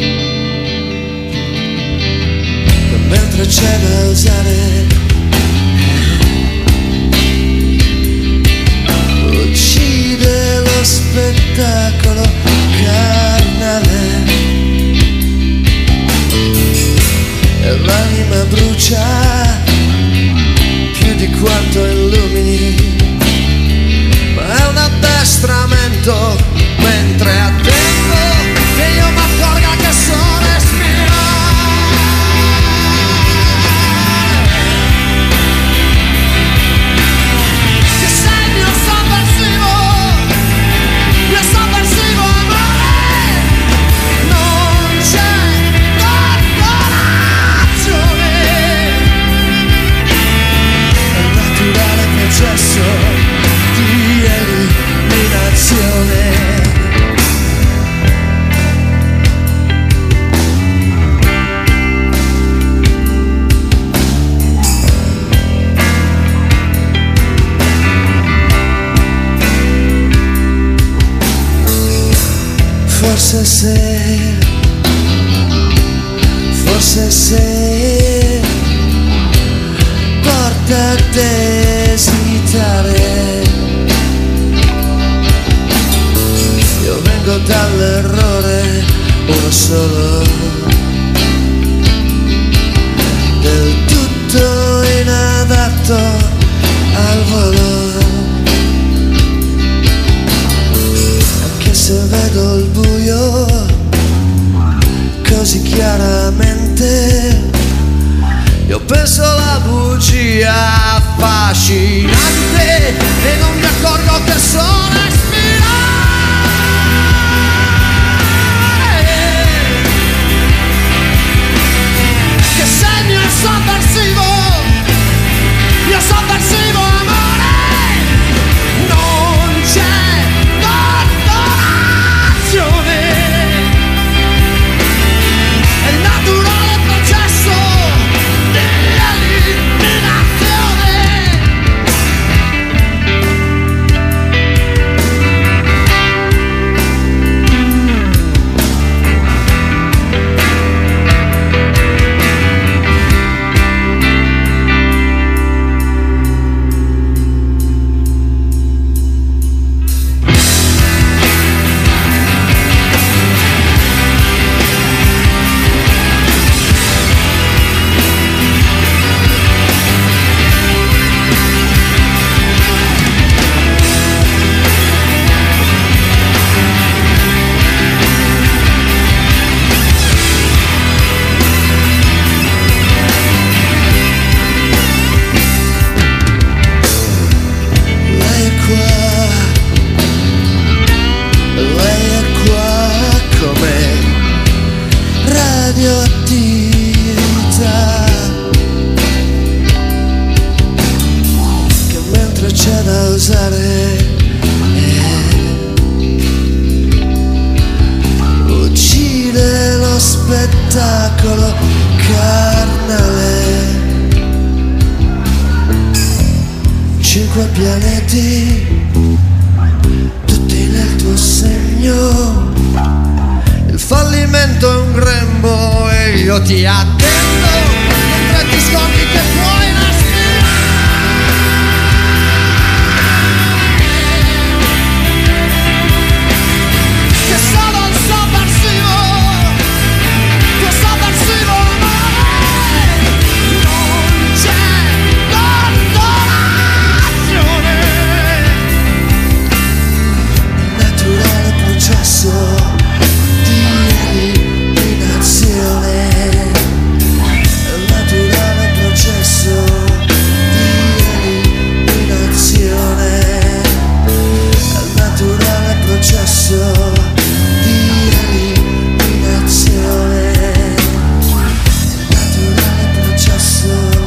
Che mentre c'è da usare eh, cinque pianeti, tutti nel tuo segno. Il fallimento è un grembo e io ti attendo, mentre ti scordi che puoi nascere. Che sono un sovversivo, che sovversivo ormai non c'è. Processo di eliminazione, un naturale processo di eliminazione, un naturale processo di eliminazione, un naturale processo di eliminazione.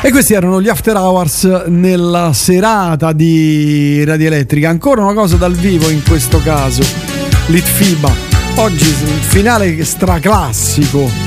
E questi erano gli After Hours nella serata di Radio Elettrica. Ancora una cosa dal vivo in questo caso, Litfiba. Oggi un finale straclassico.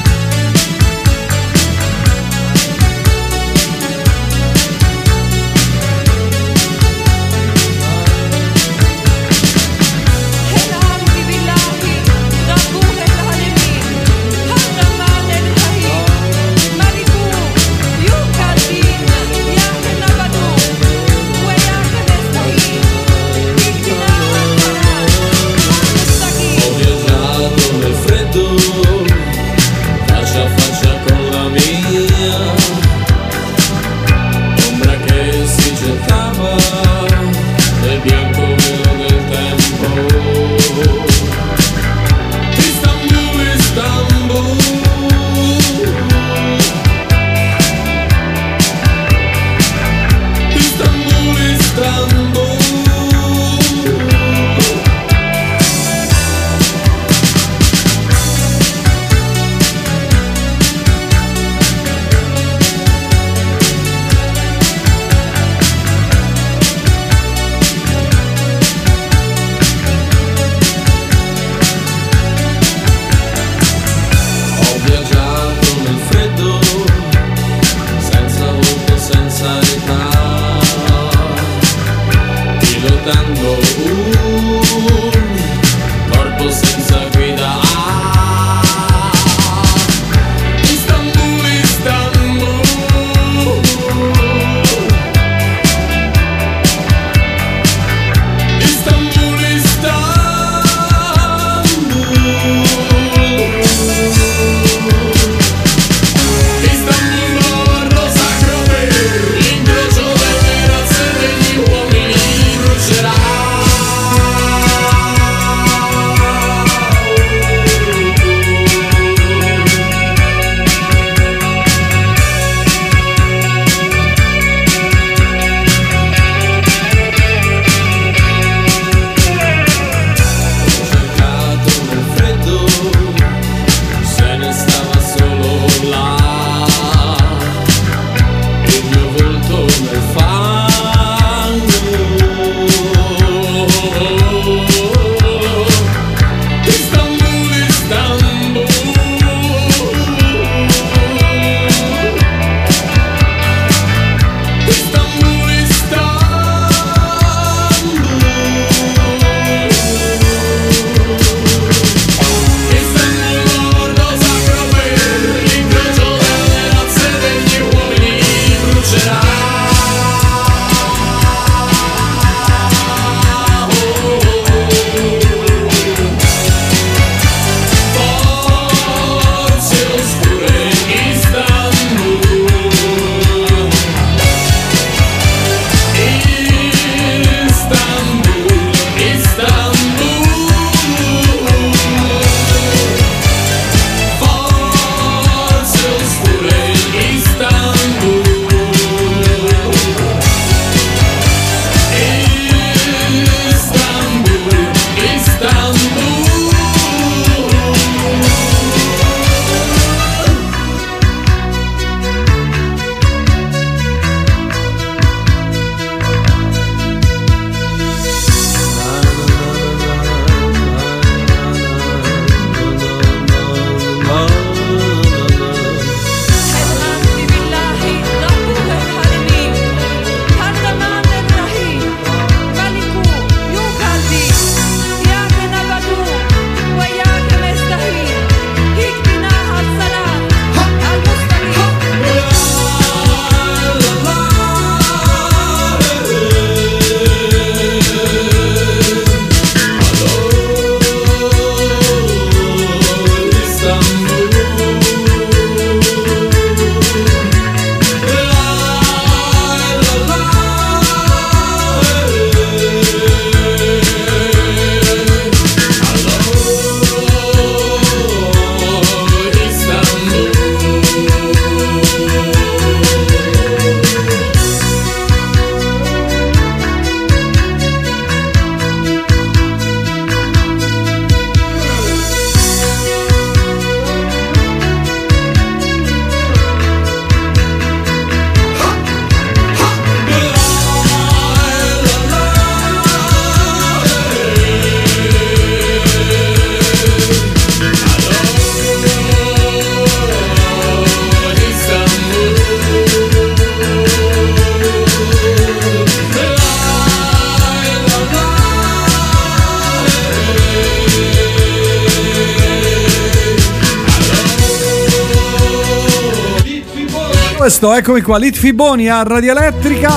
questo, eccomi qua, Litfiboni a Radio Elettrica.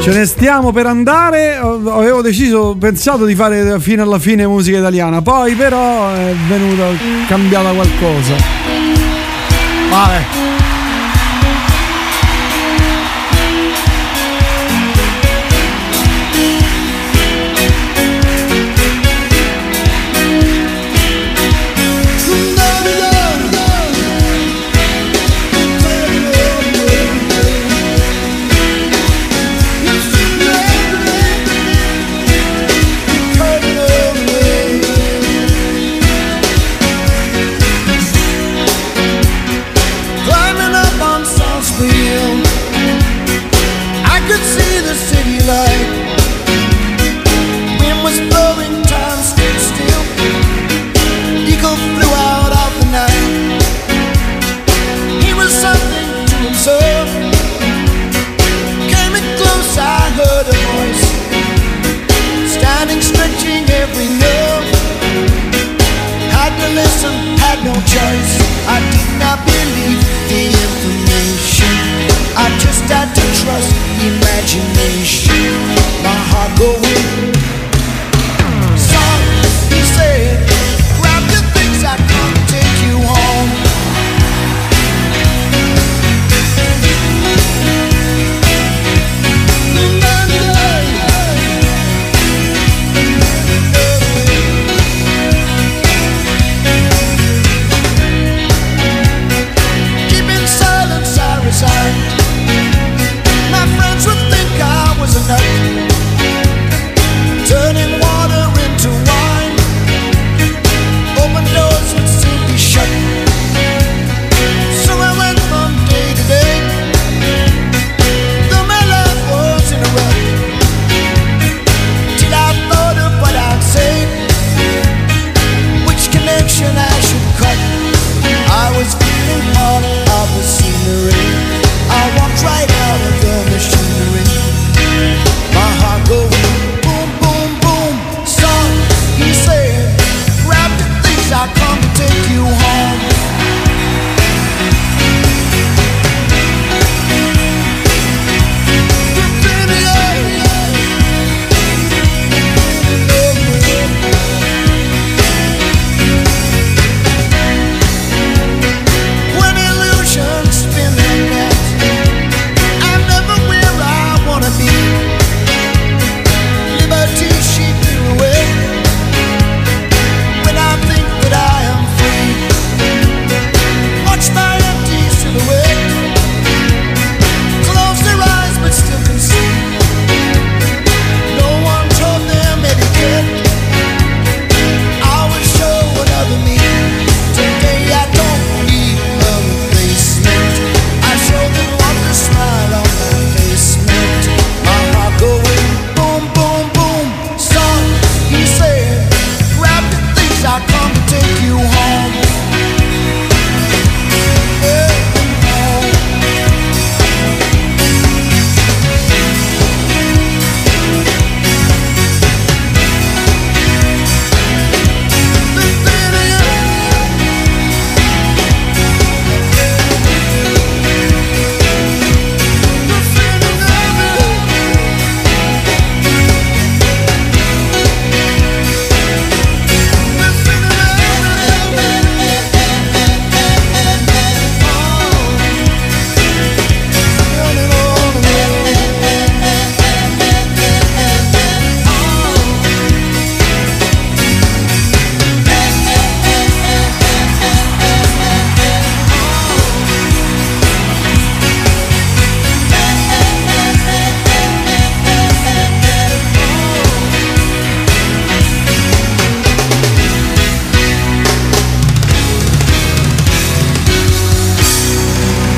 Ce ne stiamo per andare. Avevo deciso, pensato di fare fino alla fine musica italiana, poi però è venuta cambiata qualcosa. Vabbè.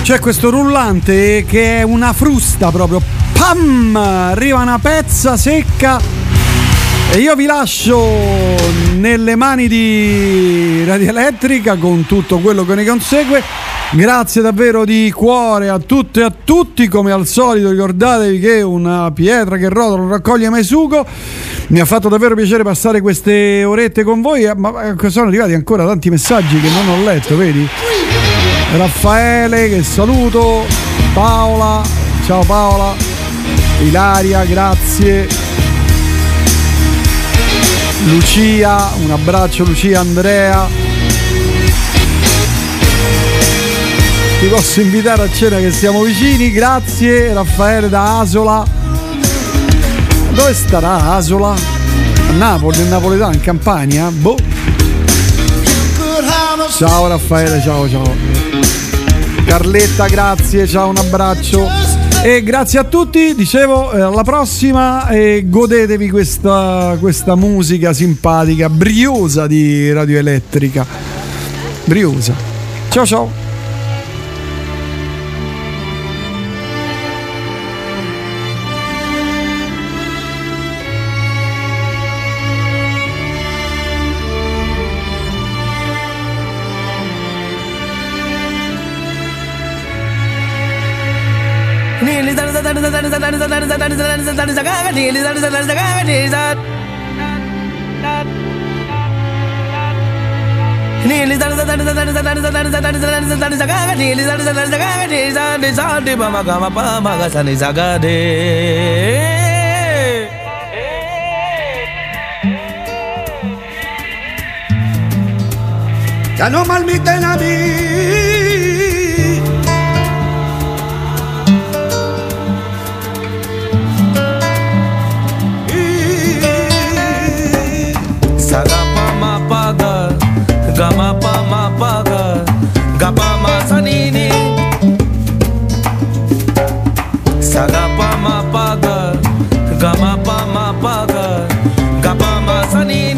C'è questo rullante che è una frusta proprio, pam, arriva una pezza secca e io vi lascio nelle mani di Radio Elettrica con tutto quello che ne consegue. Grazie davvero di cuore a tutte e a tutti, come al solito ricordatevi che una pietra che rotola non raccoglie mai sugo. Mi ha fatto davvero piacere passare queste orette con voi, ma sono arrivati ancora tanti messaggi che non ho letto, vedi? Raffaele, che saluto. Paola, ciao Paola, Ilaria, grazie, Lucia, un abbraccio Lucia, Andrea. Ti posso invitare a cena che siamo vicini, grazie. Raffaele da Asola. Dove starà Asola? A Napoli, in Napoletano, in Campania? Boh. Ciao Raffaele, ciao ciao. Carletta, grazie, ciao, un abbraccio e grazie a tutti, dicevo, alla prossima e godetevi questa, questa musica simpatica, briosa di Radio Elettrica, briosa. Ciao ciao. Anomalmente la vita Gamapa mapaga, gapama sanini. Sagapa mapaga, gamapa mapaga, gapama sanini.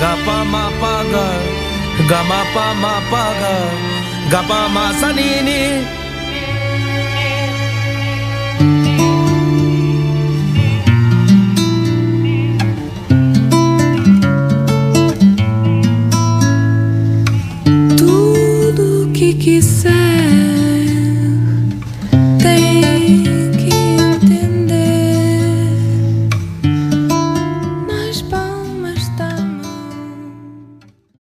gapa ma paga, gama pa ma paga, gapa ma sanini. Tu do que quiser.